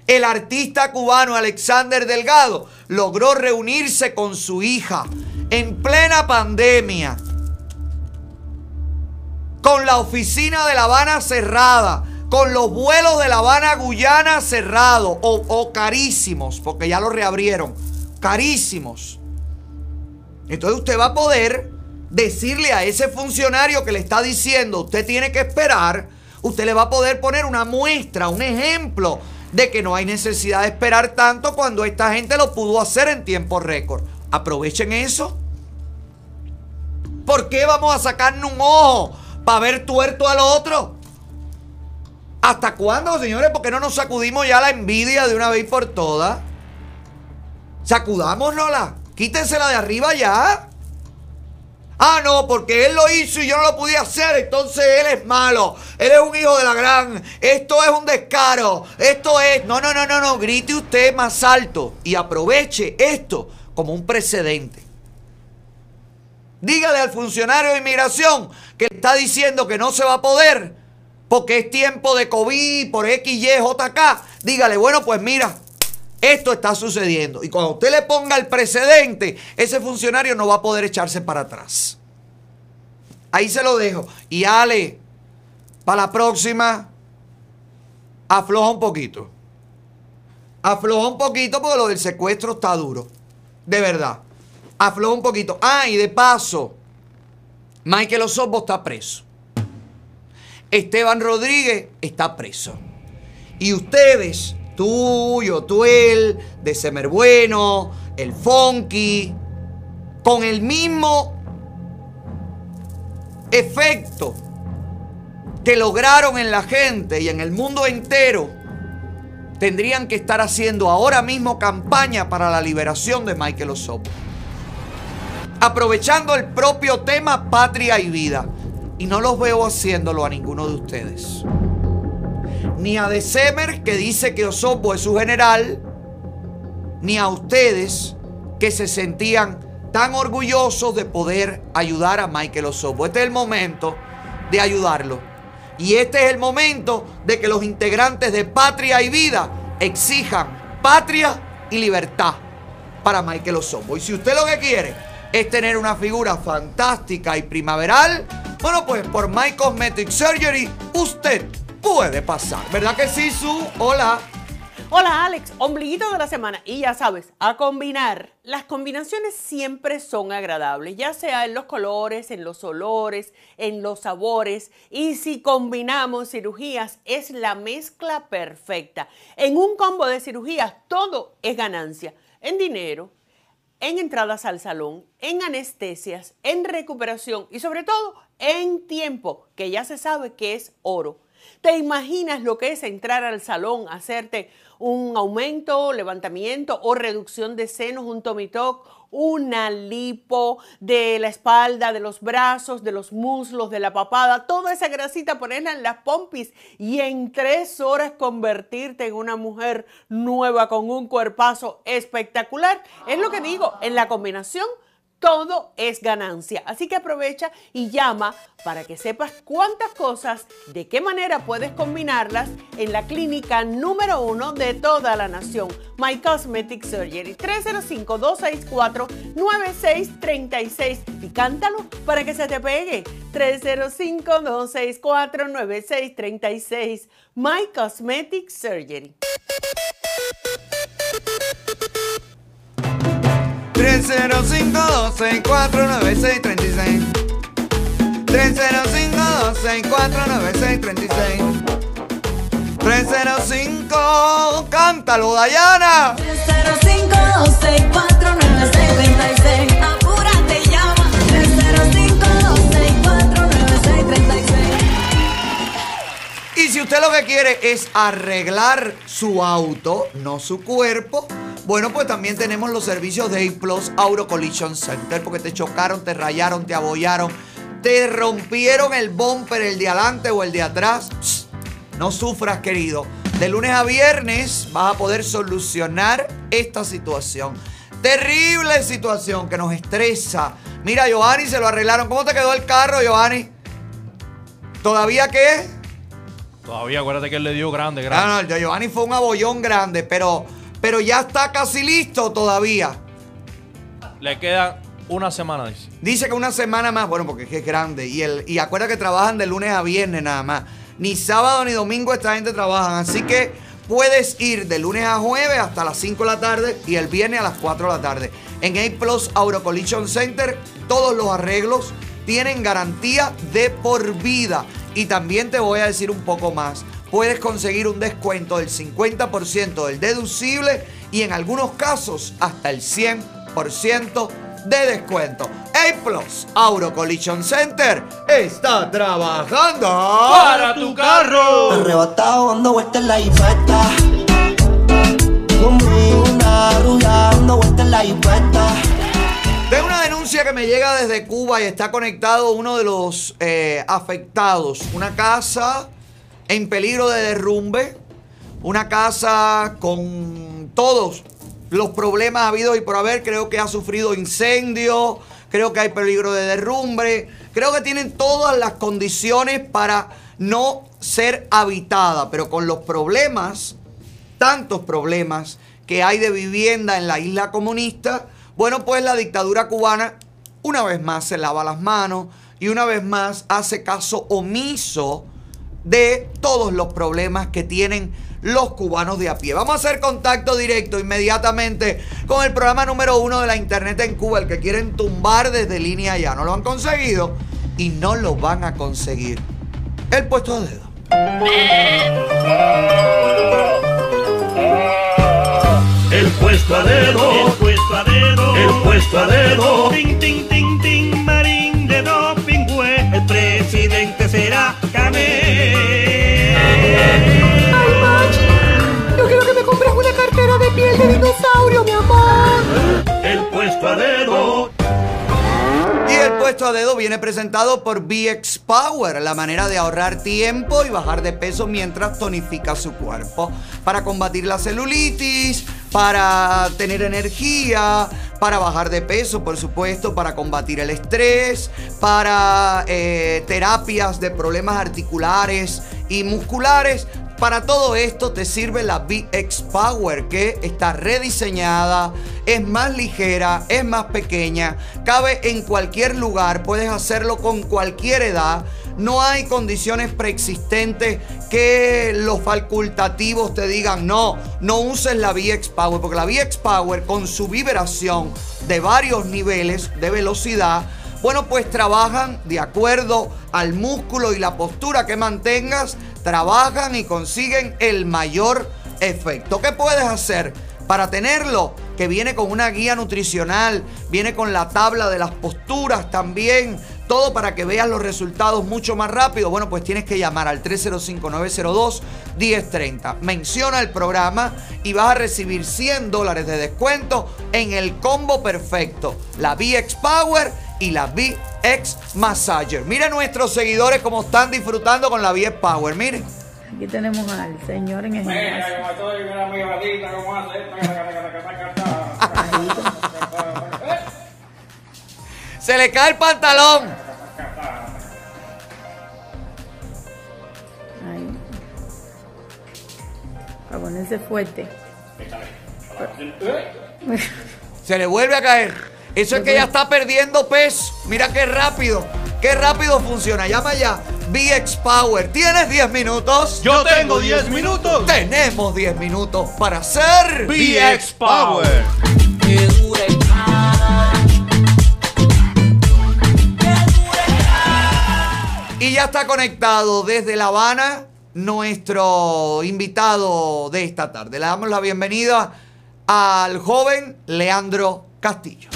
El artista cubano Alexander Delgado logró reunirse con su hija en plena pandemia, con la oficina de La Habana cerrada, con los vuelos de La Habana a Guyana cerrados o carísimos, porque ya lo reabrieron, carísimos. Entonces usted va a poder decirle a ese funcionario que le está diciendo, usted tiene que esperar, usted le va a poder poner una muestra, un ejemplo de que no hay necesidad de esperar tanto cuando esta gente lo pudo hacer en tiempo récord. Aprovechen eso. ¿Por qué vamos a sacarnos un ojo para ver tuerto al otro? ¿Hasta cuándo, señores? ¿Por qué no nos sacudimos ya la envidia de una vez por todas? Sacudámosnosla. Quítensela de arriba ya. Ah, no, porque él lo hizo y yo no lo pude hacer, entonces él es malo, él es un hijo de la gran, esto es un descaro, esto es... No, grite usted más alto y aproveche esto como un precedente. Dígale al funcionario de inmigración que está diciendo que no se va a poder porque es tiempo de COVID, por XYJK, dígale, bueno, pues mira, esto está sucediendo. Y cuando usted le ponga el precedente, ese funcionario no va a poder echarse para atrás. Ahí se lo dejo. Y Ale, para la próxima, afloja un poquito. Afloja un poquito porque lo del secuestro está duro. De verdad. Afloja un poquito. Ah, y de paso, Maykel Osorbo está preso. Esteban Rodríguez está preso. Y ustedes... Tú, Yotuel, de Semer Bueno, el Funky, con el mismo efecto que lograron en la gente y en el mundo entero, tendrían que estar haciendo ahora mismo campaña para la liberación de Maykel Osorbo. Aprovechando el propio tema Patria y Vida. Y no los veo haciéndolo a ninguno de ustedes. Ni a De Semer, que dice que Osorbo es su general, ni a ustedes que se sentían tan orgullosos de poder ayudar a Maykel Osorbo. Este es el momento de ayudarlo. Y este es el momento de que los integrantes de Patria y Vida exijan patria y libertad para Maykel Osorbo. Y si usted lo que quiere es tener una figura fantástica y primaveral, bueno, pues por My Cosmetic Surgery usted puede pasar, ¿verdad que sí, Su? Hola. Hola, Alex. Ombliguito de la semana. Y ya sabes, a combinar. Las combinaciones siempre son agradables, ya sea en los colores, en los olores, en los sabores. Y si combinamos cirugías, es la mezcla perfecta. En un combo de cirugías, todo es ganancia. En dinero, en entradas al salón, en anestesias, en recuperación y sobre todo en tiempo, que ya se sabe que es oro. ¿Te imaginas lo que es entrar al salón, hacerte un aumento, levantamiento o reducción de senos, un tummy tuck, una lipo de la espalda, de los brazos, de los muslos, de la papada? Toda esa grasita, ponerla en las pompis y en 3 horas convertirte en una mujer nueva con un cuerpazo espectacular. Es lo que digo, en la combinación todo es ganancia, así que aprovecha y llama para que sepas cuántas cosas, de qué manera puedes combinarlas en la clínica número 1 de toda la nación, My Cosmetic Surgery, 305-264-9636 y cántalo para que se te pegue, 305-264-9636, My Cosmetic Surgery. 305-264-9636 305-264-9636 305, cántalo, Dayana. 305-264-9636 apúrate, llama. 305-264-9636. Y si usted lo que quiere es arreglar su auto, no su cuerpo, Bueno, pues también tenemos los servicios de A+ Auto Collision Center, porque te chocaron, te rayaron, te abollaron, te rompieron el bumper, el de adelante o el de atrás. Psst, no sufras, querido. De lunes a viernes vas a poder solucionar esta situación. Terrible situación que nos estresa. Mira, Giovanni, se lo arreglaron. ¿Cómo te quedó el carro, Giovanni? ¿Todavía qué? Todavía, acuérdate que él le dio grande, grande. No, no, el de Giovanni fue un abollón grande, pero ya está casi listo todavía. Le queda una semana, dice. Dice que una semana más, bueno, porque es grande. Y acuérdate que trabajan de lunes a viernes nada más. Ni sábado ni domingo esta gente trabaja. Así que puedes ir de lunes a jueves hasta las 5 de la tarde y el viernes a las 4 de la tarde. En A+ Auto Collision Center todos los arreglos tienen garantía de por vida. Y también te voy a decir un poco más. Puedes conseguir un descuento del 50% del deducible y en algunos casos hasta el 100% de descuento. A+ Auto Collision Center está trabajando para tu carro. Arrebatado, dando vueltas en la hipeta. Como una ruda, dando vueltas en la hipeta. Tengo una denuncia que me llega desde Cuba y está conectado uno de los afectados. Una casa en peligro de derrumbe. Una casa con todos los problemas habidos y por haber. Creo que ha sufrido incendio, creo que hay peligro de derrumbe, creo que tienen todas las condiciones para no ser habitada, pero con los problemas, tantos problemas que hay de vivienda en la isla comunista, bueno, pues la dictadura cubana una vez más se lava las manos y una vez más hace caso omiso de todos los problemas que tienen los cubanos de a pie. Vamos a hacer contacto directo inmediatamente con el programa número 1 de la internet en Cuba, el que quieren tumbar desde línea ya. No lo han conseguido y no lo van a conseguir. El puesto de dedo. El puesto a dedo. El puesto a dedo. El puesto a dedo. Ting, ting, ting, ting, marín de dos pingües. El presidente será Canel. De piel de dinosaurio, mi amor. El puesto a dedo. Y el puesto a dedo viene presentado por BX Power, la manera de ahorrar tiempo y bajar de peso mientras tonifica su cuerpo. Para combatir la celulitis, para tener energía, para bajar de peso, por supuesto, para combatir el estrés, para terapias de problemas articulares y musculares. Para todo esto te sirve la BX Power, que está rediseñada, es más ligera, es más pequeña, cabe en cualquier lugar, puedes hacerlo con cualquier edad, no hay condiciones preexistentes que los facultativos te digan no, no uses la BX Power, porque la BX Power con su vibración de varios niveles de velocidad, bueno, pues trabajan de acuerdo al músculo y la postura que mantengas, trabajan y consiguen el mayor efecto. ¿Qué puedes hacer para tenerlo? Que viene con una guía nutricional, viene con la tabla de las posturas también, todo para que veas los resultados mucho más rápido. Bueno, pues tienes que llamar al 305-902-1030. Menciona el programa y vas a recibir $100 de descuento en el combo perfecto, la BX Power y la BX Massager. Miren nuestros seguidores cómo están disfrutando con la BX Power, miren. Aquí tenemos al señor en el gimnasio. Se le cae el pantalón. Ahí. Para ponerse fuerte. Se le vuelve a caer. Eso es que ya está perdiendo peso. Mira qué rápido funciona. Llama ya, BX Power. ¿Tienes 10 minutos? Yo tengo 10 minutos. Tenemos 10 minutos para hacer BX Power. Y ya está conectado desde La Habana nuestro invitado de esta tarde. Le damos la bienvenida al joven Leandro Castillo.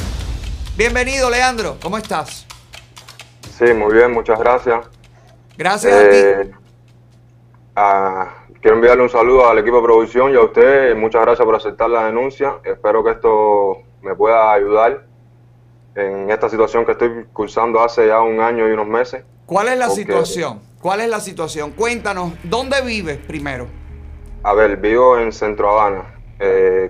Bienvenido, Leandro. ¿Cómo estás? Sí, muy bien. Muchas gracias. Gracias a ti. Quiero enviarle un saludo al equipo de producción y a usted. Muchas gracias por aceptar la denuncia. Espero que esto me pueda ayudar en esta situación que estoy cursando hace ya un año y unos meses. ¿Cuál es la situación? ¿Cuál es la situación? Cuéntanos, ¿dónde vives primero? A ver, vivo en Centro Habana,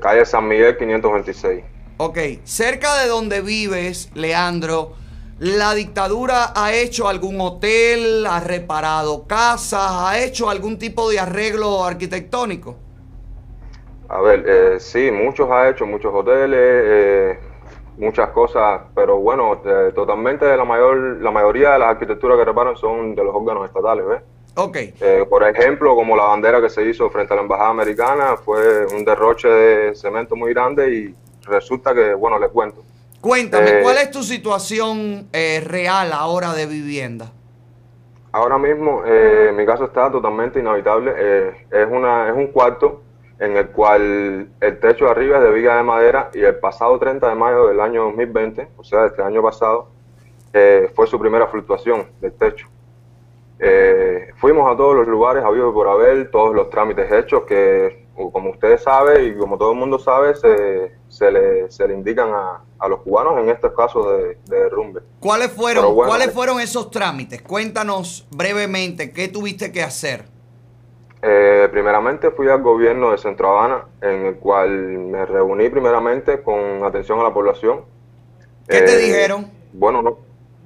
calle San Miguel 526. Ok, cerca de donde vives, Leandro, ¿la dictadura ha hecho algún hotel, ha reparado casas, ha hecho algún tipo de arreglo arquitectónico? A ver, sí, muchos ha hecho, muchos hoteles, muchas cosas, pero bueno, totalmente la mayoría de las arquitecturas que reparan son de los órganos estatales, ¿ves? Ok. Por ejemplo, como la bandera que se hizo frente a la embajada americana, fue un derroche de cemento muy grande y resulta que, bueno, les cuento. Cuéntame, ¿cuál es tu situación real ahora de vivienda? Ahora mismo mi casa está totalmente inhabitable. Es un cuarto en el cual el techo de arriba es de viga de madera y el pasado 30 de mayo del año 2020, o sea, este año pasado, fue su primera fluctuación del techo. Fuimos a todos los lugares habido por haber, todos los trámites hechos que, como ustedes saben y como todo el mundo sabe, se le indican a los cubanos en estos casos de derrumbe. ¿Cuáles fueron esos trámites? Cuéntanos brevemente, ¿qué tuviste que hacer? Primeramente fui al gobierno de Centro Habana, en el cual me reuní primeramente con atención a la población. ¿Qué te dijeron? Bueno,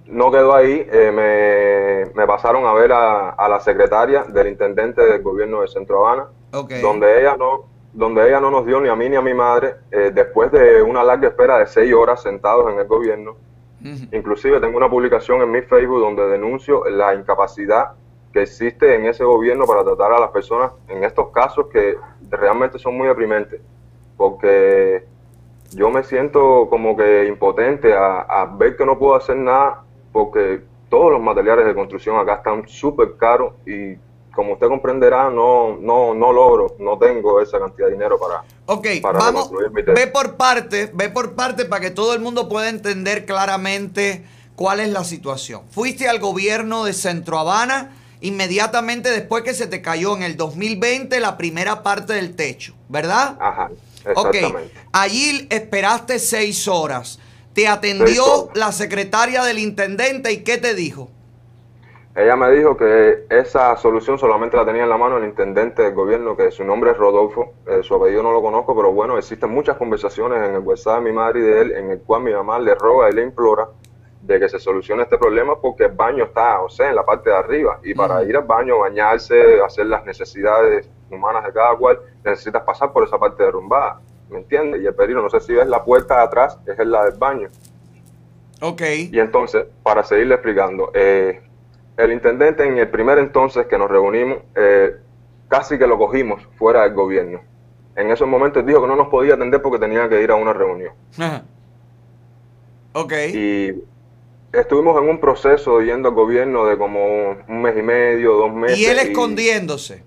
no quedó ahí. Me pasaron a ver a la secretaria del intendente del gobierno de Centro Habana, okay, donde ella no nos dio ni a mí ni a mi madre, después de una larga espera de 6 horas sentados en el gobierno. Inclusive tengo una publicación en mi Facebook donde denuncio la incapacidad que existe en ese gobierno para tratar a las personas en estos casos que realmente son muy deprimentes, porque yo me siento como que impotente a ver que no puedo hacer nada, porque todos los materiales de construcción acá están súper caros y, como usted comprenderá, no tengo esa cantidad de dinero para... Ok, para vamos, ve por parte para que todo el mundo pueda entender claramente cuál es la situación. Fuiste al gobierno de Centro Habana inmediatamente después que se te cayó en el 2020 la primera parte del techo, ¿verdad? Ajá, exactamente. Ok, allí esperaste 6 horas. Te atendió la secretaria del intendente y ¿qué te dijo? Ella me dijo que esa solución solamente la tenía en la mano el intendente del gobierno, que su nombre es Rodolfo, su apellido no lo conozco, pero bueno, existen muchas conversaciones en el WhatsApp de mi madre y de él, en el cual mi mamá le roga y le implora de que se solucione este problema, porque el baño está, o sea, en la parte de arriba, y para ir al baño, bañarse, hacer las necesidades humanas de cada cual, necesitas pasar por esa parte derrumbada, ¿me entiendes? Y el peligro, no sé si ves la puerta de atrás, es la del baño. Ok. Y entonces, para seguirle explicando, el intendente en el primer entonces que nos reunimos, casi que lo cogimos fuera del gobierno. En esos momentos dijo que no nos podía atender porque tenía que ir a una reunión. Ajá. Ok. Y estuvimos en un proceso yendo al gobierno de como 1 mes y medio, 2 meses. ¿Y él escondiéndose?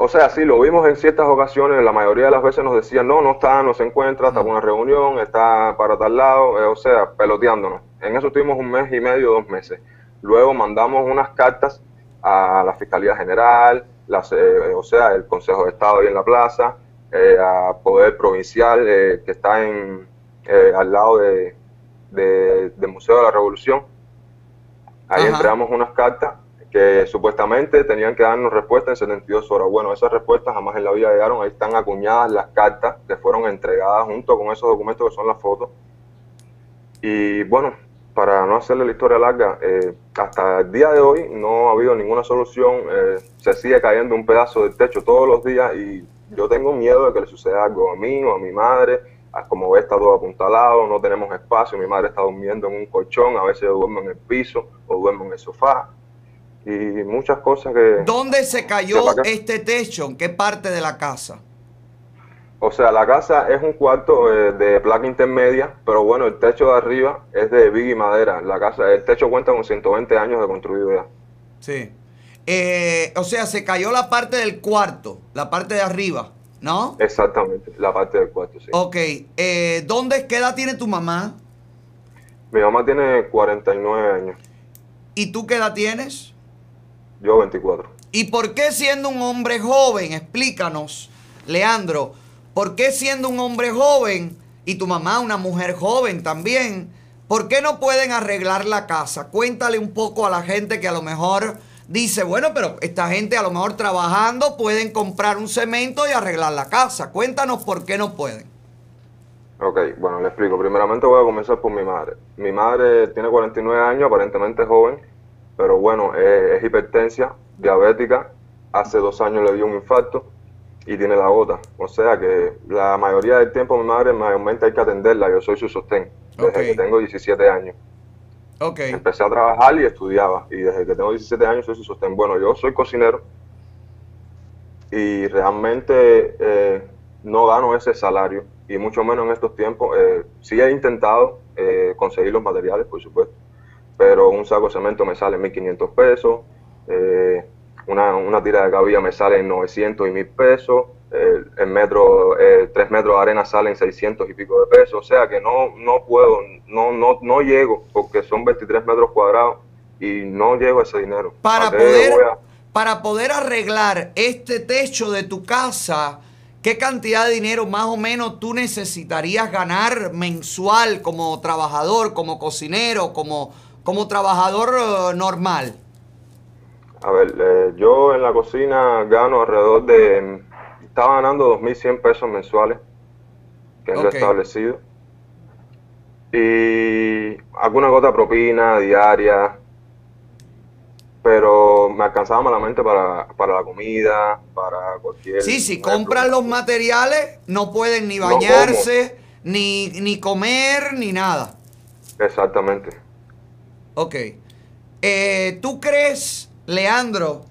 O sea, sí, lo vimos en ciertas ocasiones. La mayoría de las veces nos decía, no está, no se encuentra, está por una reunión, está para tal lado, o sea, peloteándonos. En eso estuvimos 1 mes y medio, 2 meses. Luego mandamos unas cartas a la Fiscalía General, o sea, el Consejo de Estado ahí en la plaza, a Poder Provincial, que está al lado del Museo de la Revolución. Ahí entregamos unas cartas que supuestamente tenían que darnos respuesta en 72 horas. Bueno, esas respuestas jamás en la vida llegaron. Ahí están acuñadas las cartas que fueron entregadas junto con esos documentos que son las fotos. Y bueno, para no hacerle la historia larga, hasta el día de hoy no ha habido ninguna solución. Se sigue cayendo un pedazo del techo todos los días y yo tengo miedo de que le suceda algo a mí o a mi madre. Como ve, está todo apuntalado, no tenemos espacio. Mi madre está durmiendo en un colchón, a veces yo duermo en el piso o duermo en el sofá y muchas cosas que... ¿Dónde se cayó este techo? ¿En qué parte de la casa? O sea, la casa es un cuarto de placa intermedia, pero bueno, el techo de arriba es de viga y madera. La casa, el techo cuenta con 120 años de construido ya. Sí. O sea, se cayó la parte del cuarto, la parte de arriba, ¿no? Exactamente, la parte del cuarto, sí. Ok. ¿Qué edad tiene tu mamá? Mi mamá tiene 49 años. ¿Y tú qué edad tienes? Yo 24. ¿Y por qué siendo un hombre joven? Explícanos, Leandro, ¿por qué siendo un hombre joven y tu mamá una mujer joven también, por qué no pueden arreglar la casa? Cuéntale un poco a la gente que a lo mejor dice, bueno, pero esta gente a lo mejor trabajando pueden comprar un cemento y arreglar la casa. Cuéntanos por qué no pueden. Ok, bueno, le explico. Primeramente voy a comenzar por mi madre. Mi madre tiene 49 años, aparentemente joven, pero bueno, es hipertensa, diabética. Hace 2 años le dio un infarto y tiene la gota. O sea que la mayoría del tiempo mi madre mayormente hay que atenderla. Yo soy su sostén desde que tengo 17 años. Okay. Empecé a trabajar y estudiaba, y desde que tengo 17 años soy su sostén. Bueno, yo soy cocinero y realmente no gano ese salario, y mucho menos en estos tiempos. Sí he intentado conseguir los materiales, por supuesto, pero un saco de cemento me sale 1.500 pesos, una tira de cabilla me sale 900 y 1.000 pesos, el metro, 3 metros de arena salen 600 y pico de pesos, o sea que no llego, porque son 23 metros cuadrados y no llego a ese dinero. Para poder arreglar este techo de tu casa, ¿qué cantidad de dinero más o menos tú necesitarías ganar mensual como trabajador, como cocinero, como trabajador normal? A ver, yo en la cocina gano alrededor de... Estaba ganando 2.100 pesos mensuales, que es lo establecido. Y alguna gota propina diaria, pero me alcanzaba malamente para la comida, para cualquier... Sí, si compran los materiales, no pueden ni bañarse, no ni comer, ni nada. Exactamente. Ok. ¿Tú crees, Leandro,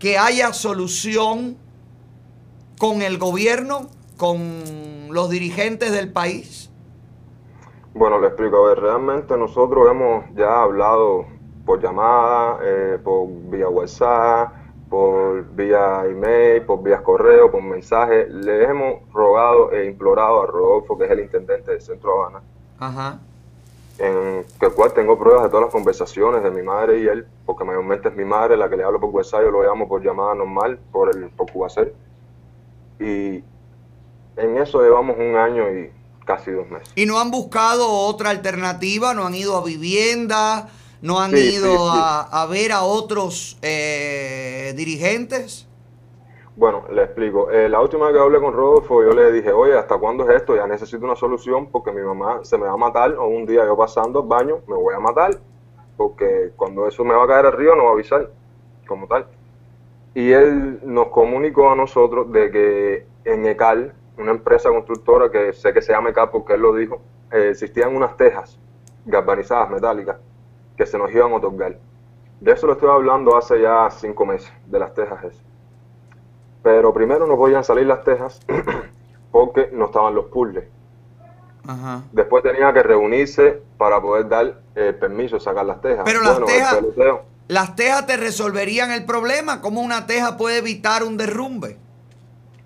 que haya solución con el gobierno, con los dirigentes del país? Bueno, le explico. A ver, realmente nosotros hemos ya hablado por llamada, por vía WhatsApp, por vía email, por vía correo, por mensaje. Le hemos rogado e implorado a Rodolfo, que es el intendente del Centro Habana, en el cual tengo pruebas de todas las conversaciones de mi madre y él, porque mayormente es mi madre la que le hablo por WhatsApp, yo lo llamo por llamada normal, por Cubacel. Y en eso llevamos 1 año y casi 2 meses. ¿Y no han buscado otra alternativa? ¿No han ido a vivienda? ¿No han ido a ver a otros dirigentes? Bueno, le explico. La última vez que hablé con Rodolfo, yo le dije, oye, ¿hasta cuándo es esto? Ya necesito una solución porque mi mamá se me va a matar, o un día yo pasando al baño me voy a matar, porque cuando eso me va a caer al río no va a avisar, como tal. Y él nos comunicó a nosotros de que en ECAL, una empresa constructora que sé que se llama ECAL porque él lo dijo, existían unas tejas galvanizadas metálicas que se nos iban a otorgar. De eso lo estoy hablando hace ya 5 meses, de las tejas esas. Pero primero no podían salir las tejas porque no estaban los puzzles. Ajá. Después tenía que reunirse para poder dar permiso, sacar las tejas. Pero bueno, las tejas te resolverían el problema. ¿Cómo una teja puede evitar un derrumbe?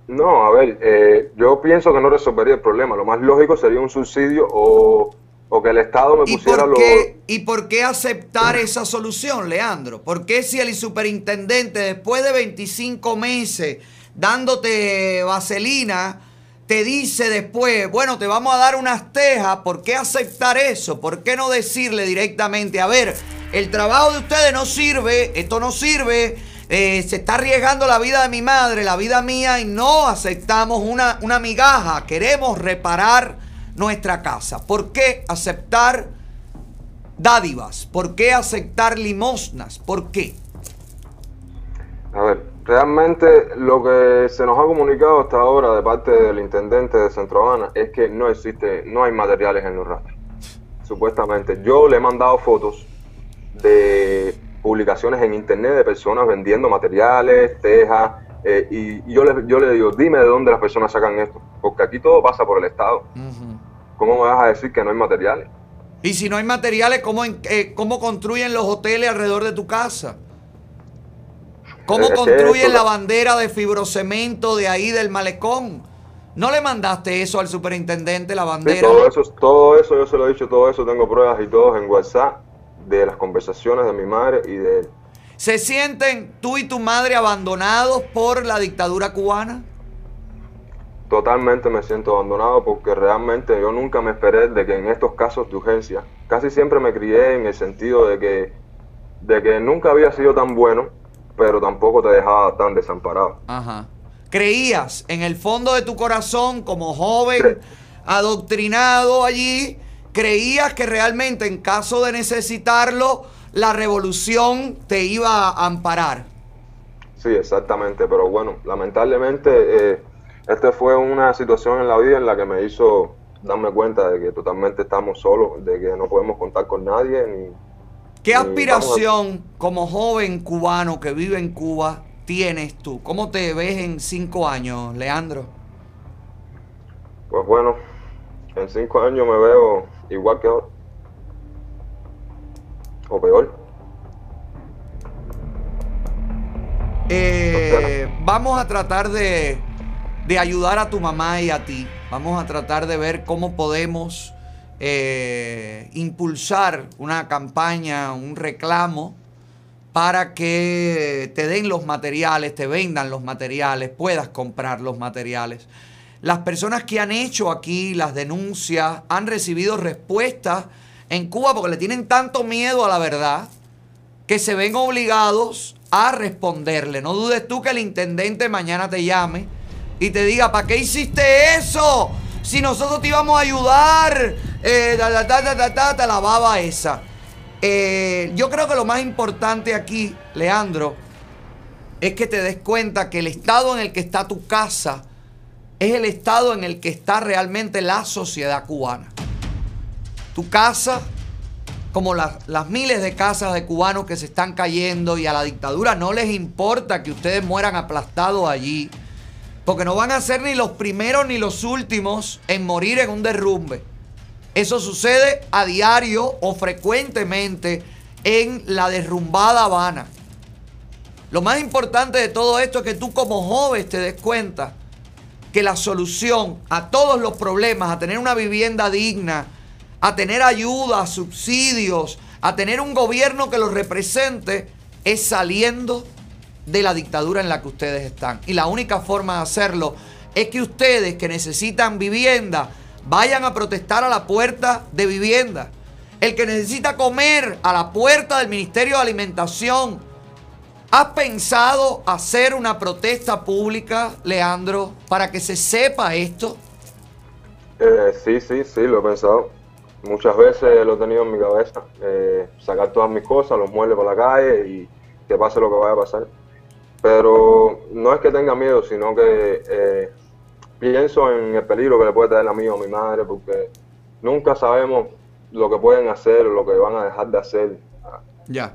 No, a ver, yo pienso que no resolvería el problema. Lo más lógico sería un subsidio o que el Estado me pusiera los... ¿Y por qué aceptar esa solución, Leandro? ¿Por qué si el superintendente, después de 25 meses dándote vaselina, te dice después, bueno, te vamos a dar unas tejas? ¿Por qué aceptar eso? ¿Por qué no decirle directamente, a ver, el trabajo de ustedes no sirve, esto no sirve, se está arriesgando la vida de mi madre, la vida mía, y no aceptamos una migaja, queremos reparar nuestra casa? ¿Por qué aceptar dádivas? ¿Por qué aceptar limosnas? ¿Por qué? A ver, realmente lo que se nos ha comunicado hasta ahora de parte del intendente de Centro Habana es que no existe, no hay materiales en los rastros, supuestamente. Yo le he mandado fotos de publicaciones en internet de personas vendiendo materiales, tejas, y yo le digo, dime de dónde las personas sacan esto, porque aquí todo pasa por el Estado. ¿Cómo me vas a decir que no hay materiales? Y si no hay materiales, ¿cómo construyen los hoteles alrededor de tu casa? ¿Cómo construyen la bandera de fibrocemento de ahí del malecón? ¿No le mandaste eso al superintendente, la bandera? Sí, todo eso yo se lo he dicho, todo eso tengo pruebas y todo en WhatsApp, de las conversaciones de mi madre y de él. ¿Se sienten tú y tu madre abandonados por la dictadura cubana? Totalmente me siento abandonado porque realmente yo nunca me esperé de que en estos casos de urgencia, casi siempre me crié en el sentido de que nunca había sido tan bueno, pero tampoco te dejaba tan desamparado. Ajá. Creías en el fondo de tu corazón, como joven, adoctrinado allí, creías que realmente en caso de necesitarlo, la revolución te iba a amparar. Sí, exactamente, pero bueno, lamentablemente... Esta fue una situación en la vida en la que me hizo darme cuenta de que totalmente estamos solos, de que no podemos contar con nadie. ¿Qué aspiración como joven cubano que vive en Cuba tienes tú? ¿Cómo te ves en 5 años, Leandro? Pues bueno, en 5 años me veo igual que ahora. O peor. Vamos a tratar de ayudar a tu mamá y a ti. Vamos a tratar de ver cómo podemos impulsar una campaña, un reclamo para que te den los materiales, te vendan los materiales, puedas comprar los materiales. Las personas que han hecho aquí las denuncias han recibido respuestas en Cuba porque le tienen tanto miedo a la verdad que se ven obligados a responderle. No dudes tú que el intendente mañana te llame y te diga, ¿para qué hiciste eso? Si nosotros te íbamos a ayudar, te la baba esa. Yo creo que lo más importante aquí, Leandro, es que te des cuenta que el estado en el que está tu casa es el estado en el que está realmente la sociedad cubana. Tu casa, como las miles de casas de cubanos que se están cayendo y a la dictadura no les importa que ustedes mueran aplastados allí, porque no van a ser ni los primeros ni los últimos en morir en un derrumbe. Eso sucede a diario o frecuentemente en la derrumbada Habana. Lo más importante de todo esto es que tú como joven te des cuenta que la solución a todos los problemas, a tener una vivienda digna, a tener ayudas, subsidios, a tener un gobierno que los represente, es saliendo de la dictadura en la que ustedes están. Y la única forma de hacerlo es que ustedes que necesitan vivienda vayan a protestar a la puerta de vivienda. El que necesita comer, a la puerta del Ministerio de Alimentación. ¿Has pensado hacer una protesta pública, Leandro, para que se sepa esto? Sí, lo he pensado. Muchas veces lo he tenido en mi cabeza. Sacar todas mis cosas, los muebles por la calle y que pase lo que vaya a pasar. Pero no es que tenga miedo, sino que pienso en el peligro que le puede traer a mí o a mi madre, porque nunca sabemos lo que pueden hacer o lo que van a dejar de hacer. Ya.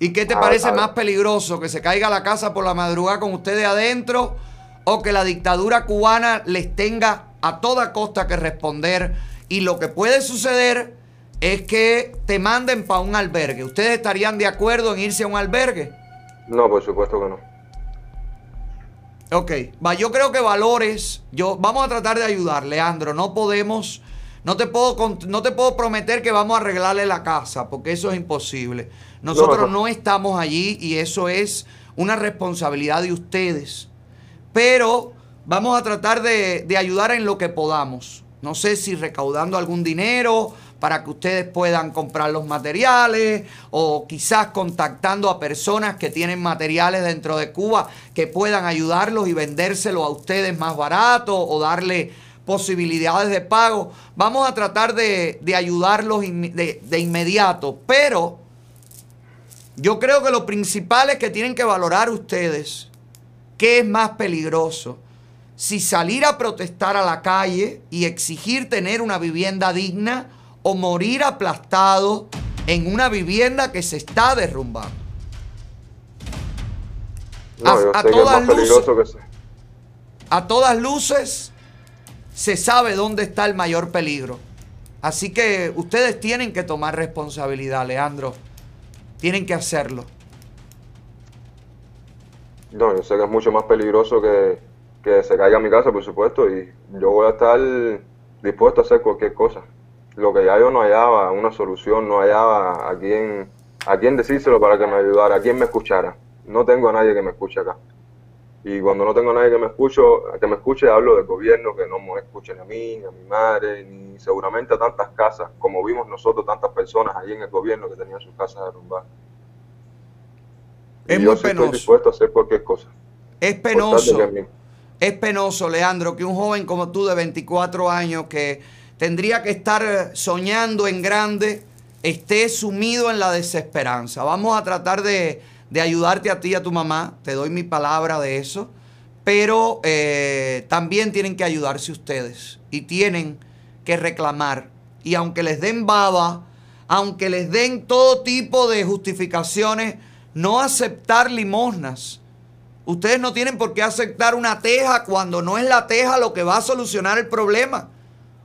¿Y qué te parece más peligroso? ¿Que se caiga la casa por la madrugada con ustedes adentro o que la dictadura cubana les tenga a toda costa que responder? Y lo que puede suceder es que te manden para un albergue. ¿Ustedes estarían de acuerdo en irse a un albergue? No, por supuesto que no. Ok, yo creo que valores. Vamos a tratar de ayudar, Leandro. No te puedo prometer que vamos a arreglarle la casa, porque eso es imposible. Nosotros no estamos allí y eso es una responsabilidad de ustedes. Pero vamos a tratar de ayudar en lo que podamos. No sé si recaudando algún dinero para que ustedes puedan comprar los materiales o quizás contactando a personas que tienen materiales dentro de Cuba que puedan ayudarlos y vendérselo a ustedes más barato o darle posibilidades de pago. Vamos a tratar de ayudarlos de inmediato, pero yo creo que lo principal es que tienen que valorar ustedes qué es más peligroso. Si salir a protestar a la calle y exigir tener una vivienda digna o morir aplastado en una vivienda que se está derrumbando. A todas luces se sabe dónde está el mayor peligro. Así que ustedes tienen que tomar responsabilidad, Leandro. Tienen que hacerlo. No, yo sé que es mucho más peligroso que se caiga mi casa, por supuesto, y yo voy a estar dispuesto a hacer cualquier cosa. Lo que ya yo no hallaba, una solución, no hallaba aquí a quién decírselo para que me ayudara, a quién me escuchara. No tengo a nadie que me escuche acá. Y cuando no tengo a nadie que me escuche, hablo del gobierno, que no me escuchen a mí, ni a mi madre, ni seguramente a tantas casas, como vimos nosotros, tantas personas ahí en el gobierno que tenían sus casas derrumbadas. Es muy penoso. Estoy dispuesto a hacer cualquier cosa. Es penoso. Es penoso, Leandro, que un joven como tú de 24 años, que tendría que estar soñando en grande, esté sumido en la desesperanza. Vamos a tratar de ayudarte a ti y a tu mamá, te doy mi palabra de eso, pero también tienen que ayudarse ustedes y tienen que reclamar. Y aunque les den baba, aunque les den todo tipo de justificaciones, no aceptar limosnas. Ustedes no tienen por qué aceptar una teja cuando no es la teja lo que va a solucionar el problema.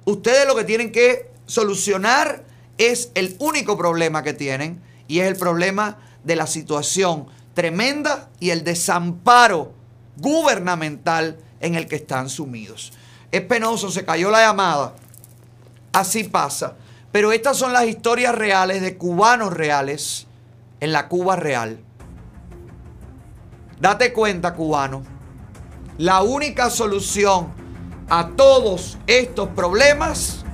Ustedes lo que tienen que solucionar es el único problema que tienen, y es el problema de la situación tremenda y el desamparo gubernamental en el que están sumidos. Es penoso, se cayó la llamada. Así pasa. Pero estas son las historias reales de cubanos reales en la Cuba real. Date cuenta, cubano. La única solución a todos estos problemas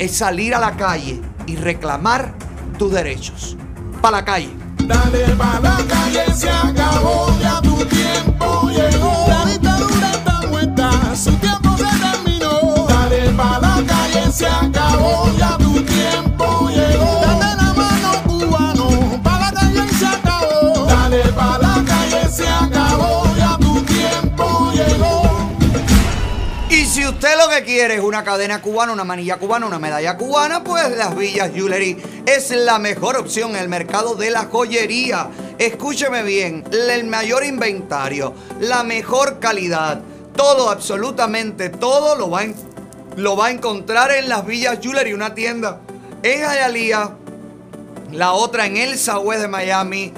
es salir a la calle y reclamar tus derechos. Para la calle. Dale pa' la calle, se acabó, ya tu tiempo llegó. La dictadura está muerta, su tiempo se terminó. Dale pa' la calle, se acabó, ya tu tiempo llegó. Dale la mano, cubano, pa' la calle y se acabó. Dale pa' la calle, se acabó, ya tu tiempo llegó. Y si usted lo que quiere es una cadena cubana, una manilla cubana, una medalla cubana, pues Las Villas Jewelry es la mejor opción en el mercado de la joyería. Escúcheme bien, el mayor inventario, la mejor calidad, todo, absolutamente todo lo va a encontrar en Las Villas Jewelry, una tienda en Hialeah, la otra en el Southwest de Miami.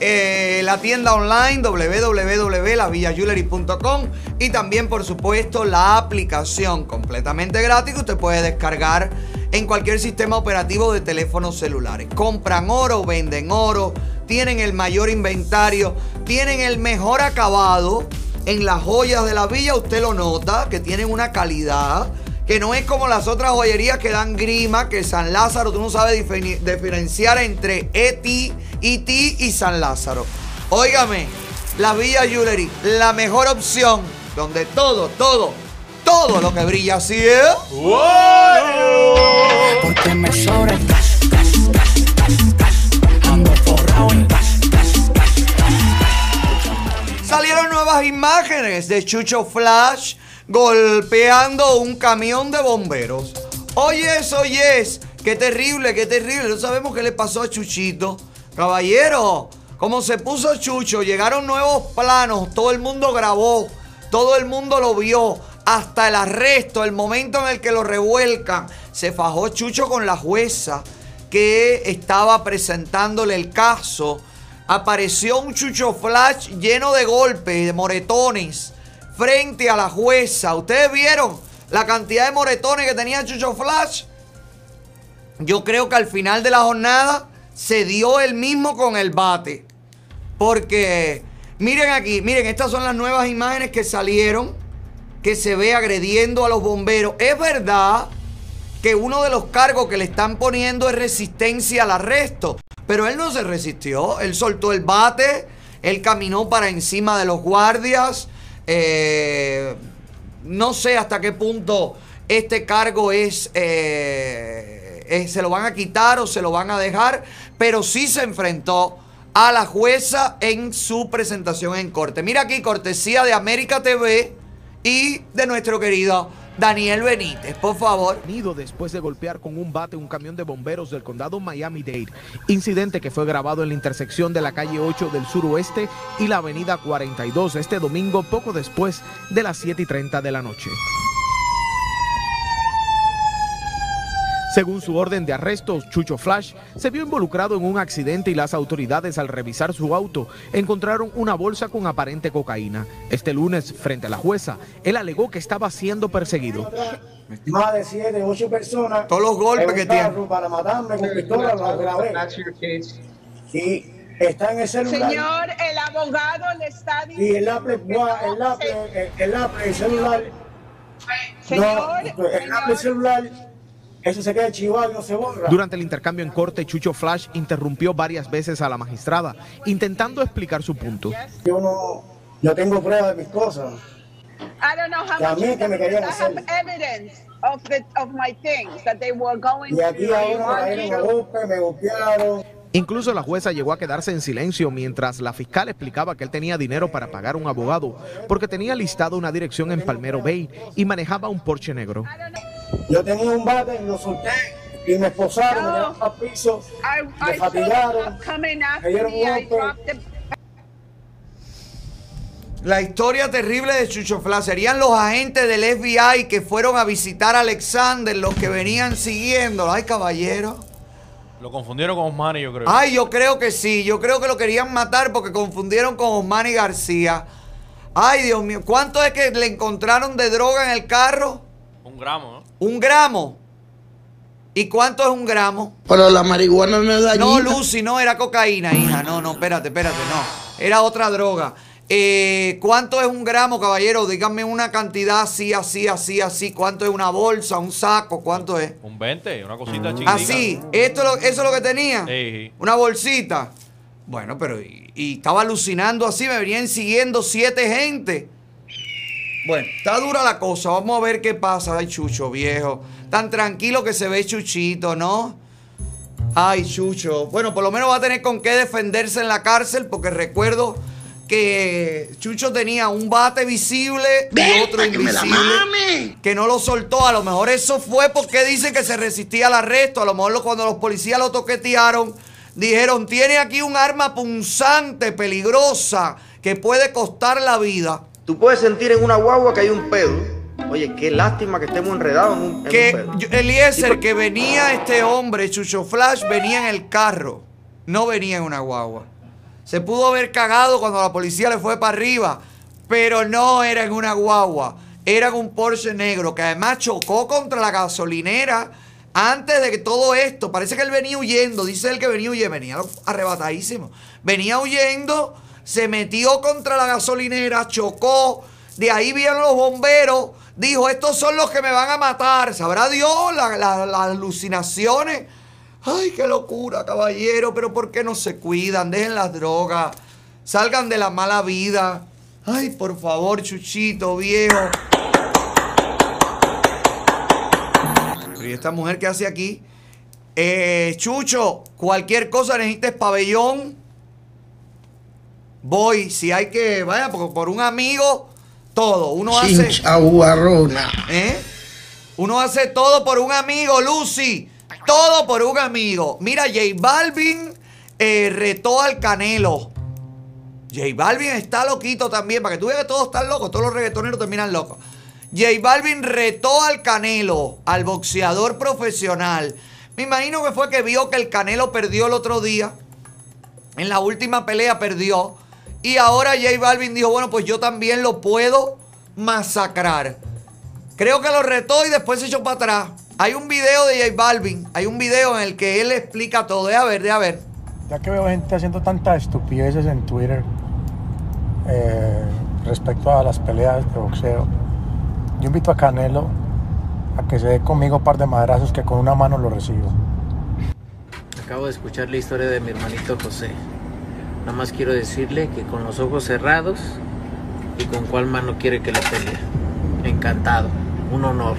La tienda online www.lavillajewelry.com y también, por supuesto, la aplicación completamente gratis que usted puede descargar en cualquier sistema operativo de teléfonos celulares. Compran oro, venden oro, tienen el mayor inventario, tienen el mejor acabado en las joyas de la villa. Usted lo nota, que tienen una calidad que no es como las otras joyerías que dan grima, que San Lázaro, tú no sabes diferenciar entre Eti y San Lázaro. Óigame, Las Villas Jewelry, la mejor opción, donde todo lo que brilla así es... ¡Wow! Porque me sobra el cash, ando forrado en cash. Salieron nuevas imágenes de Chucho Flash golpeando un camión de bomberos. Oye, qué terrible, qué terrible. No sabemos qué le pasó a Chuchito. Caballero, como se puso Chucho, llegaron nuevos planos, todo el mundo grabó, todo el mundo lo vio, hasta el arresto, el momento en el que lo revuelcan. Se fajó Chucho con la jueza que estaba presentándole el caso. Apareció un Chucho Flash lleno de golpes, de moretones, frente a la jueza. ¿Ustedes vieron la cantidad de moretones que tenía Chucho Flash? Yo creo que al final de la jornada se dio él mismo con el bate. Porque miren aquí, miren, estas son las nuevas imágenes que salieron, que se ve agrediendo a los bomberos. Es verdad que uno de los cargos que le están poniendo es resistencia al arresto, pero él no se resistió, él soltó el bate, él caminó para encima de los guardias. No sé hasta qué punto este cargo es... se lo van a quitar o se lo van a dejar, pero sí se enfrentó a la jueza en su presentación en corte. Mira aquí, cortesía de América TV y de nuestro querido Daniel Benítez, por favor. Después de golpear con un bate un camión de bomberos del condado Miami-Dade, incidente que fue grabado en la intersección de la calle 8 del suroeste y la avenida 42 este domingo, poco después de las 7:30 de la noche. Según su orden de arresto, Chucho Flash se vio involucrado en un accidente y las autoridades, al revisar su auto, encontraron una bolsa con aparente cocaína. Este lunes, frente a la jueza, él alegó que estaba siendo perseguido. Más de 7, 8 personas. Todos los golpes que tiene. Para matarme con pistola, los grabé. Sí, está en el celular. Señor, el abogado le está diciendo... Sí, el celular... Señor, no, el app celular... Eso se queda chivado, no se borra. Durante el intercambio en corte, Chucho Flash interrumpió varias veces a la magistrada, intentando explicar su punto. Yo tengo pruebas de mis cosas. Y aquí ahora me golpearon. Incluso la jueza llegó a quedarse en silencio mientras la fiscal explicaba que él tenía dinero para pagar un abogado porque tenía listado una dirección en Palmero Bay y manejaba un Porsche negro. Yo tenía un bate y lo solté y me esposaron, me llevaron al piso, me fatigaron, me dieron un golpe. La historia terrible de Chucho Flash. Serían los agentes del FBI que fueron a visitar a Alexander, los que venían siguiendo. Ay, caballero. Lo confundieron con Osmani, yo creo. Ay, yo creo que sí. Yo creo que lo querían matar porque confundieron con Osmani García. Ay, Dios mío. ¿Cuánto es que le encontraron de droga en el carro? 1 gramo, ¿no? 1 gramo. ¿Y cuánto es 1 gramo? Pero la marihuana no es dañina. No, Lucy, no. Era cocaína, hija. No, no, espérate, espérate. No. Era otra droga. ¿Cuánto es 1 gramo, caballero? Díganme una cantidad así, así, así, así. ¿Cuánto es una bolsa, un saco? ¿Cuánto es? Un 20, una cosita chiquita. ¿Así? ¿Eso es lo que tenía? Sí. Una bolsita. Bueno, pero y estaba alucinando así. Me venían siguiendo 7 gente. Bueno, está dura la cosa. Vamos a ver qué pasa. Ay, Chucho, viejo. Tan tranquilo que se ve Chuchito, ¿no? Ay, Chucho. Bueno, por lo menos va a tener con qué defenderse en la cárcel porque recuerdo... que Chucho tenía un bate visible y otro invisible que no lo soltó. A lo mejor eso fue porque dicen que se resistía al arresto. A lo mejor cuando los policías lo toquetearon, dijeron, tiene aquí un arma punzante, peligrosa, que puede costar la vida. Tú puedes sentir en una guagua que hay un pedo. Oye, qué lástima que estemos enredados en un pedo. Eliezer, que venía este hombre, Chucho Flash, venía en el carro. No venía en una guagua. Se pudo haber cagado cuando la policía le fue para arriba, pero no era en una guagua, era en un Porsche negro, que además chocó contra la gasolinera antes de que todo esto. Parece que él venía huyendo, dice él que venía huyendo, venía arrebatadísimo. Venía huyendo, se metió contra la gasolinera, chocó, de ahí vieron los bomberos, dijo, estos son los que me van a matar, sabrá Dios, las alucinaciones. Ay, qué locura, caballero, pero ¿por qué no se cuidan? Dejen las drogas, salgan de la mala vida. Ay, por favor, Chuchito, viejo. ¿Y esta mujer qué hace aquí? Chucho, cualquier cosa necesites pabellón. Voy, si hay que, vaya, porque por un amigo, todo. Uno hace... ¿Eh? Uno hace todo por un amigo, Lucy. Todo por un amigo. Mira, J Balvin retó al Canelo. J Balvin está loquito también. Para que tú veas que todos están locos. Todos los reggaetoneros terminan locos. J Balvin retó al Canelo, al boxeador profesional. Me imagino que fue que vio que el Canelo perdió el otro día. En la última pelea perdió. Y ahora J Balvin dijo, bueno, pues yo también lo puedo masacrar. Creo que lo retó y después se echó para atrás. Hay un video de J Balvin, hay un video en el que él explica todo. Deja ver, deja ver. Ya que veo gente haciendo tantas estupideces en Twitter respecto a las peleas de boxeo, yo invito a Canelo a que se dé conmigo un par de madrazos que con una mano lo recibo. Acabo de escuchar la historia de mi hermanito José. Nada más quiero decirle que con los ojos cerrados y con cuál mano quiere que lo pelee. Encantado, un honor.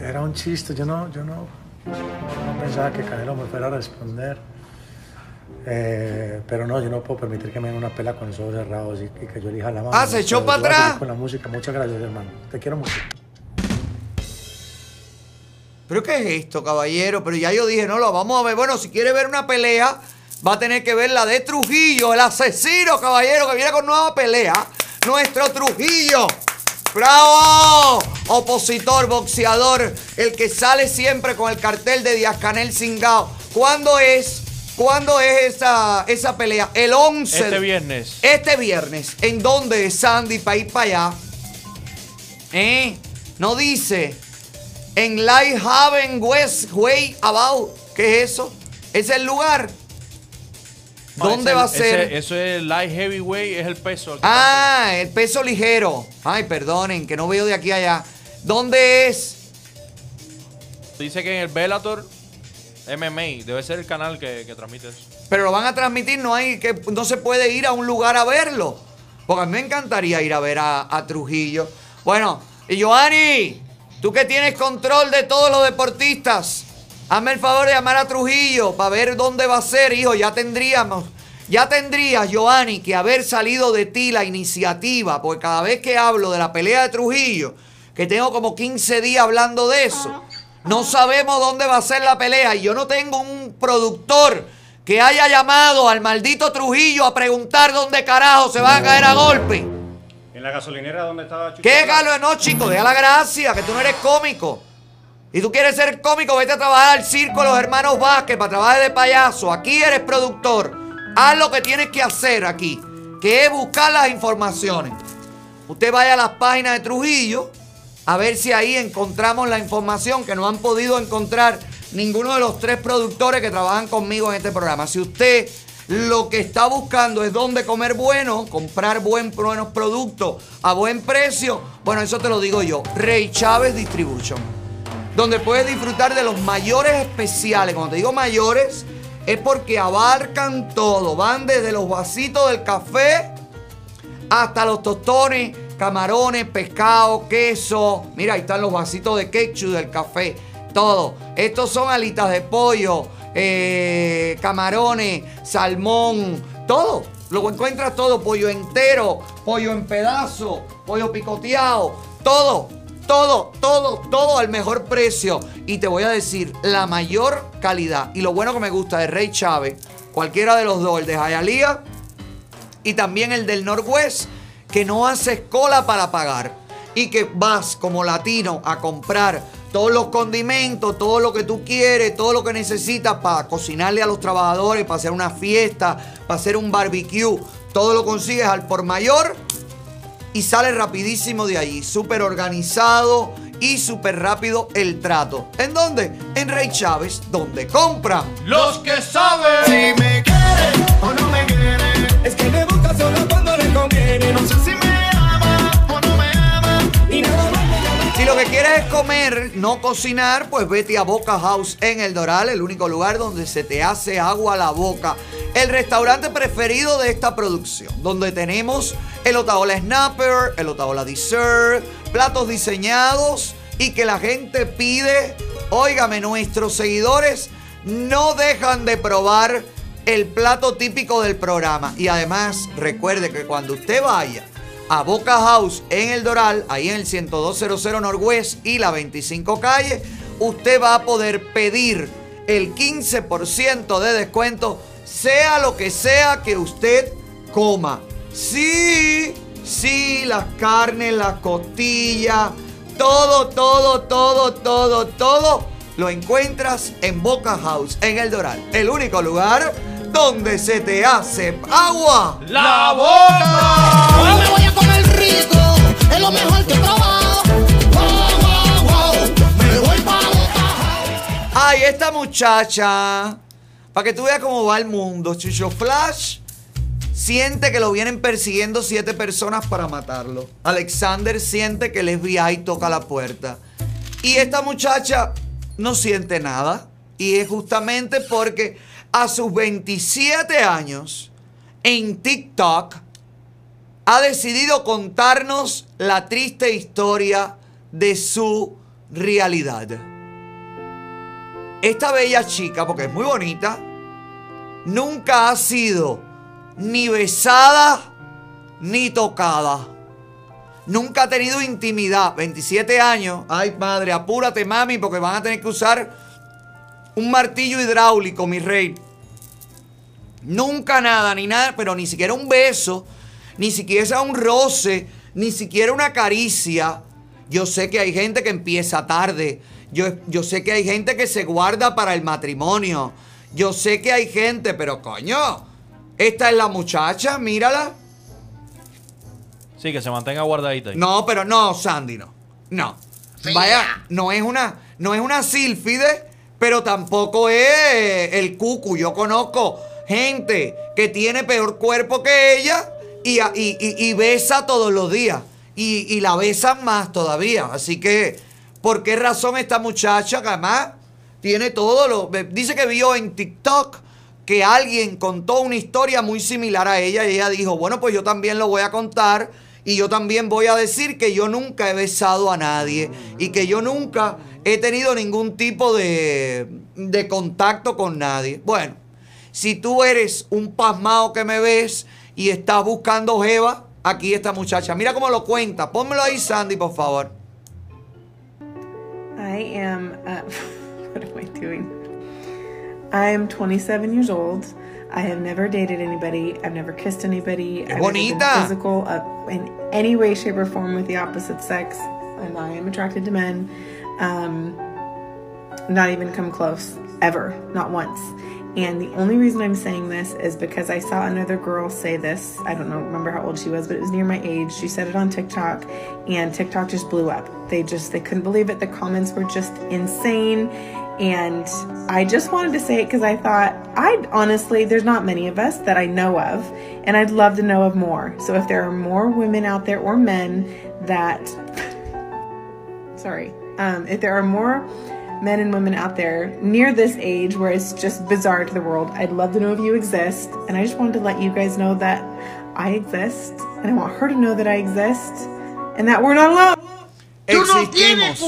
Era un chiste, yo no pensaba que Canelo me fuera a responder. Pero no, yo no puedo permitir que me den una pela con los ojos cerrados y que yo elija la mano. Ah, se echó para atrás. Con la música, muchas gracias, hermano. Te quiero mucho. ¿Pero qué es esto, caballero? Pero ya yo dije, no, lo vamos a ver. Bueno, si quiere ver una pelea, va a tener que ver la de Trujillo, el asesino, caballero, que viene con nueva pelea. Nuestro Trujillo. ¡Bravo! Opositor, boxeador, el que sale siempre con el cartel de Díaz Canel Singao. ¿Cuándo es esa pelea? El 11. Este viernes. Este viernes. ¿En dónde es, Sandy? Para ir para allá. ¿Eh? No dice. En Light Haven West Way About. ¿Qué es eso? Es el lugar. No, ¿dónde va a ser? Eso es light heavyweight, es el peso. Ah, el peso ligero. Ay, perdonen, que no veo de aquí a allá. ¿Dónde es? Dice que en el Bellator MMA. Debe ser el canal que transmite eso. Pero lo van a transmitir, no hay que, no se puede ir a un lugar a verlo. Porque a mí me encantaría ir a ver a Trujillo. Bueno, y Giovanni, tú que tienes control de todos los deportistas, hazme el favor de llamar a Trujillo para ver dónde va a ser, hijo. Ya tendrías, Giovanni, que haber salido de ti la iniciativa, porque cada vez que hablo de la pelea de Trujillo, que tengo como 15 días hablando de eso, no sabemos dónde va a ser la pelea y yo no tengo un productor que haya llamado al maldito Trujillo a preguntar dónde carajo se van a caer a golpe. En la gasolinera donde estaba Chucho. ¿Qué galo? No, chico, deja la gracia, que tú no eres cómico. Y tú quieres ser cómico, vete a trabajar al circo de los hermanos Vázquez para trabajar de payaso. Aquí eres productor. Haz lo que tienes que hacer aquí, que es buscar las informaciones. Usted vaya a las páginas de Trujillo a ver si ahí encontramos la información que no han podido encontrar ninguno de los tres productores que trabajan conmigo en este programa. Si usted lo que está buscando es dónde comer bueno, comprar buenos productos a buen precio, bueno, eso te lo digo yo. Rey Chávez Distribution, donde puedes disfrutar de los mayores especiales. Cuando te digo mayores, es porque abarcan todo. Van desde los vasitos del café hasta los tostones, camarones, pescado, queso. Mira, ahí están los vasitos de ketchup del café. Todo. Estos son alitas de pollo, camarones, salmón, todo. Lo encuentras todo. Pollo entero, pollo en pedazos, pollo picoteado, todo. Todo al mejor precio. Y te voy a decir, la mayor calidad. Y lo bueno que me gusta de Rey Chávez, cualquiera de los dos, el de Hialeah y también el del Northwest, que no haces cola para pagar. Y que vas como latino a comprar todos los condimentos, todo lo que tú quieres, todo lo que necesitas para cocinarle a los trabajadores, para hacer una fiesta, para hacer un barbecue. Todo lo consigues al por mayor y sale rapidísimo de allí, súper organizado y súper rápido el trato. ¿En dónde? En Rey Chávez, donde compran los que saben. Si me quieren o no me quieren, es que me busca solo cuando le conviene. No sé si me ama o no me ama. Y nada más me llama. Si lo que quieres es comer, no cocinar, pues vete a Boca House en El Doral, el único lugar donde se te hace agua la boca. El restaurante preferido de esta producción, donde tenemos el Otaola Snapper, el Otaola Dessert, platos diseñados y que la gente pide. Óigame, nuestros seguidores no dejan de probar el plato típico del programa. Y además, recuerde que cuando usted vaya a Boca House en El Doral, ahí en el 10200 Northwest y la 25 calle, usted va a poder pedir el 15% de descuento, sea lo que usted coma. Sí, las carnes, las costillas, todo lo encuentras en Boca House, en El Doral. El único lugar donde se te hace agua la boca. Hoy me voy a comer rico, es lo mejor que he probado. Wow, me voy pa' Boca House. Ay, esta muchacha. Para que tú veas cómo va el mundo. Chucho Flash siente que lo vienen persiguiendo 7 personas para matarlo. Alexander siente que el FBI toca la puerta. Y esta muchacha no siente nada. Y es justamente porque a sus 27 años, en TikTok, ha decidido contarnos la triste historia de su realidad. Esta bella chica, porque es muy bonita, nunca ha sido ni besada ni tocada. Nunca ha tenido intimidad. 27 años. Ay, madre, apúrate, mami, porque van a tener que usar un martillo hidráulico, mi rey. Nunca nada, ni nada, pero ni siquiera un beso, ni siquiera un roce, ni siquiera una caricia. Yo sé que hay gente que empieza tarde. Yo sé que hay gente que se guarda para el matrimonio. Yo sé que hay gente, pero coño, esta es la muchacha, mírala. Sí, que se mantenga guardadita ahí. No, pero no, Sandy, no. No. Vaya, no es una sílfide, pero tampoco es el cucu. Yo conozco gente que tiene peor cuerpo que ella y besa todos los días y la besan más todavía. Así que, ¿por qué razón esta muchacha que además tiene todo lo... Dice que vio en TikTok que alguien contó una historia muy similar a ella y ella dijo, bueno, pues yo también lo voy a contar y yo también voy a decir que yo nunca he besado a nadie y que yo nunca he tenido ningún tipo de contacto con nadie. Bueno, si tú eres un pasmado que me ves y estás buscando jeva, aquí esta muchacha. Mira cómo lo cuenta. Pónmelo ahí, Sandy, por favor. What am I doing? I am 27 years old. I have never dated anybody. I've never kissed anybody. I've never been physical in any way, shape, or form with the opposite sex. I am attracted to men. Not even come close, ever, not once. And the only reason I'm saying this is because I saw another girl say this. I don't know, remember how old she was, but it was near my age. She said it on TikTok, and TikTok just blew up. They couldn't believe it. The comments were just insane. And I just wanted to say it because I thought, honestly, there's not many of us that I know of, and I'd love to know of more. So if there are more women out there or men that, sorry, if there are more men and women out there near this age where it's just bizarre to the world, I'd love to know if you exist. And I just wanted to let you guys know that I exist, and I want her to know that I exist, and that we're not alone. Tú no tienes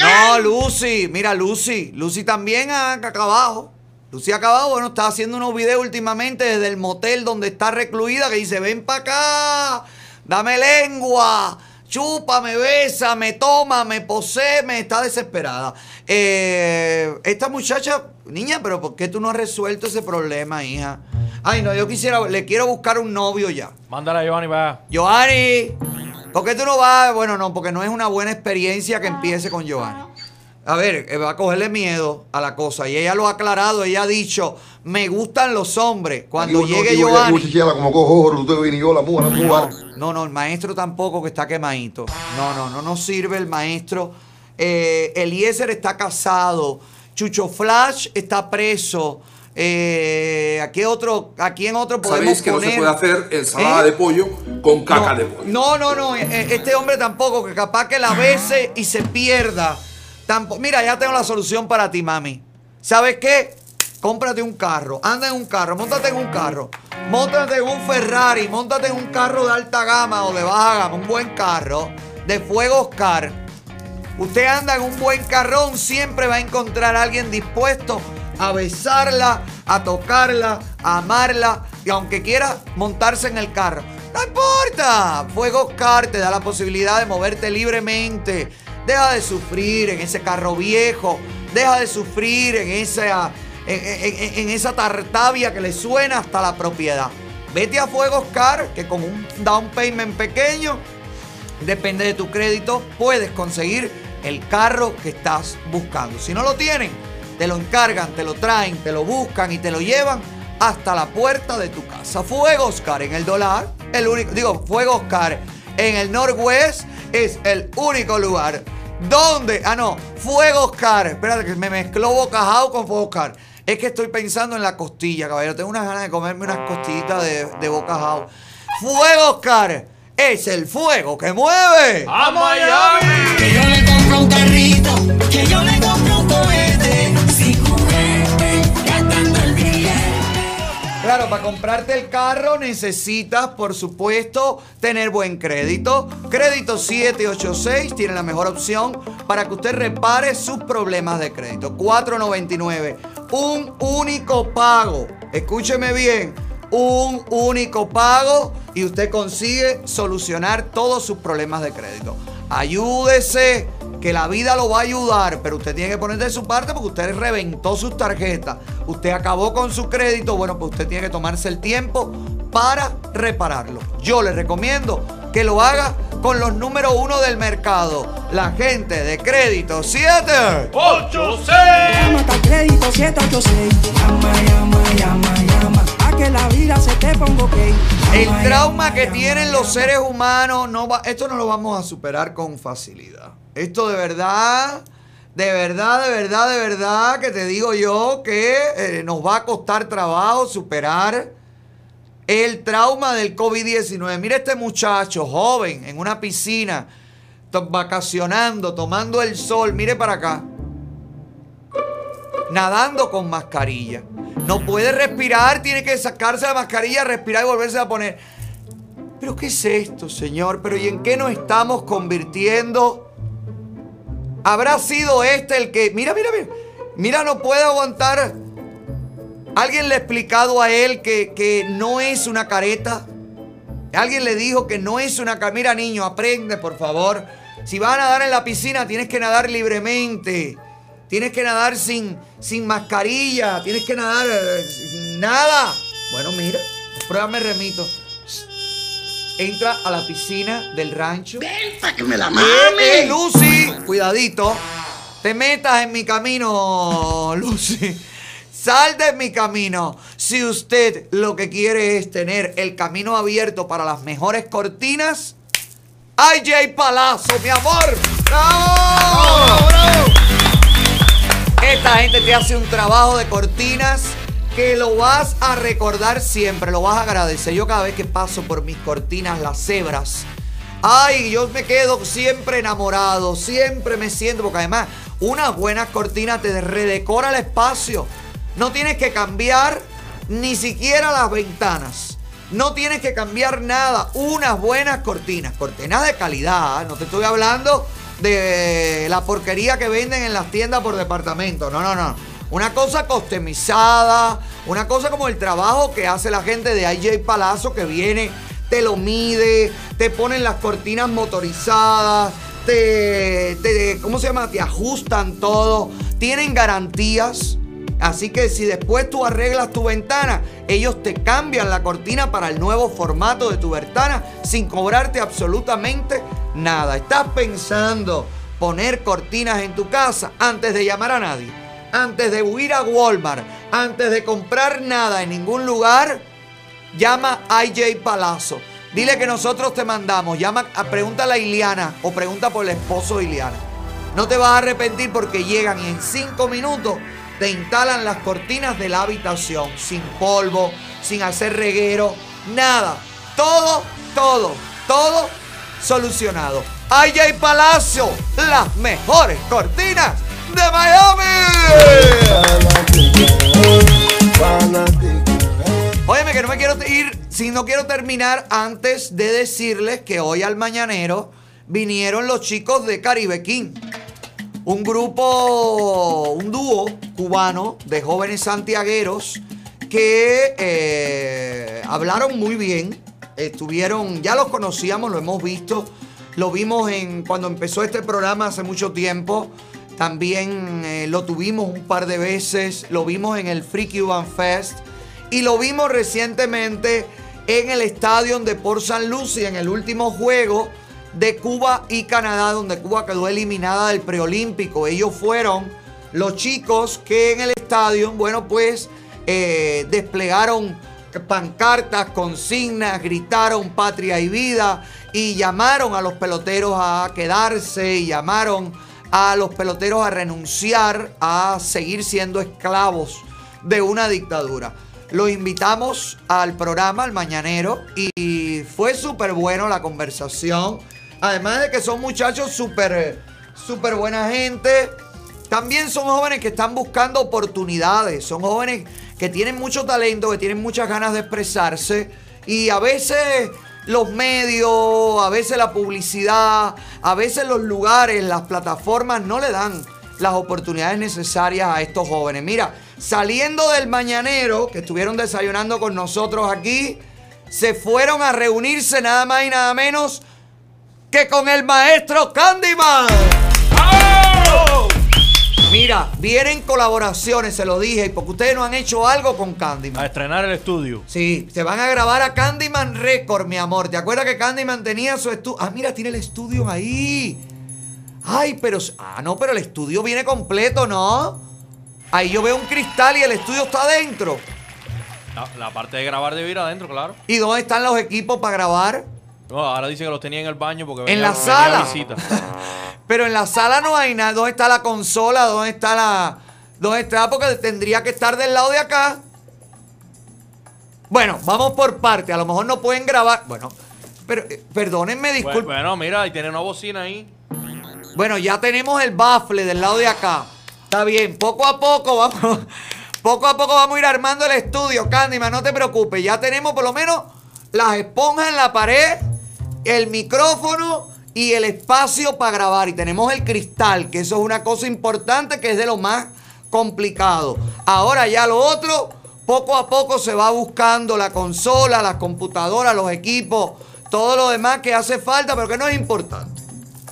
No, Lucy, mira, Lucy también ha acabado. Lucy ha acabado, bueno, está haciendo unos videos últimamente desde el motel donde está recluida, que dice, ven para acá, dame lengua, chúpame, bésame, tómame, poséeme. Está desesperada. Esta muchacha, niña, pero ¿por qué tú no has resuelto ese problema, hija? Ay, no, yo quisiera, le quiero buscar un novio ya. Mándala a Giovanni para allá. ¡Giovanni! ¿Por qué tú no vas? Bueno, no, porque no es una buena experiencia que empiece con Giovanni. A ver, va a cogerle miedo a la cosa. Y ella lo ha aclarado, ella ha dicho, me gustan los hombres. Cuando llegue Giovanni... No, el maestro tampoco, que está quemadito. No sirve el maestro. Eliezer está casado. Chucho Flash está preso. ¿A quién otro podemos poner? ¿Sabéis que no se puede hacer ensalada de pollo con caca de pollo? No, este hombre tampoco, que capaz que la bese y se pierda. Mira, ya tengo la solución para ti, mami. ¿Sabes qué? Cómprate un carro, anda en un carro, móntate en un carro, móntate en un Ferrari, móntate en un carro de alta gama o de baja gama, un buen carro de fuego Oscar. Usted anda en un buen carrón, siempre va a encontrar a alguien dispuesto a besarla, a tocarla, a amarla, y aunque quiera montarse en el carro. ¡No importa! Fuego Car te da la posibilidad de moverte libremente. Deja de sufrir en ese carro viejo. Deja de sufrir en esa tartavia que le suena hasta la propiedad. Vete a Fuego Car, que con un down payment pequeño, depende de tu crédito, puedes conseguir el carro que estás buscando. Si no lo tienen, te lo encargan, te lo traen, te lo buscan y te lo llevan hasta la puerta de tu casa. Fuego Oscar en el dólar, Fuego Oscar en el Northwest es el único lugar donde... Fuego Oscar. Espérate que me mezcló bocajao con Fuego Oscar. Es que estoy pensando en la costilla, caballero. Tengo unas ganas de comerme unas costillitas de bocajao. Fuego Oscar es el fuego que mueve a Miami. Que yo le compro un carrito, que yo le compro un cohete. Claro, para comprarte el carro necesitas, por supuesto, tener buen crédito. Crédito 786 tiene la mejor opción para que usted repare sus problemas de crédito. 499, un único pago. Escúcheme bien, un único pago y usted consigue solucionar todos sus problemas de crédito. Ayúdese, que la vida lo va a ayudar, pero usted tiene que poner de su parte porque usted reventó sus tarjetas, usted acabó con su crédito, bueno, pues usted tiene que tomarse el tiempo para repararlo. Yo les recomiendo que lo haga con los número uno del mercado, la gente de Crédito 786. Llama hasta Crédito 786. Llama. A que la vida se te ponga ok. El trauma que tienen los seres humanos, esto no lo vamos a superar con facilidad. Esto de verdad De verdad que te digo yo que nos va a costar trabajo superar el trauma del COVID-19. Mira este muchacho joven en una piscina, vacacionando, tomando el sol. Mire para acá. Nadando con mascarilla. No puede respirar, tiene que sacarse la mascarilla, respirar y volverse a poner. ¿Pero qué es esto, señor? ¿Pero y en qué nos estamos convirtiendo? ¿Habrá sido este el que... Mira, no puede aguantar? ¿Alguien le ha explicado a él que no es una careta? ¿Alguien le dijo que no es una careta? Mira, niño, aprende, por favor. Si vas a nadar en la piscina, tienes que nadar libremente. Tienes que nadar sin mascarilla. Tienes que nadar sin nada. Bueno, mira, prueba me remito. Entra a la piscina del rancho. ¡Ven para que me la mame! Lucy, cuidadito. Te metas en mi camino, Lucy. Sal de mi camino. Si usted lo que quiere es tener el camino abierto para las mejores cortinas, ¡ay, Jay Palazzo, mi amor! ¡Bravo! ¡Bravo, bravo! Esta gente te hace un trabajo de cortinas que lo vas a recordar siempre, lo vas a agradecer. Yo cada vez que paso por mis cortinas, las cebras, ay, yo me quedo siempre enamorado, siempre me siento, porque además unas buenas cortinas te redecora el espacio. No tienes que cambiar ni siquiera las ventanas. No tienes que cambiar nada. Unas buenas cortinas, cortinas de calidad, ¿eh? No te estoy hablando de la porquería que venden en las tiendas por departamento. No, no, no. Una cosa customizada, una cosa como el trabajo que hace la gente de AJ Palazzo, que viene, te lo mide, te ponen las cortinas motorizadas, te ajustan todo, tienen garantías. Así que si después tú arreglas tu ventana, ellos te cambian la cortina para el nuevo formato de tu ventana sin cobrarte absolutamente nada. ¿Estás pensando poner cortinas en tu casa? Antes de llamar a nadie, antes de huir a Walmart, antes de comprar nada en ningún lugar, llama a AJ Palazzo. Dile que nosotros te mandamos. Llama, pregúntale a Iliana o pregunta por el esposo de Iliana. No te vas a arrepentir, porque llegan y en 5 minutos te instalan las cortinas de la habitación. Sin polvo, sin hacer reguero, nada. Todo solucionado. AJ Palazzo, las mejores cortinas de Miami. Óyeme, que no me quiero ir, si no quiero terminar antes de decirles que hoy al Mañanero vinieron los chicos de Caribequín, un grupo, un dúo cubano de jóvenes santiagueros que hablaron muy bien. Estuvieron, ya los conocíamos, lo hemos visto, lo vimos cuando empezó este programa hace mucho tiempo. También lo tuvimos un par de veces, lo vimos en el Free Cuban Fest y lo vimos recientemente en el estadio de Port St. Lucie, en el último juego de Cuba y Canadá, donde Cuba quedó eliminada del preolímpico. Ellos fueron los chicos que en el estadio, bueno, pues desplegaron pancartas, consignas, gritaron Patria y Vida y llamaron a los peloteros a quedarse y llamaron a los peloteros a renunciar a seguir siendo esclavos de una dictadura. Los invitamos al programa, al Mañanero, y fue súper bueno la conversación. Además de que son muchachos súper buena gente, también son jóvenes que están buscando oportunidades. Son jóvenes que tienen mucho talento, que tienen muchas ganas de expresarse, y a veces los medios, a veces la publicidad, a veces los lugares, las plataformas no le dan las oportunidades necesarias a estos jóvenes. Mira, saliendo del Mañanero, que estuvieron desayunando con nosotros aquí, se fueron a reunirse nada más y nada menos que con el maestro Candyman. ¡Oh! Mira, vienen colaboraciones, se lo dije, porque ustedes no han hecho algo con Candyman. A estrenar el estudio. Sí, se van a grabar a Candyman Record, mi amor. ¿Te acuerdas que Candyman tenía su estudio? Ah, mira, tiene el estudio ahí. Ay, pero... Ah, no, pero el estudio viene completo, ¿no? Ahí yo veo un cristal y el estudio está adentro. La parte de grabar debe ir adentro, claro. ¿Y dónde están los equipos para grabar? No, ahora dice que los tenía en el baño porque venía, en la sala. Venía a visita. Pero en la sala no hay nada. ¿Dónde está la consola? ¿Dónde está la...? ¿Dónde está? Porque tendría que estar del lado de acá. Bueno, vamos por parte. A lo mejor no pueden grabar. Bueno, pero, perdónenme, disculpen. Bueno, mira, ahí tienen una bocina ahí. Bueno, ya tenemos el baffle del lado de acá. Está bien, poco a poco vamos a ir armando el estudio, Candyman, no te preocupes. Ya tenemos por lo menos las esponjas en la pared, el micrófono y el espacio para grabar. Y tenemos el cristal, que eso es una cosa importante, que es de lo más complicado. Ahora ya lo otro, poco a poco se va buscando la consola, las computadoras, los equipos, todo lo demás que hace falta, pero que no es importante.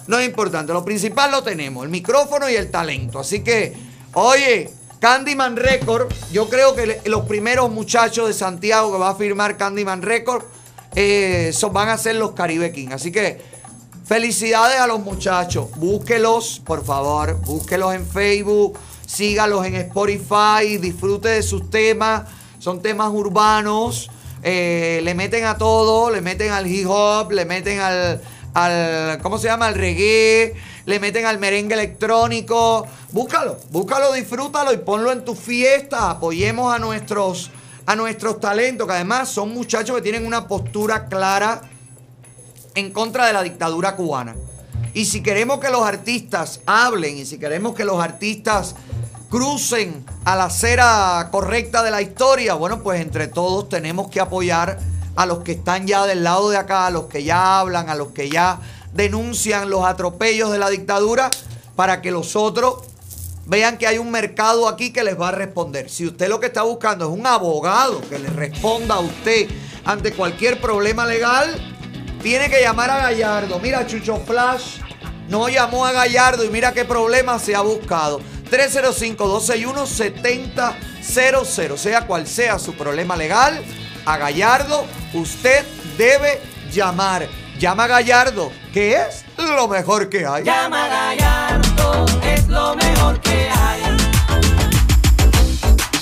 No es importante, lo principal lo tenemos, el micrófono y el talento. Así que, oye, Candyman Record, yo creo que los primeros muchachos de Santiago que va a firmar Candyman Record van a ser los Caribequín. Así que, felicidades a los muchachos. Búsquelos, por favor, búsquelos en Facebook, sígalos en Spotify, disfrute de sus temas. Son temas urbanos, le meten a todo, le meten al hip hop, le meten al ¿cómo se llama? Al reggae, le meten al merengue electrónico. Búscalo, búscalo, disfrútalo y ponlo en tu fiesta. Apoyemos a nuestros talentos, que además son muchachos que tienen una postura clara en contra de la dictadura cubana. Y si queremos que los artistas hablen y si queremos que los artistas crucen a la acera correcta de la historia, bueno, pues entre todos tenemos que apoyar a los que están ya del lado de acá, a los que ya hablan, a los que ya denuncian los atropellos de la dictadura, para que los otros vean que hay un mercado aquí que les va a responder. Si usted lo que está buscando es un abogado que le responda a usted ante cualquier problema legal, tiene que llamar a Gallardo. Mira, Chucho Flash no llamó a Gallardo y mira qué problema se ha buscado. 305-261-7000, sea cual sea su problema legal. A Gallardo usted debe llamar. Llama a Gallardo, que es lo mejor que hay. Llama a Gallardo, es lo mejor que hay.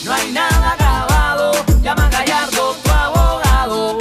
No hay nada grabado. Llama a Gallardo, tu abogado.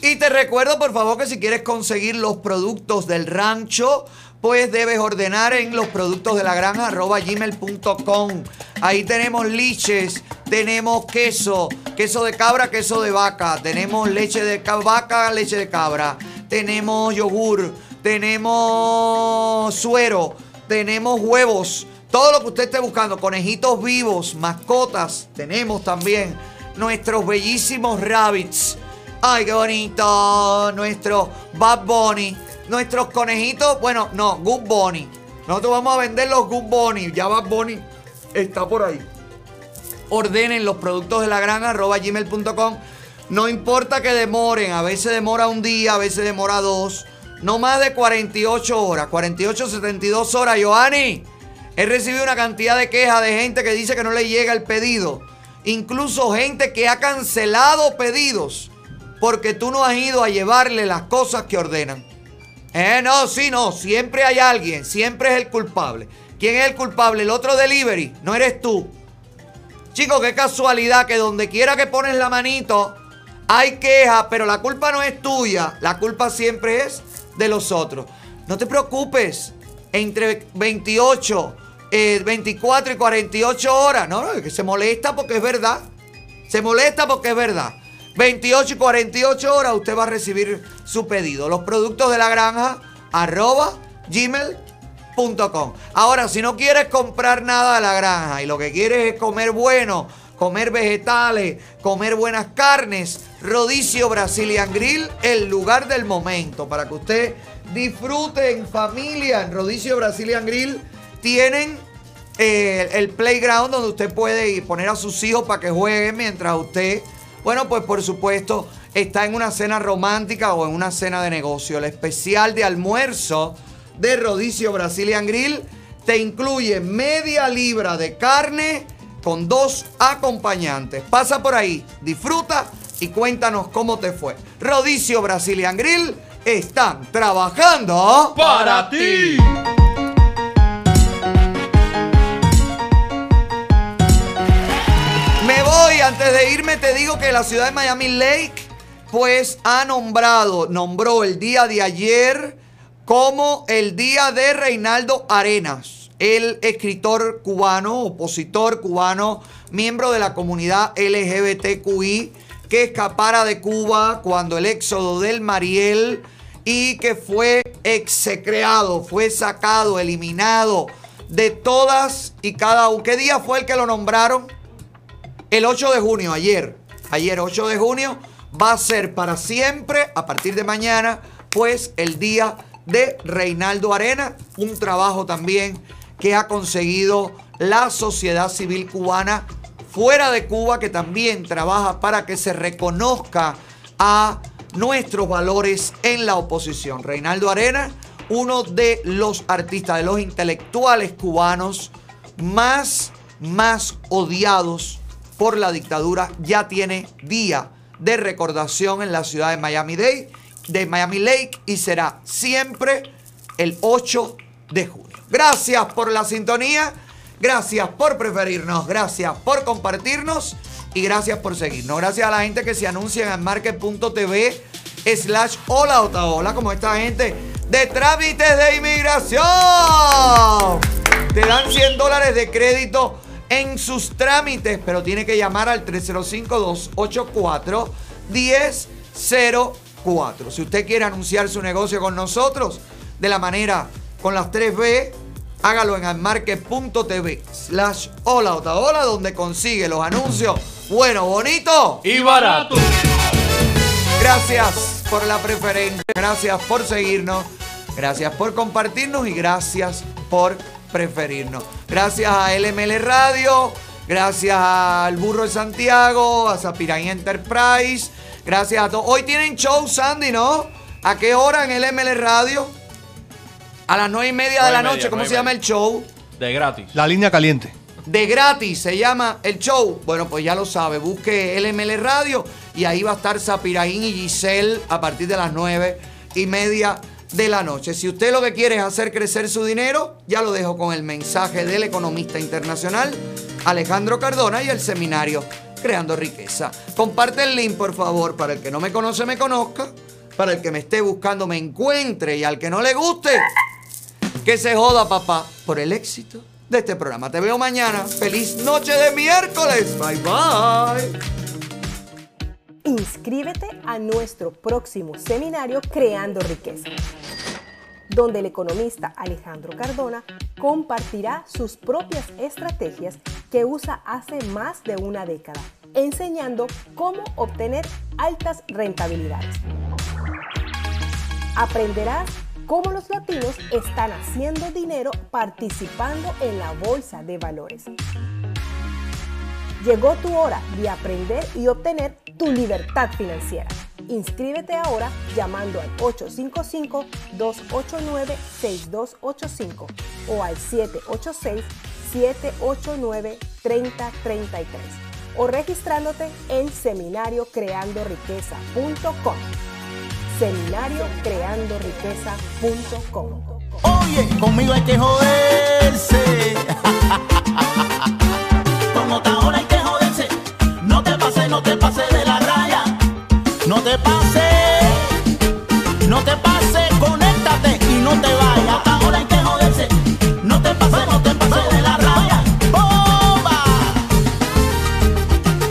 Y te recuerdo, por favor, que si quieres conseguir los productos del rancho, pues debes ordenar en losproductosdelagranjarroba.gmail.com. Ahí tenemos liches, tenemos queso, queso de cabra, queso de vaca, tenemos leche de vaca, leche de cabra, tenemos yogur, tenemos suero, tenemos huevos, todo lo que usted esté buscando, conejitos vivos, mascotas, tenemos también nuestros bellísimos rabbits. ¡Ay, qué bonito! Nuestro Bad Bunny. Nuestros conejitos, bueno, no, Good Bunny. Nosotros vamos a vender los Good Bunny. Ya Bad Bunny está por ahí. Ordenen los productos de la granja, @gmail.com. No importa que demoren. A veces demora un día, a veces demora dos. No más de 48 horas. 48, 72 horas. Giovanni, he recibido una cantidad de quejas de gente que dice que no le llega el pedido. Incluso gente que ha cancelado pedidos porque tú no has ido a llevarle las cosas que ordenan. No, sí, no. Siempre hay alguien. Siempre es el culpable. ¿Quién es el culpable? El otro delivery. No eres tú. Chicos, qué casualidad que donde quiera que pones la manito hay quejas, pero la culpa no es tuya. La culpa siempre es de los otros. No te preocupes. Entre 24 y 48 horas. No, es que se molesta porque es verdad. Se molesta porque es verdad. 28 y 48 horas usted va a recibir su pedido. Los productos de la granja, @gmail.com. Ahora, si no quieres comprar nada de la granja y lo que quieres es comer bueno, comer vegetales, comer buenas carnes, Rodicio Brazilian Grill, el lugar del momento para que usted disfrute en familia. En Rodicio Brazilian Grill tienen el playground donde usted puede ir, poner a sus hijos para que jueguen mientras usted... Bueno, pues por supuesto, está en una cena romántica o en una cena de negocio. El especial de almuerzo de Rodicio Brazilian Grill te incluye media libra de carne con 2 acompañantes. Pasa por ahí, disfruta y cuéntanos cómo te fue. Rodicio Brazilian Grill, están trabajando para ti. Antes de irme te digo que la ciudad de Miami Lake pues ha nombró el día de ayer como el día de Reinaldo Arenas, el escritor cubano, opositor cubano, miembro de la comunidad LGBTQI, que escapara de Cuba cuando el éxodo del Mariel y que fue execrado, fue sacado, eliminado de todas y cada uno. ¿Qué día fue el que lo nombraron? El 8 de junio, ayer. Ayer 8 de junio va a ser para siempre, a partir de mañana, pues el día de Reinaldo Arenas, un trabajo también que ha conseguido la sociedad civil cubana fuera de Cuba, que también trabaja para que se reconozca a nuestros valores en la oposición. Reinaldo Arenas, uno de los artistas, de los intelectuales cubanos más odiados por la dictadura, ya tiene día de recordación en la ciudad de Miami Lake, y será siempre el 8 de junio. Gracias por la sintonía, gracias por preferirnos, gracias por compartirnos y gracias por seguirnos. Gracias a la gente que se anuncia en market.tv/holaotaola, como esta gente de trámites de inmigración. Te dan $100 de crédito en sus trámites, pero tiene que llamar al 305-284-1004. Si usted quiere anunciar su negocio con nosotros de la manera con las 3B, hágalo en almarket.tv/holaotaola, donde consigue los anuncios bueno, bonito y barato. Gracias por la preferencia, gracias por seguirnos, gracias por compartirnos y gracias por preferirnos. Gracias a LML Radio, gracias al Burro de Santiago, a Zapiray Enterprise, gracias a todos. Hoy tienen show, Sandy, ¿no? ¿A qué hora en LML Radio? A las 9:30 de la noche. ¿Cómo se llama el show? De gratis. La línea caliente. De gratis se llama el show. Bueno, pues ya lo sabe. Busque LML Radio y ahí va a estar Zapiraín y Giselle a partir de las 9:30 de la noche. Si usted lo que quiere es hacer crecer su dinero, ya lo dejo con el mensaje del economista internacional Alejandro Cardona y el seminario Creando Riqueza. Comparte el link, por favor, para el que no me conoce, me conozca, para el que me esté buscando, me encuentre, y al que no le guste, que se joda, papá, por el éxito de este programa. Te veo mañana. Feliz noche de miércoles. Bye, bye. Inscríbete a nuestro próximo seminario Creando Riqueza, donde el economista Alejandro Cardona compartirá sus propias estrategias que usa hace más de una década, enseñando cómo obtener altas rentabilidades. Aprenderás cómo los latinos están haciendo dinero participando en la bolsa de valores. Llegó tu hora de aprender y obtener tu libertad financiera. Inscríbete ahora llamando al 855-289-6285 o al 786-789-3033 o registrándote en seminariocreandoriqueza.com. seminariocreandoriqueza.com. Oye, conmigo hay que joderse.